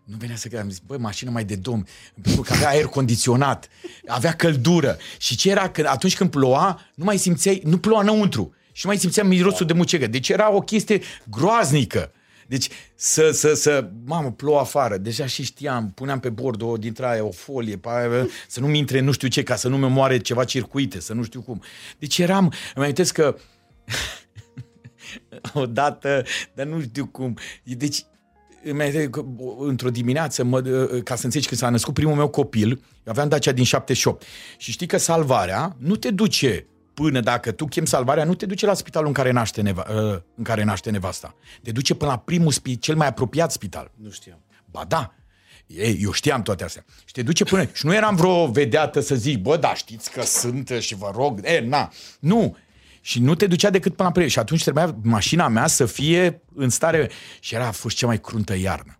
nu venea să cred, am zis, băi, mașină mai de domn, pentru că avea aer condiționat, avea căldură. Și ce era, că atunci când ploua, nu mai simțeai, nu ploua înăuntru. Și mai simțeam mirosul de mucegă. Deci era o chestie groaznică. Deci să, să, să, mamă, plouă afară. Deja și știam, puneam pe bord o, dintre aia, o folie, aia, să nu-mi intre nu știu ce, ca să nu mi moare ceva circuite, să nu știu cum. Deci eram, îmi amintesc că odată, dar nu știu cum, deci într-o dimineață, mă, ca să înțelegi, când s-a născut primul meu copil, aveam Dacia din șaptezeci și opt. Și știi că salvarea nu te duce până, dacă tu chemi salvarea, nu te duce la spitalul în care naște, neva, în care naște nevasta. Te duce până la primul, cel mai apropiat spital. Nu știam. Ba da. Ei, eu știam toate astea. Și te duce până... Și nu eram vreo vedeată să zic, bă, da, știți că sunt și vă rog... E, na. Nu. Și nu te ducea decât până la primul. Și atunci trebuia mașina mea să fie în stare... Și era, a fost cea mai cruntă iarnă.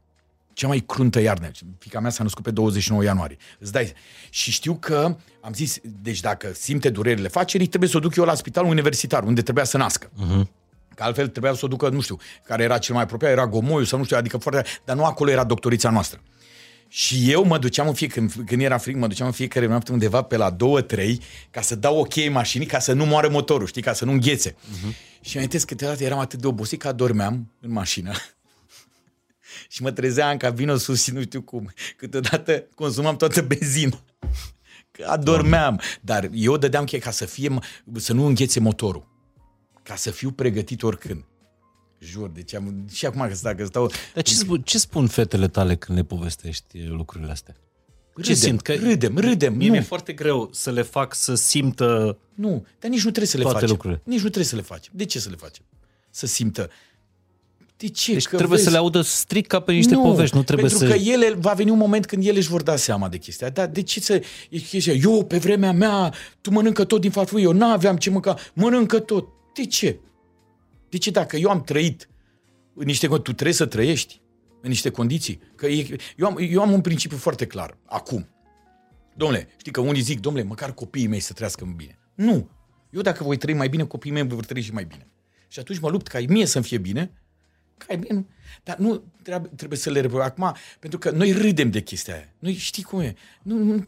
Cea mai cruntă iarnă. Fica mea s-a născut pe douăzeci și nouă ianuarie. Îți dai... Și știu că am zis, deci dacă simte durerile facerii, trebuie să o duc eu la spitalul universitar, unde trebuia să nască. Uh-huh. Că altfel trebuia să o ducă, nu știu, care era cel mai apropiat, era Gomoiu sau nu știu, adică foarte... Dar nu acolo era doctorița noastră. Și eu mă duceam în fiecare, când era frig, mă duceam în fiecare noapte undeva pe la două trei, ca să dau o cheie mașinii, ca să nu moară motorul, știi, ca să nu înghețe. Uh-huh. Și amintesc câteodată eram atât de obosit că adormeam în mașină. Și mă trezea Anca, vino sus și nu știu cum. Câteodată consumam toată benzina. Că adormeam. Dar eu dădeam cheia ca să fie, să nu înghețe motorul. Ca să fiu pregătit oricând. Jur, deci am, și acum că stau... Că stau... Dar ce, sp- ce spun fetele tale când le povestești lucrurile astea? Râdem, ce simt? Că râdem, râdem. Mie mi-e foarte greu să le fac să simtă... Nu, dar nici nu trebuie să le facem. Lucrurile. Nici nu trebuie să le facem. De ce să le facem? Să simtă... De ce? Deci că trebuie vezi... să le audă strict ca pe niște nu, povești, nu trebuie pentru să... că ele, va veni un moment când ele își vor da seama de chestia. Dar de ce să... Eu, pe vremea mea, tu mănâncă tot din farfurie, eu n-aveam ce mânca, mănâncă tot. De ce? De ce dacă eu am trăit în niște condiții, tu trebuie să trăiești în niște condiții? Că e... eu, am, eu am un principiu foarte clar, acum. Dom'le, știi că unii zic, dom'le, măcar copiii mei să trăiască bine. Nu. Eu dacă voi trăi mai bine, copiii mei vor trăi și mai bine. Și atunci mă lupt ca mie să-mi fie bine. Hai, bine, dar nu trebuie, trebuie să le repede acum, pentru că noi râdem de chestia aia. Noi știi cum e. Nu, nu,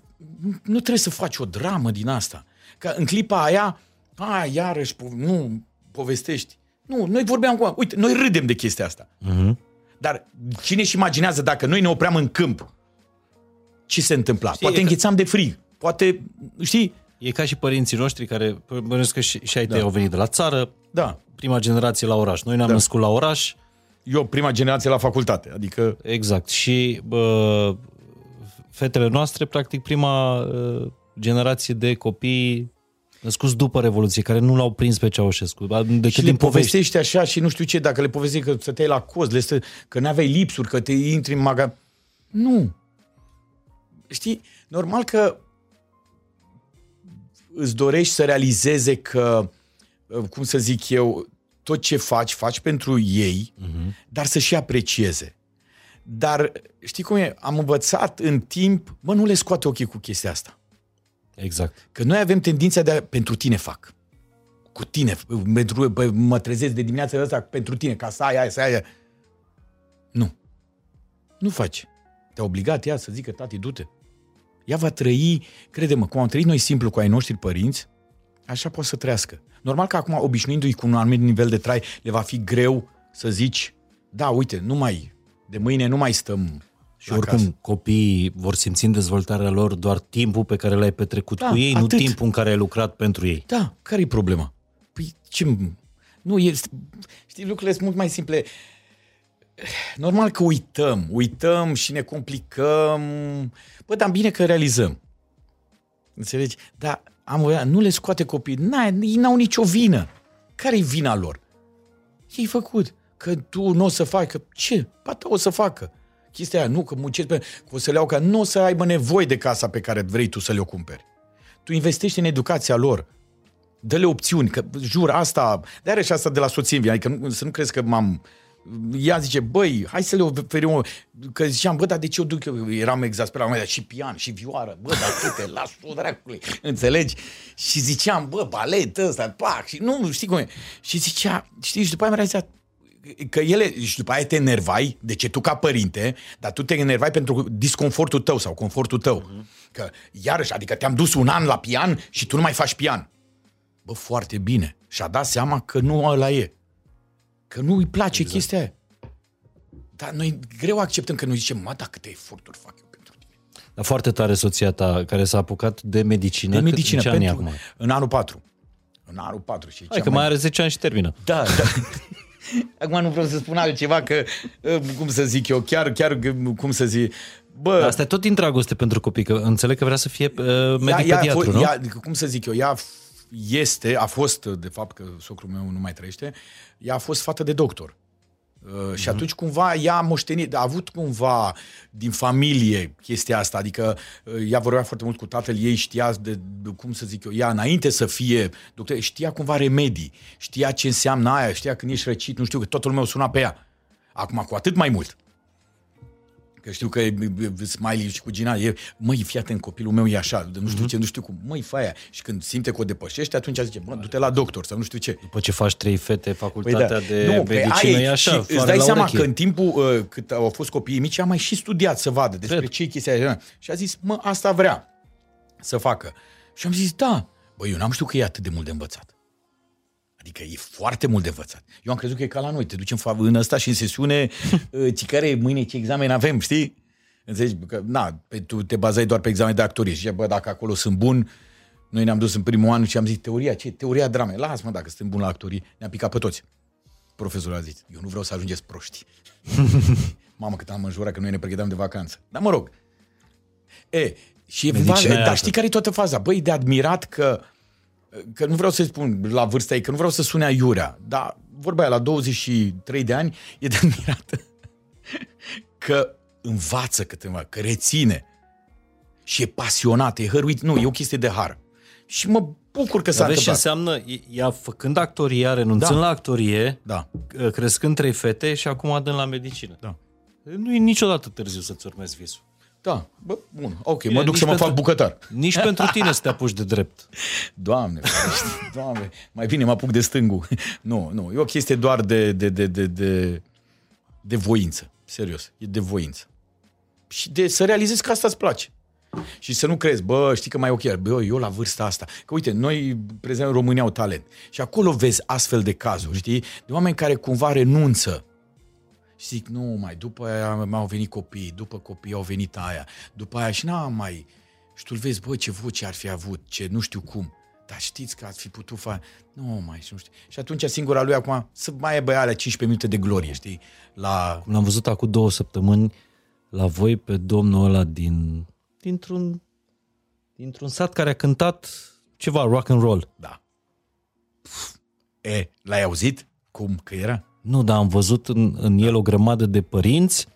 nu trebuie să faci o dramă din asta. Că în clipa aia, a, iarăși, nu, povestești. Nu, noi vorbeam cu... Uite, noi râdem de chestia asta. Uh-huh. Dar cine-și imaginează dacă noi ne opream în câmp, ce se întâmpla? Știi, poate înghețam că... de frig. Poate, știi... E ca și părinții noștri care, bănuiesc că și, și ai da. Tăi au venit de la țară, da. Prima generație la oraș. Noi ne-am da. Născut la oraș. Eu, prima generație la facultate, adică... Exact, și bă, fetele noastre, practic, prima bă, generație de copii născuți după Revoluție, care nu l-au prins pe Ceaușescu, decât și din povestești așa și nu știu ce, dacă le povestești că stăteai la cost, le stă, că n-aveai lipsuri, că te intri în magazin. Nu. Știi, normal că îți dorești să realizeze că, cum să zic eu... tot ce faci, faci pentru ei, uh-huh. dar să și aprecieze. Dar știi cum e? Am învățat în timp, mă, nu le scoate ochii cu chestia asta. Exact. Că noi avem tendința de a, pentru tine fac. Cu tine. Pentru, bă, mă trezesc de dimineața asta pentru tine, ca să ai, ai, să ai. Nu. Nu faci. Te-a obligat ea să zică, tati, du-te. Ea va trăi, crede-mă, cum am trăit noi simplu cu ai noștri părinți, așa poate să trăiască. Normal că acum, obișnuindu-i cu un anumit nivel de trai, le va fi greu să zici, da, uite, nu mai, de mâine nu mai stăm. Și oricum, acasă. Copiii vor simți în dezvoltarea lor doar timpul pe care l-ai petrecut da, cu ei, atât. Nu timpul în care ai lucrat pentru ei. Da, care-i problema? Păi, ce... Nu, e... știi, lucrurile sunt mult mai simple. Normal că uităm, uităm și ne complicăm. Bă, dar bine că realizăm. Înțelegi? Dar am, nu le scoate copiii. N-ai, ei n-au nicio vină. Care-i vina lor? Ei făcut. Că tu nu o să facă. Ce? Bata o să facă. Chestia aia, nu, că muncesc, pe, că o să le iau, că nu o să aibă nevoie de casa pe care vrei tu să le-o cumperi. Tu investești în educația lor. Dă-le opțiuni, că jur, asta, de-aia și asta de la soție, adică să nu crezi că m-am... Ea zice, băi, hai să le oferim, că ziceam, bă, dar de ce eu duc, eu eram exasperat, mă, și pian, și vioară, bă, dar câte, las-o dracului, înțelegi? Și ziceam, bă, balet ăsta, pac, și nu, știi cum e? Și zicea, știi, și după aia mi-a zis, că ele, și după aia te enervai, de ce tu ca părinte, dar tu te enervai pentru disconfortul tău sau confortul tău. Uh-huh. Că, iarăși, adică te-am dus un an la pian și tu nu mai faci pian. Bă, foarte bine. Și-a dat seama că nu ăla e. Că nu îi place exact. Chestia aia. Dar noi greu acceptăm că noi zicem, mă, dar câte eforturi fac eu pentru tine. Dar foarte tare soția ta, care s-a apucat de medicină. De medicină, că, pentru, ani în anul patru. În anul patru. Și hai că mai... mai are zece ani și termină. Da, da. Acum nu vreau să spun altceva, că, cum să zic eu, chiar, chiar cum să zic... Bă, asta e tot din dragoste pentru copii, că înțeleg că vrea să fie uh, medic-pediatru, nu? Ea, cum să zic eu, ea este, a fost, de fapt, că socrul meu nu mai trăiește, ea a fost fată de doctor. Uh, mm-hmm. Și atunci cumva ea a moștenit, a avut cumva din familie chestia asta, adică ea vorbea foarte mult cu tatăl ei, știa, de, cum să zic eu, ea înainte să fie doctor, știa cumva remedii, știa ce înseamnă aia, știa când ești răcit, nu știu, că totul meu suna pe ea. Acum cu atât mai mult. Că știu că Smiley și cu Gina e, măi, fii atent, copilul meu e așa, nu știu mm-hmm. ce, nu știu cum, măi, faia. Și când simte că o depășește, atunci zice, mă, du-te la doctor sau nu știu ce. După ce faci trei fete, facultatea păi, da. de nu, medicină e așa. Și îți dai seama că în timpul uh, cât au fost copiii mici, a mai și studiat să vadă despre ce e chestia aia. Și a zis, mă, asta vrea să facă. Și am zis, da, băi, eu n-am știut că e atât de mult de învățat. Adică e foarte mult de învățat. Eu am crezut că e ca la noi, te ducem în ăsta și în sesiune, ci care mâine ce examen avem, știi? Înțelegi? Că, na, tu te bazai doar pe examen de actorie și bă, dacă acolo sunt bun, noi ne-am dus în primul an și am zis, teoria ce? Teoria dramei. Lasă-mă, dacă suntem buni la actorie, ne-am picat pe toți. Profesorul a zis, eu nu vreau să ajungeți proști. Mamă, cât am înjurat că noi ne pregăteam de vacanță. Dar mă rog. E, și e, dar știi care e toată faza? Băi, de admirat că că nu vreau să spun la vârsta ei, că nu vreau să sune aiurea, dar vorba aia, la douăzeci și trei de ani e de admirat că învață câteva, că reține și e pasionat, e hăruit. Nu, e o chestie de har. Și mă bucur că s-a întâmplat. Ce înseamnă, ea făcând actoria, renunțând da. la actorie, da. crescând trei fete și acum dând la medicină. Da. Nu e niciodată târziu să-ți urmezi visul. Da, bă, bun, ok, bine, mă duc să mă pentru, fac bucătar. Nici pentru tine să te apuci de drept. Doamne, ferește, doamne, mai bine mă apuc de stângul. Nu, nu, e o chestie doar de, de, de, de, de, de voință, serios, e de voință. Și de să realizezi că asta îți place. Și să nu crezi, bă, știi că mai e ok, bă, eu la vârsta asta. Că uite, noi, prezent în România, au talent. Și acolo vezi astfel de cazuri, știi? De oameni care cumva renunță. Și zic, nu mai, după aia m-au venit copiii, după copii au venit aia, după aia și n-am mai... Și tu vezi, bă, ce voce ar fi avut, ce nu știu cum, dar știți că ați fi putut face... Nu mai, nu știu. Și atunci singura lui acum să mai aibă alea cincisprezece minute de glorie, știi? La... Cum l-am văzut acum două săptămâni la voi pe domnul ăla din... dintr-un, dintr-un sat care a cântat ceva, rock and roll. Da. Pff. E, l-ai auzit? Cum că era? Nu, dar am văzut în, în el o grămadă de părinți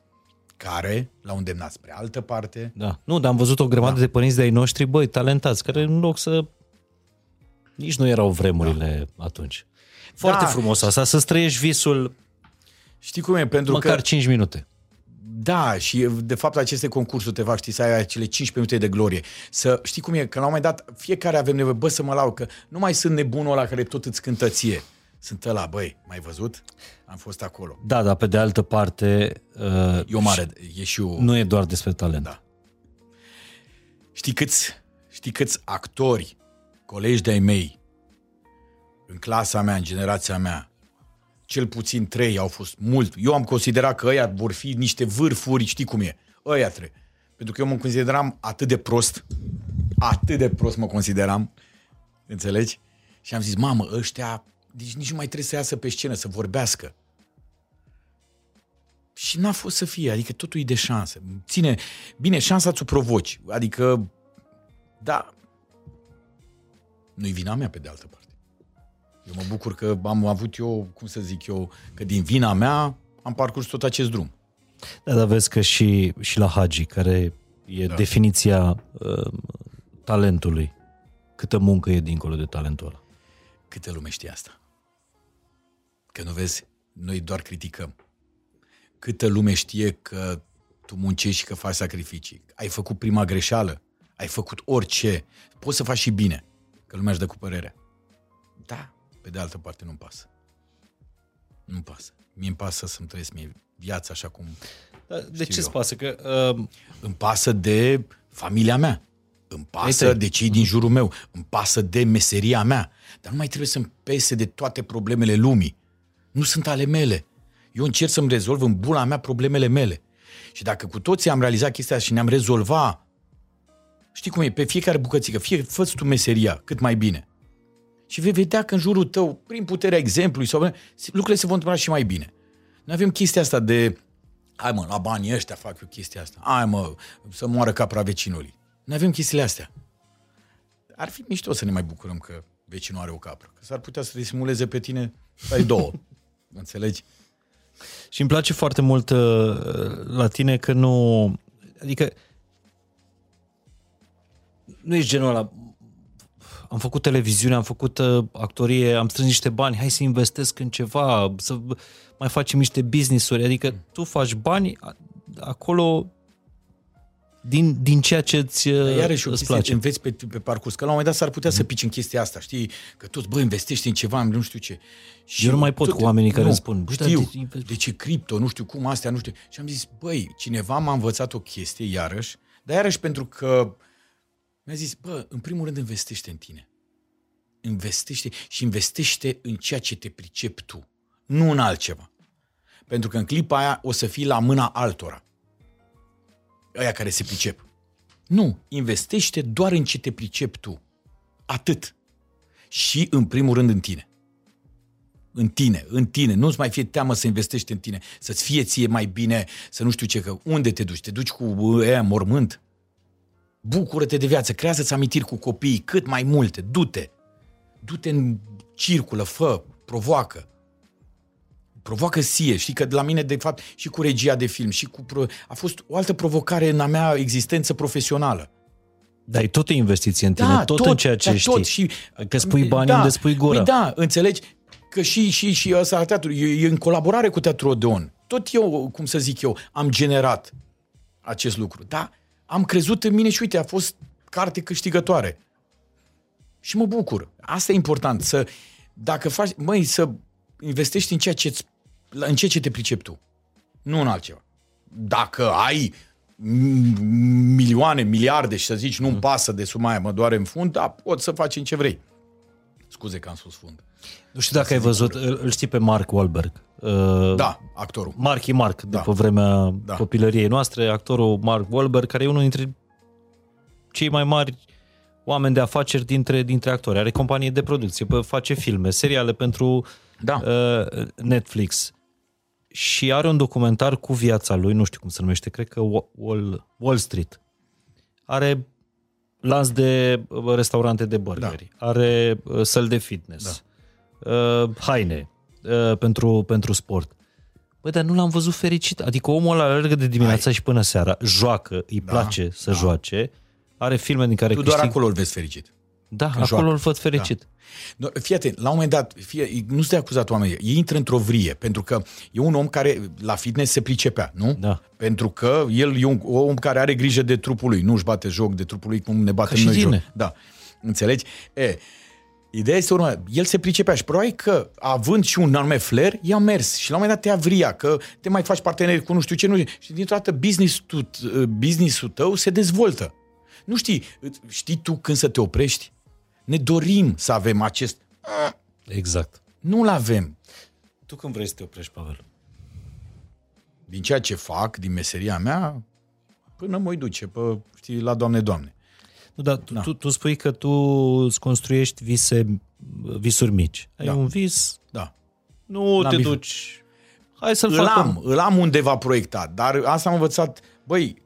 care l-au îndemnat spre altă parte. Da. Nu, dar am văzut o grămadă da. de părinți de-ai noștri, băi, talentați, care în loc să... Nici nu erau vremurile da. atunci. Foarte da. frumos asta, să-ți trăiești visul. Știi cum e? Pentru măcar că... cinci minute. Da, și de fapt aceste concursuri te fac, știi, să ai acele cincisprezece minute de glorie. Să știi cum e? Că la un moment dat fiecare avem nevoie, bă, să mă lau, că nu mai sunt nebunul ăla care tot îți cântă ție. sunt ăla, băi, mai văzut? Am fost acolo. Da, dar pe de altă parte... Uh, e o mare... E și o... Nu e doar despre talent. Da. Știi câți, știi câți actori, colegi de-ai mei, în clasa mea, în generația mea, cel puțin trei au fost mult. Eu am considerat că ăia vor fi niște vârfuri, știi cum e, ăia trei. Pentru că eu mă consideram atât de prost, atât de prost mă consideram, înțelegi? Și am zis, mamă, ăștia, deci nici nu mai trebuie să iasă pe scenă, să vorbească. Și n-a fost să fie, adică totul e de șansă. Ține, bine, șansa ți-o provoci, adică, da, nu-i vina mea pe de altă parte. Eu mă bucur că am avut eu, cum să zic eu, că din vina mea am parcurs tot acest drum. Da, dar vezi că și, și la Hagi, care e da. definiția uh, talentului, câtă muncă e dincolo de talentul ăla. Câtă lume știe asta? Că nu vezi, noi doar criticăm. Câtă lume știe că tu muncești și că faci sacrificii. Ai făcut prima greșeală, ai făcut orice, poți să faci și bine, că lumea își dă cu părerea. Da, pe de altă parte nu-mi pasă. Nu-mi pasă. Mie-mi pasă să-mi trăiesc mie viața așa cum... De ce-ți pasă? Că, uh... îmi pasă de familia mea, îmi pasă Hai de cei din jurul meu, îmi pasă de meseria mea, dar nu mai trebuie să-mi pese de toate problemele lumii. Nu sunt ale mele. Eu încerc să-mi rezolv în bula mea problemele mele. Și dacă cu toții am realizat chestia și ne-am rezolvat, știi cum e, pe fiecare bucățică, fie fă-ți tu meseria cât mai bine. Și vei vedea că în jurul tău, prin puterea exemplului, sau lucrurile se vor întâmpla și mai bine. Noi avem chestia asta de, hai mă, la banii ăștia fac eu chestia asta, hai mă, să moară capra vecinului. Noi avem chestiile astea. Ar fi mișto să ne mai bucurăm că vecinul are o capră, că s-ar putea să te simuleze pe tine, să ai două, înțelegi? Și îmi place foarte mult uh, la tine că nu, adică, nu ești genul ăla, am făcut televiziune, am făcut uh, actorie, am strâns niște bani, hai să investesc în ceva, să mai facem niște business-uri, adică tu faci bani acolo din, din ceea ce îți, uh, iarăși îți place. Te înveți pe, pe parcurs, că la un moment dat s-ar putea mm. să pici în chestia asta, știi, că toți, bă, investești în ceva, nu știu ce. Și eu nu mai pot cu oamenii care nu, îmi spun, știu, de, de ce cripto, nu știu cum, astea, nu știu. Și am zis, băi, cineva m-a învățat o chestie, iarăși, dar iarăși pentru că mi-a zis, bă, în primul rând investește în tine. Investește și investește în ceea ce te pricepi tu, nu în altceva. Pentru că în clipa aia o să fii la mâna altora, aia care se pricep. Nu, investește doar în ce te pricepi tu. Atât. Și în primul rând în tine. În tine, în tine. Nu-ți mai fie teamă să investești în tine, să-ți fie ție mai bine, să nu știu ce, că unde te duci? Te duci cu aia mormânt? Bucură-te de viață, creează-ți amintiri cu copiii cât mai multe, du-te. Du-te în circulă, fă, provoacă. Provoacă sie, știi că de la mine, de fapt, și cu regia de film, și cu pro... a fost o altă provocare în a mea existență profesională. Dar e tot o investiție în tine, da, tot, tot în ceea ce da, știi. Tot. Și... Că spui bani da, unde spui gura. Păi da, înțelegi că și, și, și ăsta la teatru, e, e în colaborare cu Teatru Odeon. Tot eu, cum să zic eu, am generat acest lucru, da? Am crezut în mine și uite, a fost carte câștigătoare. Și mă bucur. Asta e important, să, dacă faci, măi, să investești în ceea ce îți în ceea ce te pricepi tu, nu în altceva. Dacă ai milioane, miliarde și să zici nu-mi pasă de suma aia, mă doare în fund, dar poți să faci în ce vrei. Scuze că am spus fund. Nu știu dacă ai văzut, îl știi pe Mark Wahlberg. Da, actorul. Marky Mark, după vremea copilăriei noastre, actorul Mark Wahlberg, care e unul dintre cei mai mari oameni de afaceri dintre, dintre actori. Are companie de producție, face filme, seriale pentru da. Netflix. Și are un documentar cu viața lui, nu știu cum se numește, cred că Wall, Wall Street. Are lanț de restaurante de burgeri, da. Are săli de fitness, da. haine pentru, pentru sport. Băi, dar nu l-am văzut fericit. Adică omul ăla alergă de dimineața Hai. și până seara, joacă, îi da. place să da. joace, are filme din care... Tu câștig... doar acolo îl vezi fericit. Da, acolo joacă. Îl văd fericit. Da. Fii atent, la un moment dat, fie, nu stai acuzat oamenii, ei intră într-o vrie, pentru că e un om care la fitness se pricepea, nu? Da. Pentru că el e un om care are grijă de trupul lui, nu își bate joc de trupul lui cum ne batem noi joc. Da, înțelegi? E, Ideea este urmă, el se pricepea și probabil că, având și un anume flair, i-a mers și la un moment dat te avria, că te mai faci parteneri cu nu știu ce, nu știu, și dintr-o dată business-ul, business-ul tău se dezvoltă. Nu știi, știi tu când să te oprești? Ne dorim să avem acest... Exact. Nu-l avem. Tu când vrei să te oprești, Pavel? Din ceea ce fac, din meseria mea, până mă duce, pă, știi, la Doamne, Doamne. Nu, dar tu, da. tu, tu spui că tu îți construiești vise, visuri mici. Ai da. un vis, da. nu N-am te mic. duci. Hai să-l îl am, îl am undeva proiectat, dar asta am învățat. Băi,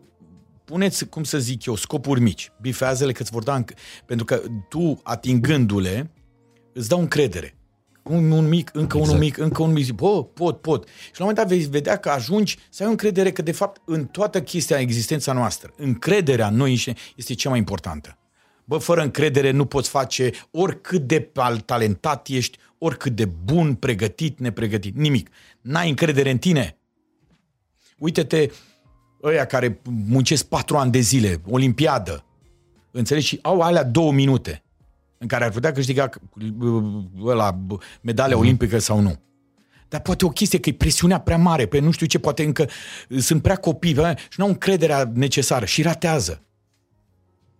puneți, cum să zic eu, scopuri mici, bifează-le că-ți vor da, în... pentru că tu, atingându-le, îți dau încredere. Un, un mic, încă exact. unul mic, încă unul mic, bă, pot, pot. Și la un moment dat vei vedea că ajungi să ai o încredere că, de fapt, în toată chestia, existența noastră, încrederea în noi înșine este cea mai importantă. Bă, fără încredere nu poți face oricât de talentat ești, oricât de bun, pregătit, nepregătit, nimic. N-ai încredere în tine. Uite-te, ăia care muncesc patru ani de zile, olimpiadă, înțelegi, și au alea două minute în care ar putea câștiga ăla, medalia olimpică sau nu. Dar poate o chestie că e presiunea prea mare, pe nu știu ce, poate încă sunt prea copii și nu au încrederea necesară și ratează.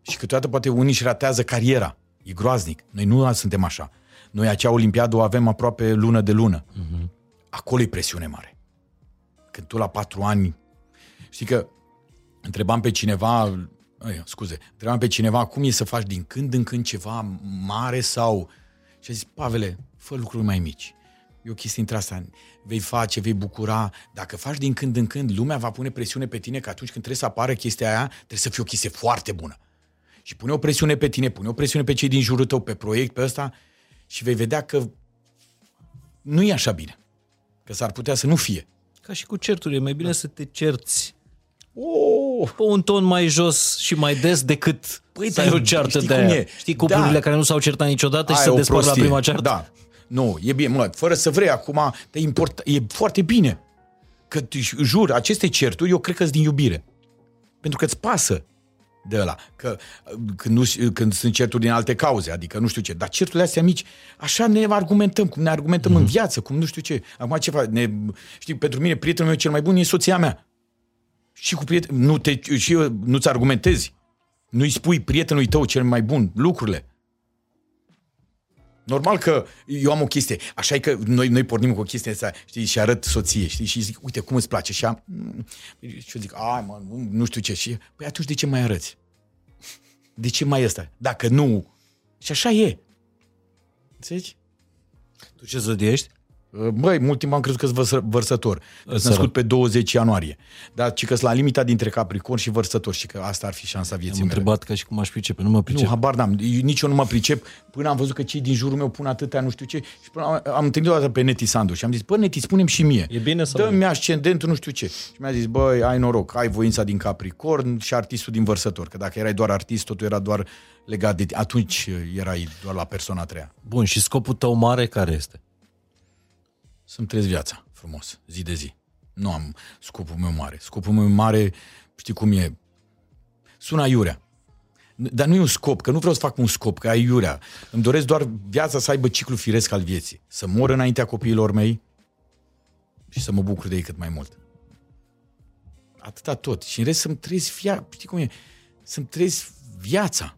Și câteodată poate unii și ratează cariera. E groaznic. Noi nu suntem așa. Noi acea olimpiadă o avem aproape lună de lună. Uh-huh. Acolo e presiune mare. Când tu la patru ani... Știi că întrebam pe cineva... Ai, scuze, întrebam pe cineva cum e să faci din când în când ceva mare sau... Și a zis, Pavele, fă lucruri mai mici. E o chestie între asta. Vei face, vei bucura. Dacă faci din când în când, lumea va pune presiune pe tine că atunci când trebuie să apară chestia aia, trebuie să fie o chestie foarte bună. Și pune o presiune pe tine, pune o presiune pe cei din jurul tău, pe proiect, pe ăsta, și vei vedea că nu e așa bine. Că s-ar putea să nu fie. Ca și cu certurile, mai bine da. să te cerți Oh. pe un ton mai jos și mai des decât păi, să ai o ceartă de aia. Știi cuplurile da. care nu s-au certat niciodată aia și se despart la prima ceartă? Da. Nu, e bine, mă, fără să vrei acum, te import, e foarte bine. Că, jur, aceste certuri, eu cred că-s din iubire. Pentru că îți pasă de ăla. Că, când, nu, când sunt certuri din alte cauze, adică nu știu ce, dar certurile astea mici, așa ne argumentăm, cum ne argumentăm mm. în viață, cum nu știu ce. Acum ce fac? Ne, știi, pentru mine, prietenul meu cel mai bun e soția mea. Și cu prieten, nu te, și eu, nu-ți argumentezi. Nu-i spui prietenului tău cel mai bun lucrurile. Normal că eu am o chestie. Așa e că noi, noi pornim cu o chestie asta, știi, și arăt soție, știi, și zic, uite cum îți place. Și, am, și eu zic, ai mă, nu știu ce. Și, păi atunci de ce mai arăți? De ce mai ăsta? Dacă nu... Și așa e. Înțelegi? Tu ce zodiești? Băi, mult timp am crezut că-s vărsă, vărsător. Că-s născut pe douăzeci ianuarie. Dar ci că-s la limita dintre Capricorn și Vărsător. Și că asta ar fi șansa vieții mele. Am întrebat ca și cum aș pricepe, nu mă pricep. Nu, habar n-am, nici eu nu mă pricep. Până am văzut că cei din jurul meu pun atâtea nu știu ce. Și până am, am întâlnit o dată pe Neti Sandu și am zis, bă, Neti, spune-mi și mie, e bine sau dă-mi ascendentul nu știu ce. Și mi-a zis, băi, ai noroc, ai voința din Capricorn și artistul din Vărsător. Că dacă erai doar artist, totul era doar legat de... Atunci erai doar la persoana a treia. Bun, și scopul tău mare care este? Să-mi trăiesc viața frumos, zi de zi. Nu am scopul meu mare. Scopul meu mare, știi cum e, sună aiurea. Dar nu e un scop, că nu vreau să fac un scop, că aiurea. Îmi doresc doar viața să aibă ciclu firesc al vieții. Să mor înaintea copiilor mei și să mă bucur de ei cât mai mult. Atâta tot. Și în rest să-mi trăiesc viața, știi cum e, să-mi trăiesc viața.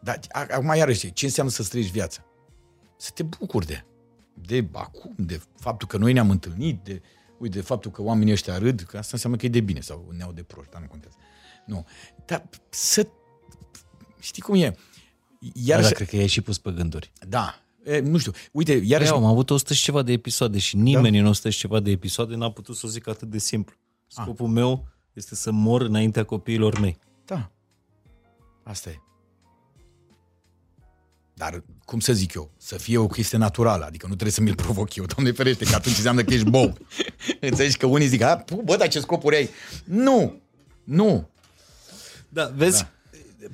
Dar acum iarăși, ce înseamnă să-ți trăiești viața? Să te bucuri de de acum, de faptul că noi ne-am întâlnit, de, uite, de faptul că oamenii ăștia râd, că asta înseamnă că e de bine sau ne-au de proști, dar nu contează. Nu. Dar să... Știi cum e? Iar da, și... cred că i-ai și pus pe gânduri. Da. E, nu știu. Uite, iarăși... Eu am avut o sută și ceva de episoade și nimeni da? în o sută și ceva de episoade n-a putut să o zic atât de simplu. Scopul A. meu este să mor înaintea copiilor mei. Da. Asta e. Dar, cum să zic eu, să fie o chestie naturală, adică nu trebuie să mi-l provoc eu, Doamne ferește, că atunci înseamnă că ești bou. Înțelegi că unii zic, a, bă, dar ce scopuri ai? Nu, nu. Da, vezi, da.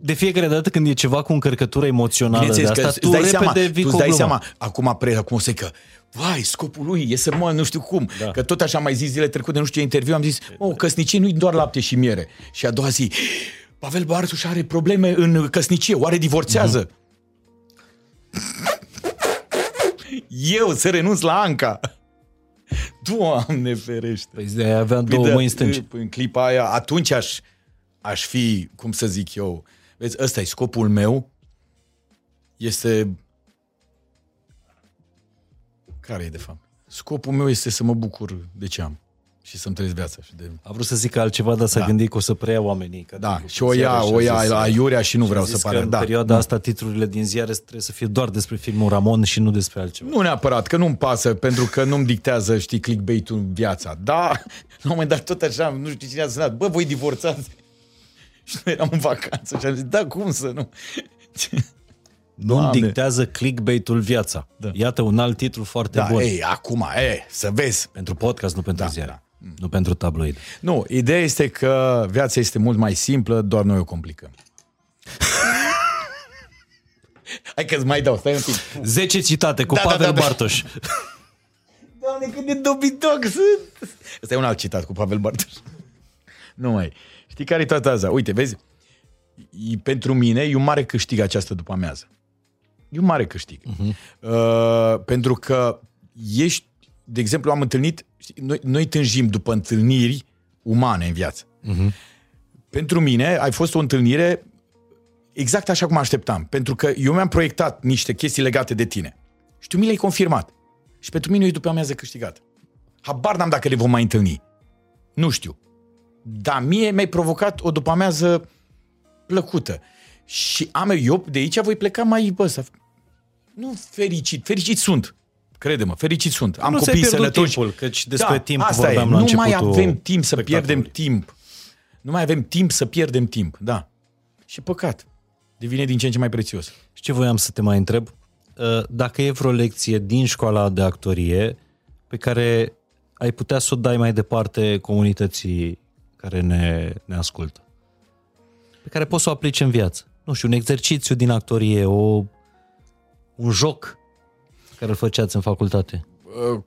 de fiecare dată când e ceva cu încărcătură emoțională de asta, tu repede seama, vii tu cu dai seama, acum, pre, acum o să zic că, vai, scopul lui e să mă, nu știu cum, da. că tot așa mai zis zile trecute, nu știu ce interviu, am zis, o, oh, căsnicie nu-i doar lapte și miere. Și a doua zi... Pavel Bartoș are probleme în căsnicie, oare divorțează? Mm. Eu să renunț la Anca. Doamne ferește. Păi de aia aveam două mâini stânci. În clipa aia, atunci aș, aș fi, cum să zic eu, vezi, ăsta e scopul meu, este... Care e de fapt? Scopul meu este să mă bucur de ce am și să-mi trăiesc viața. Și de... A vrut să zic altceva, dar s-a da. gândit că o să preia oamenii. Că da, și o ia, o ia zis, aiurea și nu și vreau să pară. În da. perioada da. asta titlurile din ziare trebuie să fie doar despre filmul Ramon și nu despre altceva. Nu neapărat, că nu-mi pasă, pentru că nu-mi dictează, știi, clickbait-ul viața. Dar, la un moment dat, tot așa, nu știu cine a sunat, bă, voi divorțați? Și noi eram în vacanță și am zis, da, cum să nu... Nu-mi Doamne. dictează clickbait-ul viața. Da. Iată un alt titlu foarte da, bun. Ei, acum, ei, să vezi. Pentru podcast, nu pentru da, ziare. Da. Nu pentru tabloid. Nu, ideea este că viața este mult mai simplă, doar noi o complicăm. Hai că îți mai dau, stai un pic. zece citate cu da, Pavel da, da, Bartoș. Da. Doamne, cât de dobitoc sunt. Ăsta e un alt citat cu Pavel Bartoș. Nu mai. Știi care e toată asta? Uite, vezi? E, pentru mine e un mare câștig această după-amiază. E un mare câștig. Uh-huh. Uh, pentru că ești, de exemplu, am întâlnit, noi, noi tânjim după întâlniri umane în viață. Uh-huh. Pentru mine a fost o întâlnire exact așa cum așteptam. Pentru că eu mi-am proiectat niște chestii legate de tine. Și tu mi le-ai confirmat. Și pentru mine e după-amiază câștigat. Habar n-am dacă le vom mai întâlni. Nu știu. Dar mie mi-ai provocat o după-amiază plăcută. Și am eu de aici voi pleca mai ăsta. Nu fericit, fericit sunt. Crede-mă, fericit sunt. Am nu copii sănătoși. Timpul, căci despre da, timp asta vorbeam e. La nu mai avem timp să pierdem timp. Nu mai avem timp să pierdem timp, da. Și păcat. Devine din ce în ce mai prețios. Și ce voiam să te mai întreb? Dacă e vreo lecție din școala de actorie pe care ai putea să o dai mai departe comunității care ne, ne ascultă, pe care poți să o aplici în viață. Nu știu, un exercițiu din actorie, o, un joc care îl făceați în facultate. Uh,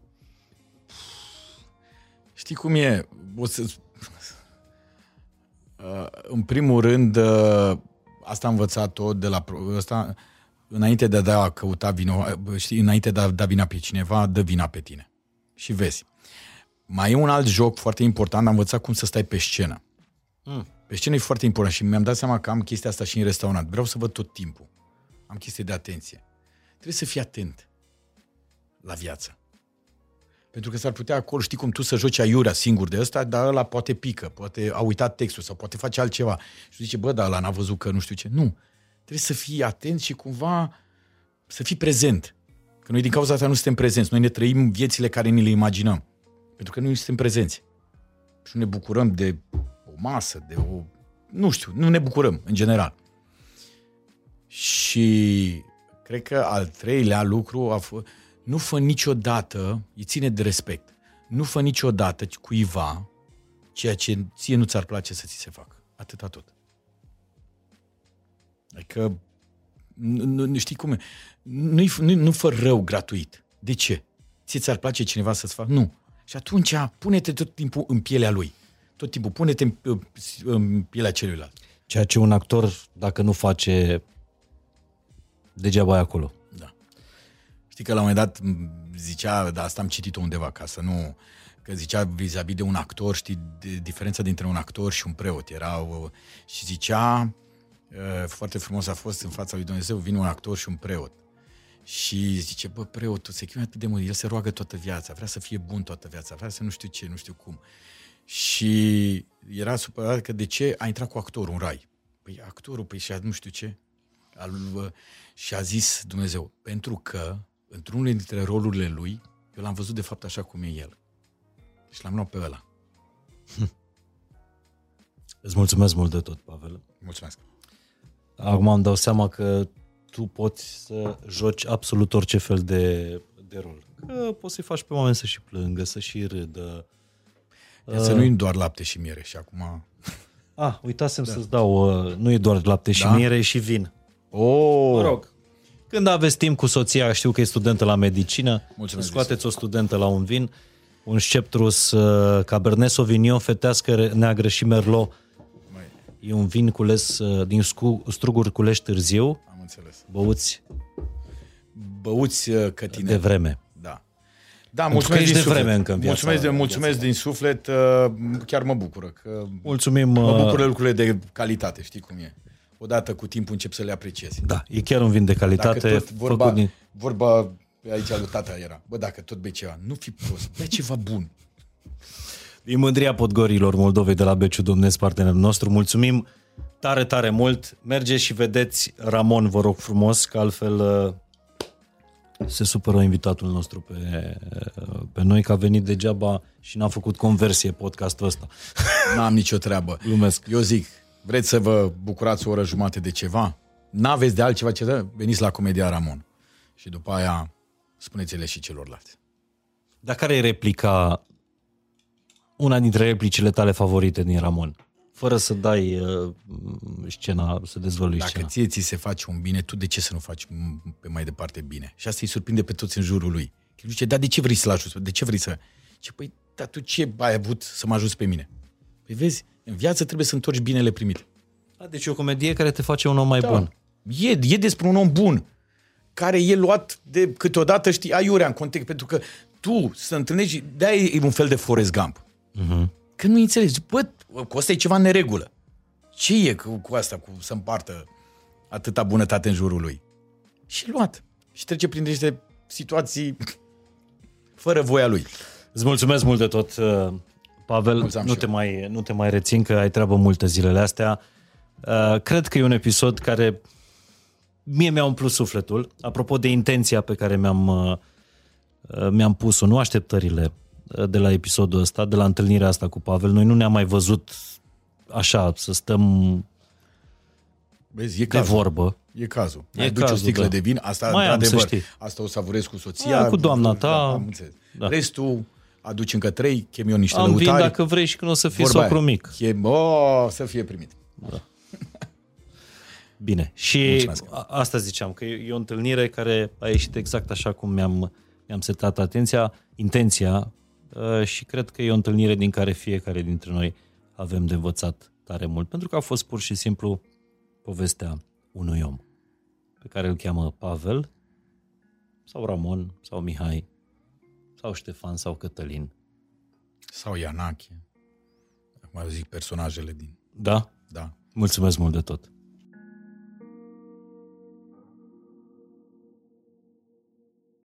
știi cum e? O să... uh, în primul rând, uh, asta am învățat-o de la... Asta, înainte de a da căuta vino, știi, înainte de a da vina pe cineva, dă vina pe tine. Și vezi. Mai e un alt joc foarte important, am învățat cum să stai pe scenă. Mm. Pe scenă e foarte important și mi-am dat seama că am chestia asta și în restaurant. Vreau să văd tot timpul. Am chestie de atenție. Trebuie să fii atent la viață. Pentru că s-ar putea acolo, știi cum, tu să joci aiurea singur de ăsta, dar ăla poate pică, poate a uitat textul sau poate face altceva. Și zice, bă, dar ăla n-a văzut că nu știu ce. Nu. Trebuie să fii atent și cumva să fii prezent. Că noi din cauza asta nu suntem prezenți. Noi ne trăim viețile care ni le imaginăm. Pentru că noi nu suntem prezenți. Și ne bucurăm de... masă, de o... Nu știu, nu ne bucurăm, în general. Și cred că al treilea lucru a fost... Nu fă niciodată, îi ține de respect, nu fă niciodată cuiva ceea ce ție nu ți-ar place să ți se facă. Atâta tot. Adică, nu, nu știi cum e. Nu, nu, nu fă rău gratuit. De ce? Ție ți-ar place cineva să-ți facă? Nu. Și atunci pune-te tot timpul în pielea lui. Tot timpul, pune-te în pielea celuilalt. Ceea ce un actor, dacă nu face, degeaba e acolo. Da. Știi că la un moment dat zicea, dar asta am citit-o undeva, ca să nu... Că zicea vis-a-vis de un actor, știi, de, diferența dintre un actor și un preot. Era, și zicea, foarte frumos a fost, în fața lui Dumnezeu, vine un actor și un preot. Și zice, bă, preotul se chinuie atât de mult, el se roagă toată viața, vrea să fie bun toată viața, vrea să nu știu ce, nu știu cum. Și era supărat că de ce a intrat cu actorul în rai. Păi actorul, păi și nu știu ce. Și a zis Dumnezeu, pentru că într-unul dintre rolurile lui, eu l-am văzut de fapt așa cum e el. Și l-am luat pe ăla. Hm. Îți mulțumesc mult de tot, Pavel. Mulțumesc. Acum îmi dau seama că tu poți să joci absolut orice fel de, de rol. Că poți să-i faci pe oameni să și plângă, să și râdă. Să nu e doar lapte și miere și acum... Ah, uitasem da. să-ți dau, uh, nu e doar lapte și da? miere și vin. Oh. Mă rog, când aveți timp cu soția, știu că e studentă la medicină, mulțumesc, scoateți o studentă la un vin, un Sceptrus, uh, Cabernet Sauvignon, fetească neagră și Merlot. Mai. E un vin cules uh, din scu- struguri culești târziu. Am înțeles. Băuți băuți cătine. De vreme. Da. Da, mulțumesc din suflet. Mulțumesc, de, mulțumesc din suflet, chiar mă bucură. Că mulțumim. Mă bucură lucrurile de calitate, știi cum e. Odată cu timpul încep să le apreciezi. Da, e chiar un vin de calitate. Vorba, făcut din... vorba aici lui tata era, bă, dacă tot bei ceva, nu fi prost, bei ceva bun. Din mândria podgorilor Moldovei de la Beciul Domnesc, partenerul nostru, mulțumim tare, tare mult. Mergeți și vedeți Ramon, vă rog frumos, că altfel se supără invitatul nostru pe, pe noi că a venit degeaba și n-a făcut conversie podcastul ăsta. N-am nicio treabă. Lumesc. Eu zic, vreți să vă bucurați o oră jumate de ceva? N-aveți de altceva ce dă? Veniți la Comedia Ramon. Și după aia spuneți-le și celorlalți. Dar care e replica, una dintre replicile tale favorite din Ramon? Fără să dai uh, scena, să dezvălui Dacă scena. Dacă ție ți se face un bine, tu de ce să nu faci pe mai departe bine? Și asta îi surprinde pe toți în jurul lui. Că zice, dar de ce vrei să-l ajuți? De ce vrei să... Ce, păi, dar tu ce ai avut să mă ajuți pe mine? Păi vezi, în viață trebuie să întorci binele primit. A, deci o comedie care te face un om mai da. bun. E, e despre un om bun, care e luat de câteodată, știi, aiurea în context, pentru că tu să întâlnești, de-aia e un fel de Forrest Gump. Uh-huh. Că nu înțelegi, bă, cu asta e ceva în neregulă. Ce e cu, cu asta, cu să împartă atâta bunătate în jurul lui? Și luat. Și trece prin niște situații fără voia lui. Îți mulțumesc mult de tot, Pavel. Nu te, mai, nu te mai rețin, că ai treabă multă zilele astea. Cred că e un episod care mie mi-a umplut sufletul. Apropo de intenția pe care mi-am, mi-am pus-o, nu așteptările de la episodul ăsta, de la întâlnirea asta cu Pavel. Noi nu ne-am mai văzut așa, să stăm Vezi, e de vorbă. E cazul. E Ai cazul, o sticlă da. de vin, asta, mai am adevăr, să știi. Asta o savurez cu soția. Aia, cu doamna ta. Da, da. Restul, aduci încă trei, chem eu niște am lăutari. Am vin dacă vrei și când o să fii socru mic. Chem, oh, să fie primit. Da. Bine. Și mulțumesc. Asta ziceam, că e o întâlnire care a ieșit exact așa cum mi-am, mi-am setat atenția, intenția. Și cred că e o întâlnire din care fiecare dintre noi avem de învățat tare mult, pentru că a fost pur și simplu povestea unui om pe care îl cheamă Pavel sau Ramon sau Mihai sau Ștefan sau Cătălin sau Ianache. Acum zic personajele din... Da? Da. Mulțumesc mult de tot!